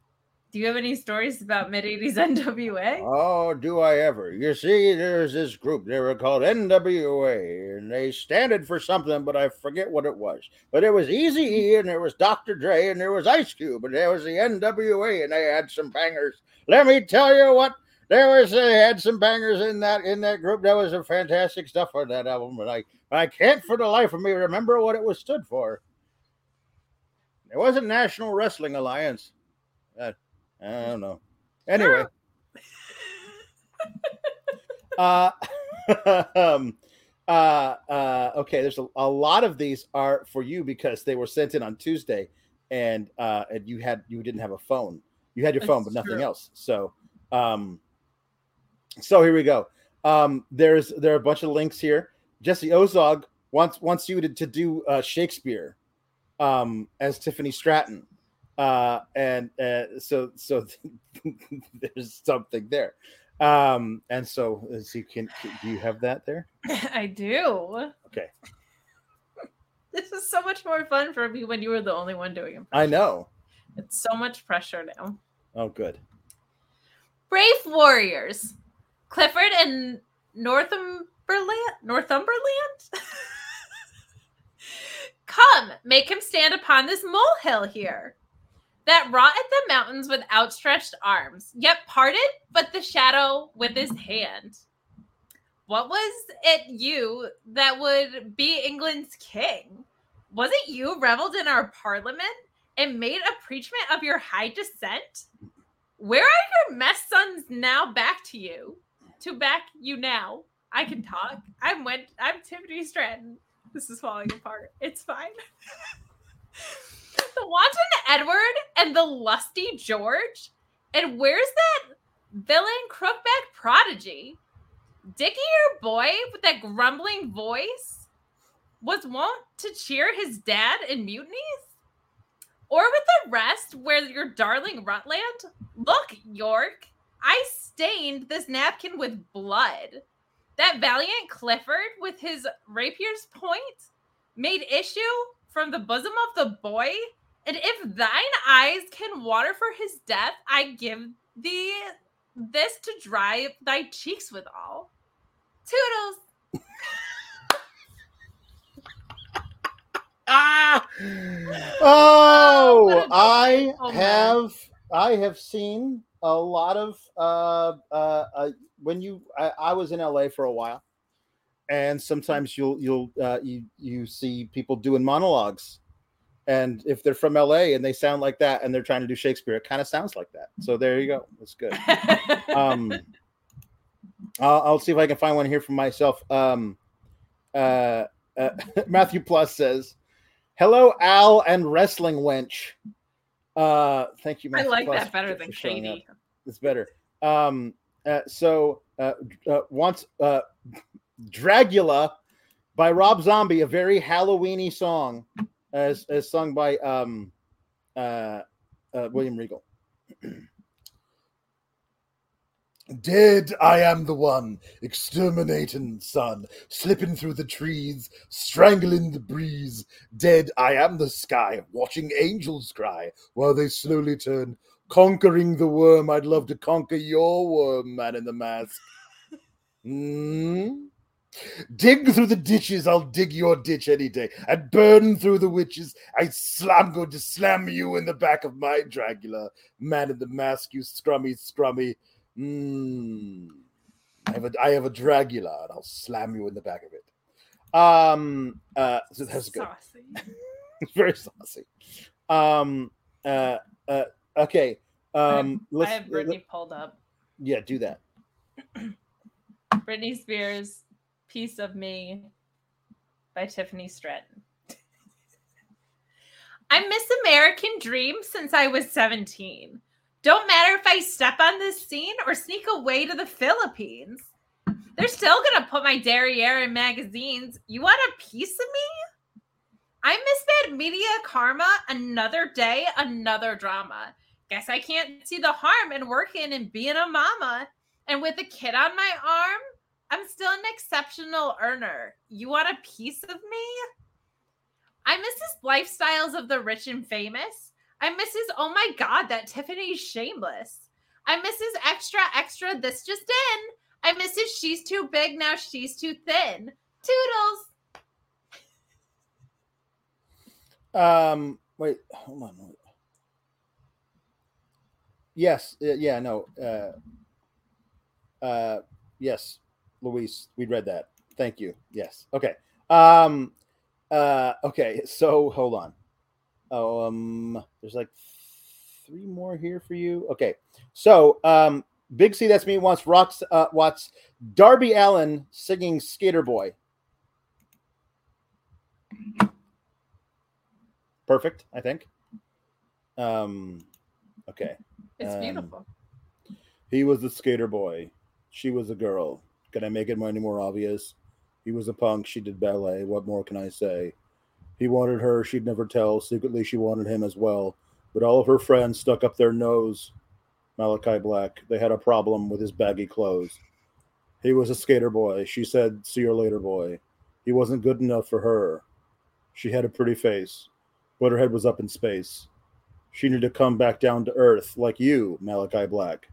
Do you have any stories about mid-eighties N W A? Oh, do I ever. You see, there's this group. They were called N W A, and they standed for something, but I forget what it was. But there was Eazy-E, and there was Doctor Dre, and there was Ice Cube, and there was the N W A, and they had some bangers. Let me tell you what, there was they had some bangers in that in that group. That was some fantastic stuff on that album, but I, I can't for the life of me remember what it was stood for. It wasn't National Wrestling Alliance. Uh, I don't know. Anyway. Uh, um, uh, uh, okay, there's a, a lot of these are for you because they were sent in on Tuesday, and uh, and you had you didn't have a phone. You had your phone, but nothing else. So, um, so here we go. Um, there's there are a bunch of links here. Jesse Ozog wants wants you to to do uh, Shakespeare um, as Tiffany Stratton, uh, and uh, so so there's something there. Um, and so as you can, do you have that there? I do. Okay. This is so much more fun for me when you were the only one doing it. I know. It's so much pressure now. Oh, good. Brave warriors. Clifford and Northumberland? Northumberland? Come, make him stand upon this molehill here. That wrought at the mountains with outstretched arms, yet parted but the shadow with his hand. What was it you that would be England's king? Was it you reveled in our parliament and made a preachment of your high descent? Where are your mess sons now back to you? To back you now. I can talk. I'm went. I'm Tiffany Stratton. This is falling apart. It's fine. The wanton Edward and the lusty George? And where's that villain crookback prodigy? Dickie, your boy with that grumbling voice, was wont to cheer his dad in mutinies? Or with the rest where your darling Rutland? Look, York, I stained this napkin with blood. That valiant Clifford with his rapier's point made issue from the bosom of the boy, and if thine eyes can water for his death, I give thee this to dry thy cheeks withal. Toodles. ah! Oh, oh I oh, have I have seen a lot of uh, uh, uh, when you I, I was in L A for a while. And sometimes you'll you'll uh, you you see people doing monologues, and if they're from L A and they sound like that, and they're trying to do Shakespeare, it kind of sounds like that. So there you go. That's good. um, I'll, I'll see if I can find one here for myself. Um, uh, uh, Matthew Plus says, "Hello, Al and wrestling wench." Uh, thank you, Matthew. I like Plus that better than Shady. Up. It's better. Um, uh, so uh, uh, once. Uh, Dragula by Rob Zombie, a very Halloweeny song, as as sung by um uh, uh William Regal. Dead, I am the one, exterminating sun, slipping through the trees, strangling the breeze. Dead, I am the sky, watching angels cry while they slowly turn, conquering the worm. I'd love to conquer your worm, man in the mask. Mm. Dig through the ditches, I'll dig your ditch any day, and burn through the witches. I slam, go to slam you in the back of my Dragula, man in the mask, you scrummy, scrummy. Mm. I have a, I have a Dragula, and I'll slam you in the back of it. Um, uh, so that's good. Saucy. Very saucy. Um, uh, uh, okay. Um, I have, I have Brittany let, pulled up. Yeah, do that. Britney Spears, Piece of Me by Tiffany Stratton. I miss American Dream since I was seventeen. Don't matter if I step on this scene or sneak away to the Philippines. They're still going to put my derriere in magazines. You want a piece of me? I miss Bad Media Karma, another day, another drama. Guess I can't see the harm in working and being a mama. And with a kid on my arm, I'm still an exceptional earner. You want a piece of me? I miss his lifestyles of the rich and famous. I miss his, oh my God, that Tiffany's shameless. I miss his extra, extra, this just in. I miss his she's too big, now she's too thin. Toodles. Um, wait, hold on. Wait. Yes, yeah, no, uh. Uh, yes, Luis, we read that. Thank you. Yes. Okay. Um, uh, okay. So hold on. Um, there's like three more here for you. Okay. So, um, Big C, that's me, wants Rox, uh, wants Darby Allin singing Skater Boy. Perfect, I think. Um, okay. It's um, beautiful. He was the skater boy. She was a girl. Can I make it any more obvious? He was a punk. She did ballet. What more can I say? He wanted her. She'd never tell. Secretly, she wanted him as well. But all of her friends stuck up their nose. Malachi Black. They had a problem with his baggy clothes. He was a skater boy. She said, see you later, boy. He wasn't good enough for her. She had a pretty face, but her head was up in space. She needed to come back down to earth like you, Malachi Black.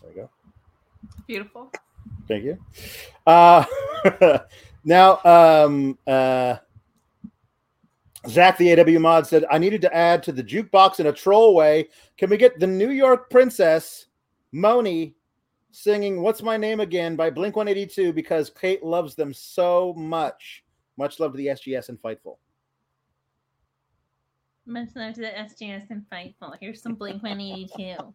There you go. Beautiful. Thank you. Uh, now, um, uh, Zach, the A W mod, said, I needed to add to the jukebox in a troll way. Can we get the New York princess, Moni, singing What's My Name Again by Blink one eighty-two because Kate loves them so much. Much love to the S G S and Fightful. Much love to the S G S and Fightful. Here's some Blink one eighty-two.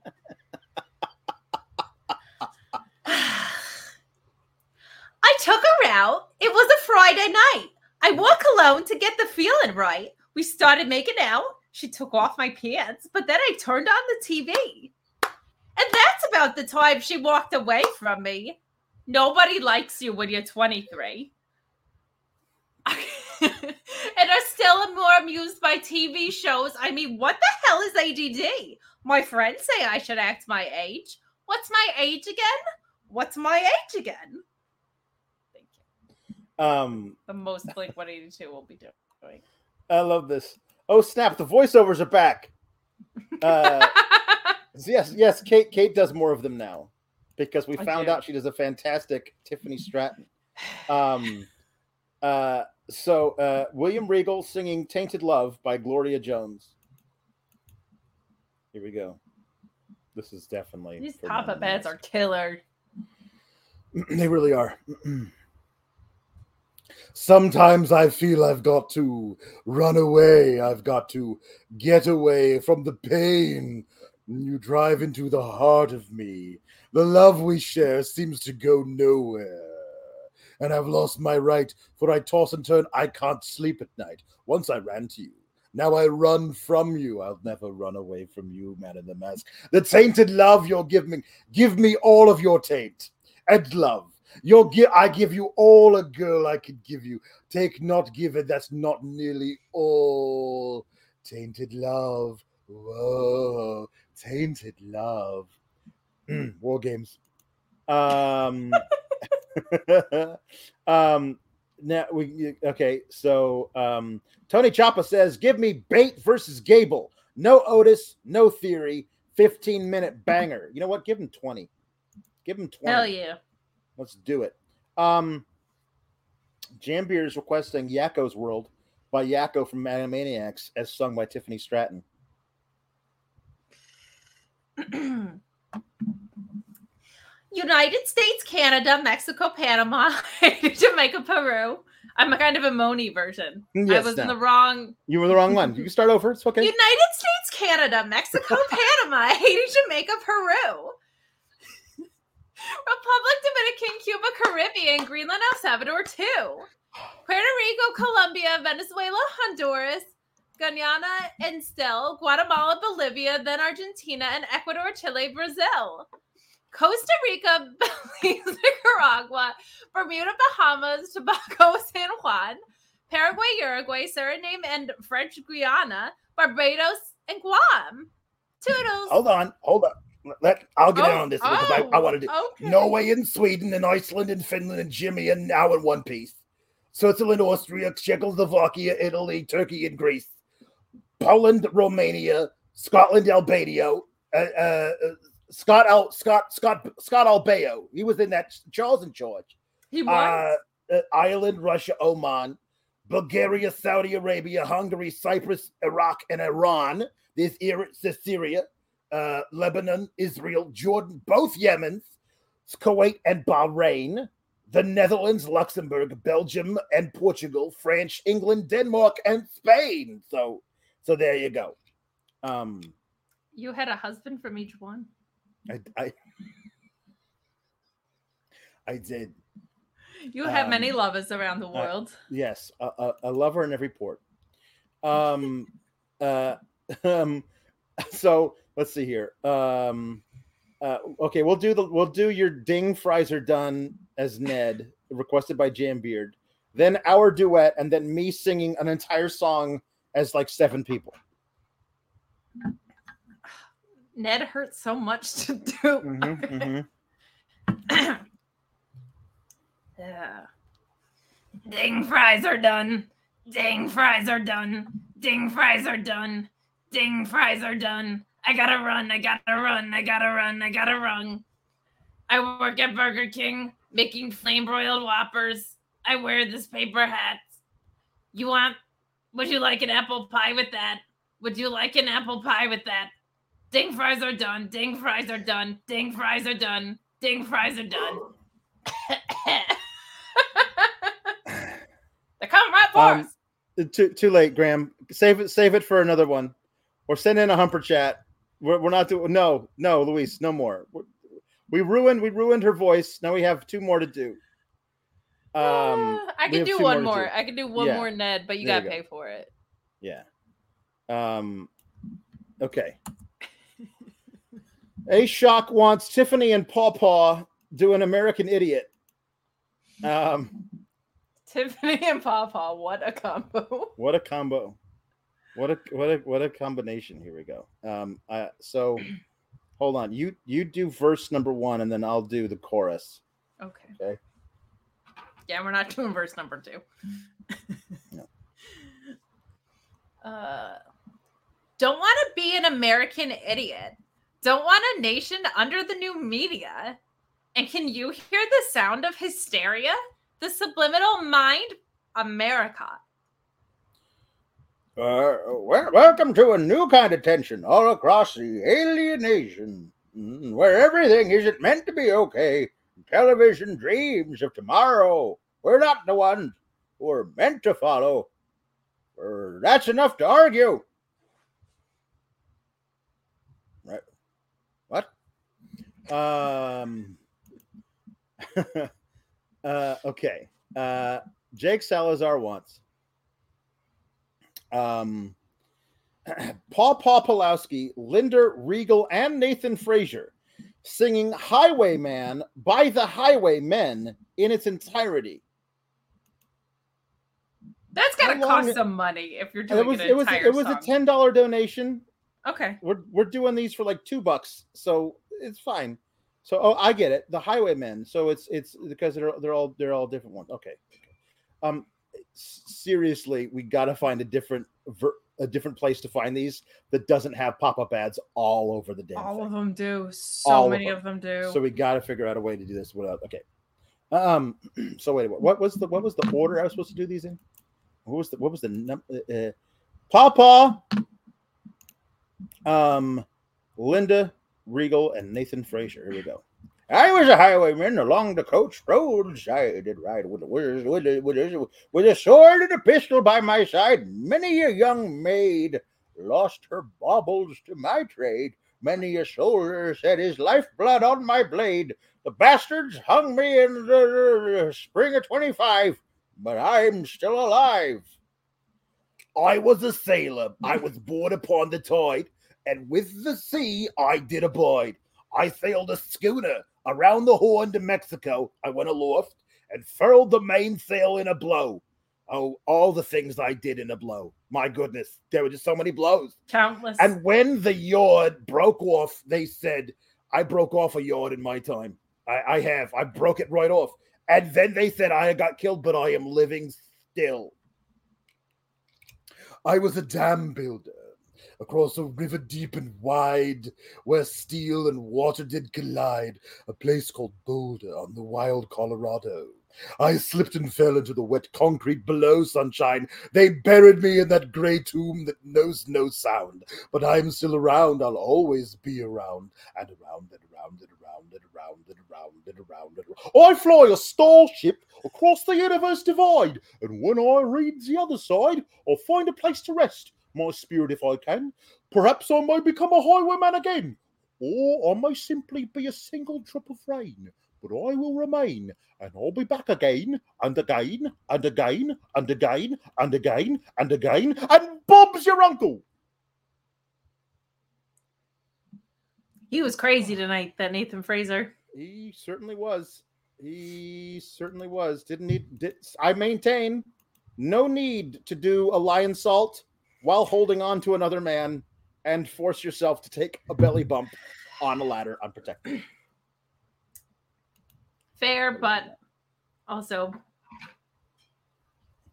I took her out. It was a Friday night. I wore cologne to get the feeling right. We started making out. She took off my pants, but then I turned on the T V. And that's about the time she walked away from me. Nobody likes you when you're twenty-three. And are still more amused by T V shows. I mean, what the hell is A D D? My friends say I should act my age. What's my age again? What's my age again? Thank you. Um, the most Blink one eighty-two will be doing. I love this. Oh, snap. The voiceovers are back. Uh, yes, yes. Kate Kate does more of them now because we found out she does a fantastic Tiffany Stratton. Um, uh, So, uh, William Regal singing Tainted Love by Gloria Jones. Here we go. This is definitely... These pop-up ads are killer. They really are. Sometimes I feel I've got to run away. I've got to get away from the pain. You drive into the heart of me. The love we share seems to go nowhere. And I've lost my right, for I toss and turn. I can't sleep at night. Once I ran to you. Now I run from you. I'll never run away from you, man in the mask. The tainted love you're giving. Give me all of your taint and love. You're gi- I give you all a girl I could give you. Take not give it. That's not nearly all. Tainted love. Whoa. Tainted love. War games. Um... um now we okay so um Tony Choppa says give me Bate versus Gable, no Otis, no Theory, fifteen minute banger. You know what, give him twenty. Give him twenty Hell yeah, let's do it. um Jambeer is requesting Yakko's World by Yakko from Animaniacs as sung by Tiffany Stratton. United States, Canada, Mexico, Panama, Jamaica, Peru. I'm a kind of a Moni version. Yes, I was no. in the wrong. You were the wrong one. You can start over. It's okay. United States, Canada, Mexico, Panama, Haiti, Jamaica, Peru. Republic, Dominican, Cuba, Caribbean, Greenland, El Salvador, two. Puerto Rico, Colombia, Venezuela, Honduras, Guyana, and still Guatemala, Bolivia, then Argentina, and Ecuador, Chile, Brazil. Costa Rica, Belize, Nicaragua, Bermuda, Bahamas, Tobago, San Juan, Paraguay, Uruguay, Suriname, and French Guiana, Barbados, and Guam. Toodles. Hold on, hold on. Let I'll get oh, in on this oh, because I, I want to do okay. Norway and Sweden and Iceland and Finland and Jimmy and now in one piece. Switzerland, Austria, Czechoslovakia, Italy, Turkey, and Greece. Poland, Romania, Scotland, Albania, uh, uh Scott Al Scott Scott Scott Albeo. He was in that Charles and George. He was uh, Ireland, Russia, Oman, Bulgaria, Saudi Arabia, Hungary, Cyprus, Iraq, and Iran. There's Syria, uh, Lebanon, Israel, Jordan, both Yemen's, Kuwait and Bahrain, the Netherlands, Luxembourg, Belgium, and Portugal, France, England, Denmark, and Spain. So, so there you go. Um, you had a husband from each one. I, I, I did. You have um, many lovers around the world. Uh, yes, a, a, a lover in every port. Um, uh, um, so let's see here. Um, uh, okay, we'll do the we'll do your ding fries are done as Ned requested by Jam Beard, then our duet, and then me singing an entire song as like seven people. Ned hurts so much to do. Mm-hmm, mm-hmm. Yeah. Ding fries are done. Ding fries are done. Ding fries are done. Ding fries are done. I gotta run. I gotta run. I gotta run. I gotta run. I work at Burger King making flame broiled Whoppers. I wear this paper hat. You want, would you like an apple pie with that? Would you like an apple pie with that? Ding fries are done. Ding fries are done. Ding fries are done. Ding fries are done. They're coming right for um, us. Too too late, Graham. Save it. Save it for another one, or send in a humper chat. We're we're not doing. No, no, Luis, no more. We're, we ruined. We ruined her voice. Now we have two more to do. Um, uh, I can do one more. more. I can do one yeah. more, Ned. But you there gotta you go. pay for it. Yeah. Um. Okay. A Shock wants Tiffany and Paw Paw do an American Idiot. Um. Tiffany and Paw Paw, what a combo! What a combo! What a what a what a combination! Here we go. Um, I, so hold on. You you do verse number one, and then I'll do the chorus. Okay. Okay. Yeah, we're not doing verse number two. No. Uh, don't want to be an American idiot. Don't want a nation under the new media. And can you hear the sound of hysteria? The subliminal mind, America. Uh, well, welcome to a new kind of tension all across the alienation, where everything isn't meant to be okay. Television dreams of tomorrow. We're not the ones who are meant to follow. Uh, that's enough to argue. Right. What? Um... Uh, okay. Uh, Jake Salazar wants. Um, Paw Paw Pawlowski, Linder Regal, and Nathan Frazer singing Highwayman by the Highwaymen in its entirety. That's got to cost it, some money if you're doing it was, an it was, entire It was song. a ten dollars donation. Okay. We're we're doing these for like two bucks, so it's fine. So, oh, I get it. The Highwaymen. So it's it's because they're they're all they're all different ones. Okay. Um, seriously, we gotta find a different ver- a different place to find these that doesn't have pop up ads all over the damn All thing. of them do. So all many of them. of them do. So we gotta figure out a way to do this without. Okay. Um. So wait. What was the what was the order I was supposed to do these in? What was the what was the number? Uh, Pawpaw. Um, Linda. Regal and Nathan Frazer. Here we go. I was a highwayman along the coach roads. I did ride with a, with, a, with, a, with a sword and a pistol by my side. Many a young maid lost her baubles to my trade. Many a soldier set his lifeblood on my blade. The bastards hung me in the spring of twenty-five, but I'm still alive. I was a sailor. I was born upon the tide. And with the sea, I did abide. I sailed a schooner around the Horn to Mexico. I went aloft and furled the mainsail in a blow. Oh, all the things I did in a blow. My goodness, there were just so many blows. Countless. And when the yard broke off, they said, I broke off a yard in my time. I, I have. I broke it right off. And then they said, I got killed, but I am living still. I was a dam builder. Across a river deep and wide, where steel and water did collide, a place called Boulder on the wild Colorado. I slipped and fell into the wet concrete below, sunshine. They buried me in that gray tomb that knows no sound. But I am still around. I'll always be around. And around and around and around and around and around and around and around. I fly a starship across the universe divide. And when I reach the other side, I'll find a place to rest. My spirit if I can. Perhaps I may become a highwayman again. or I may simply be a single drop of rain, but I will remain, and I'll be back again, and again, and again, and again, and again, and again, and Bob's your uncle. He was crazy tonight, that Nathan Frazer. He certainly was. He certainly was. Didn't need. Did, I maintain no need to do a lion salt while holding on to another man and force yourself to take a belly bump on a ladder unprotected. Fair, but also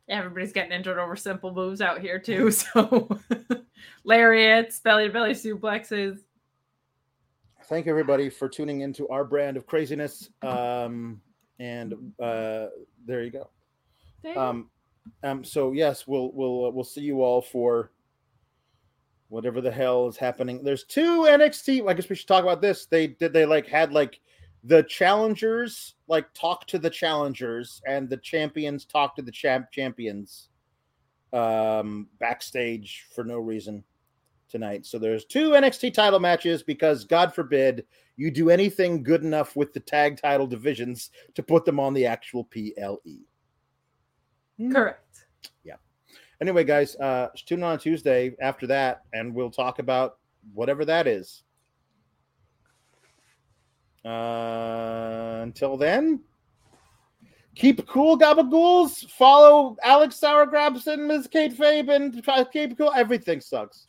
everybody's getting injured over simple moves out here too. So lariats, belly to belly suplexes. Thank everybody for tuning into our brand of craziness. Um, and uh, there you go. Um, um, so yes, we'll we'll uh, we'll see you all for whatever the hell is happening. There's two N X T. I guess we should talk about this. They did. They like had like the challengers like talk to the challengers, and the champions talk to the champ champions um, backstage for no reason tonight. So there's two N X T title matches because God forbid you do anything good enough with the tag title divisions to put them on the actual P L E. Correct. Yeah. Anyway, guys, uh, tune in on Tuesday after that, and we'll talk about whatever that is. Uh, until then, keep cool, Gabagools. Follow Alex Sauer Grabson, Miz Kate Fabian. Keep cool. Everything sucks.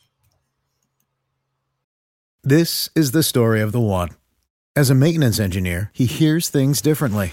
This is the story of the one. As a maintenance engineer, he hears things differently.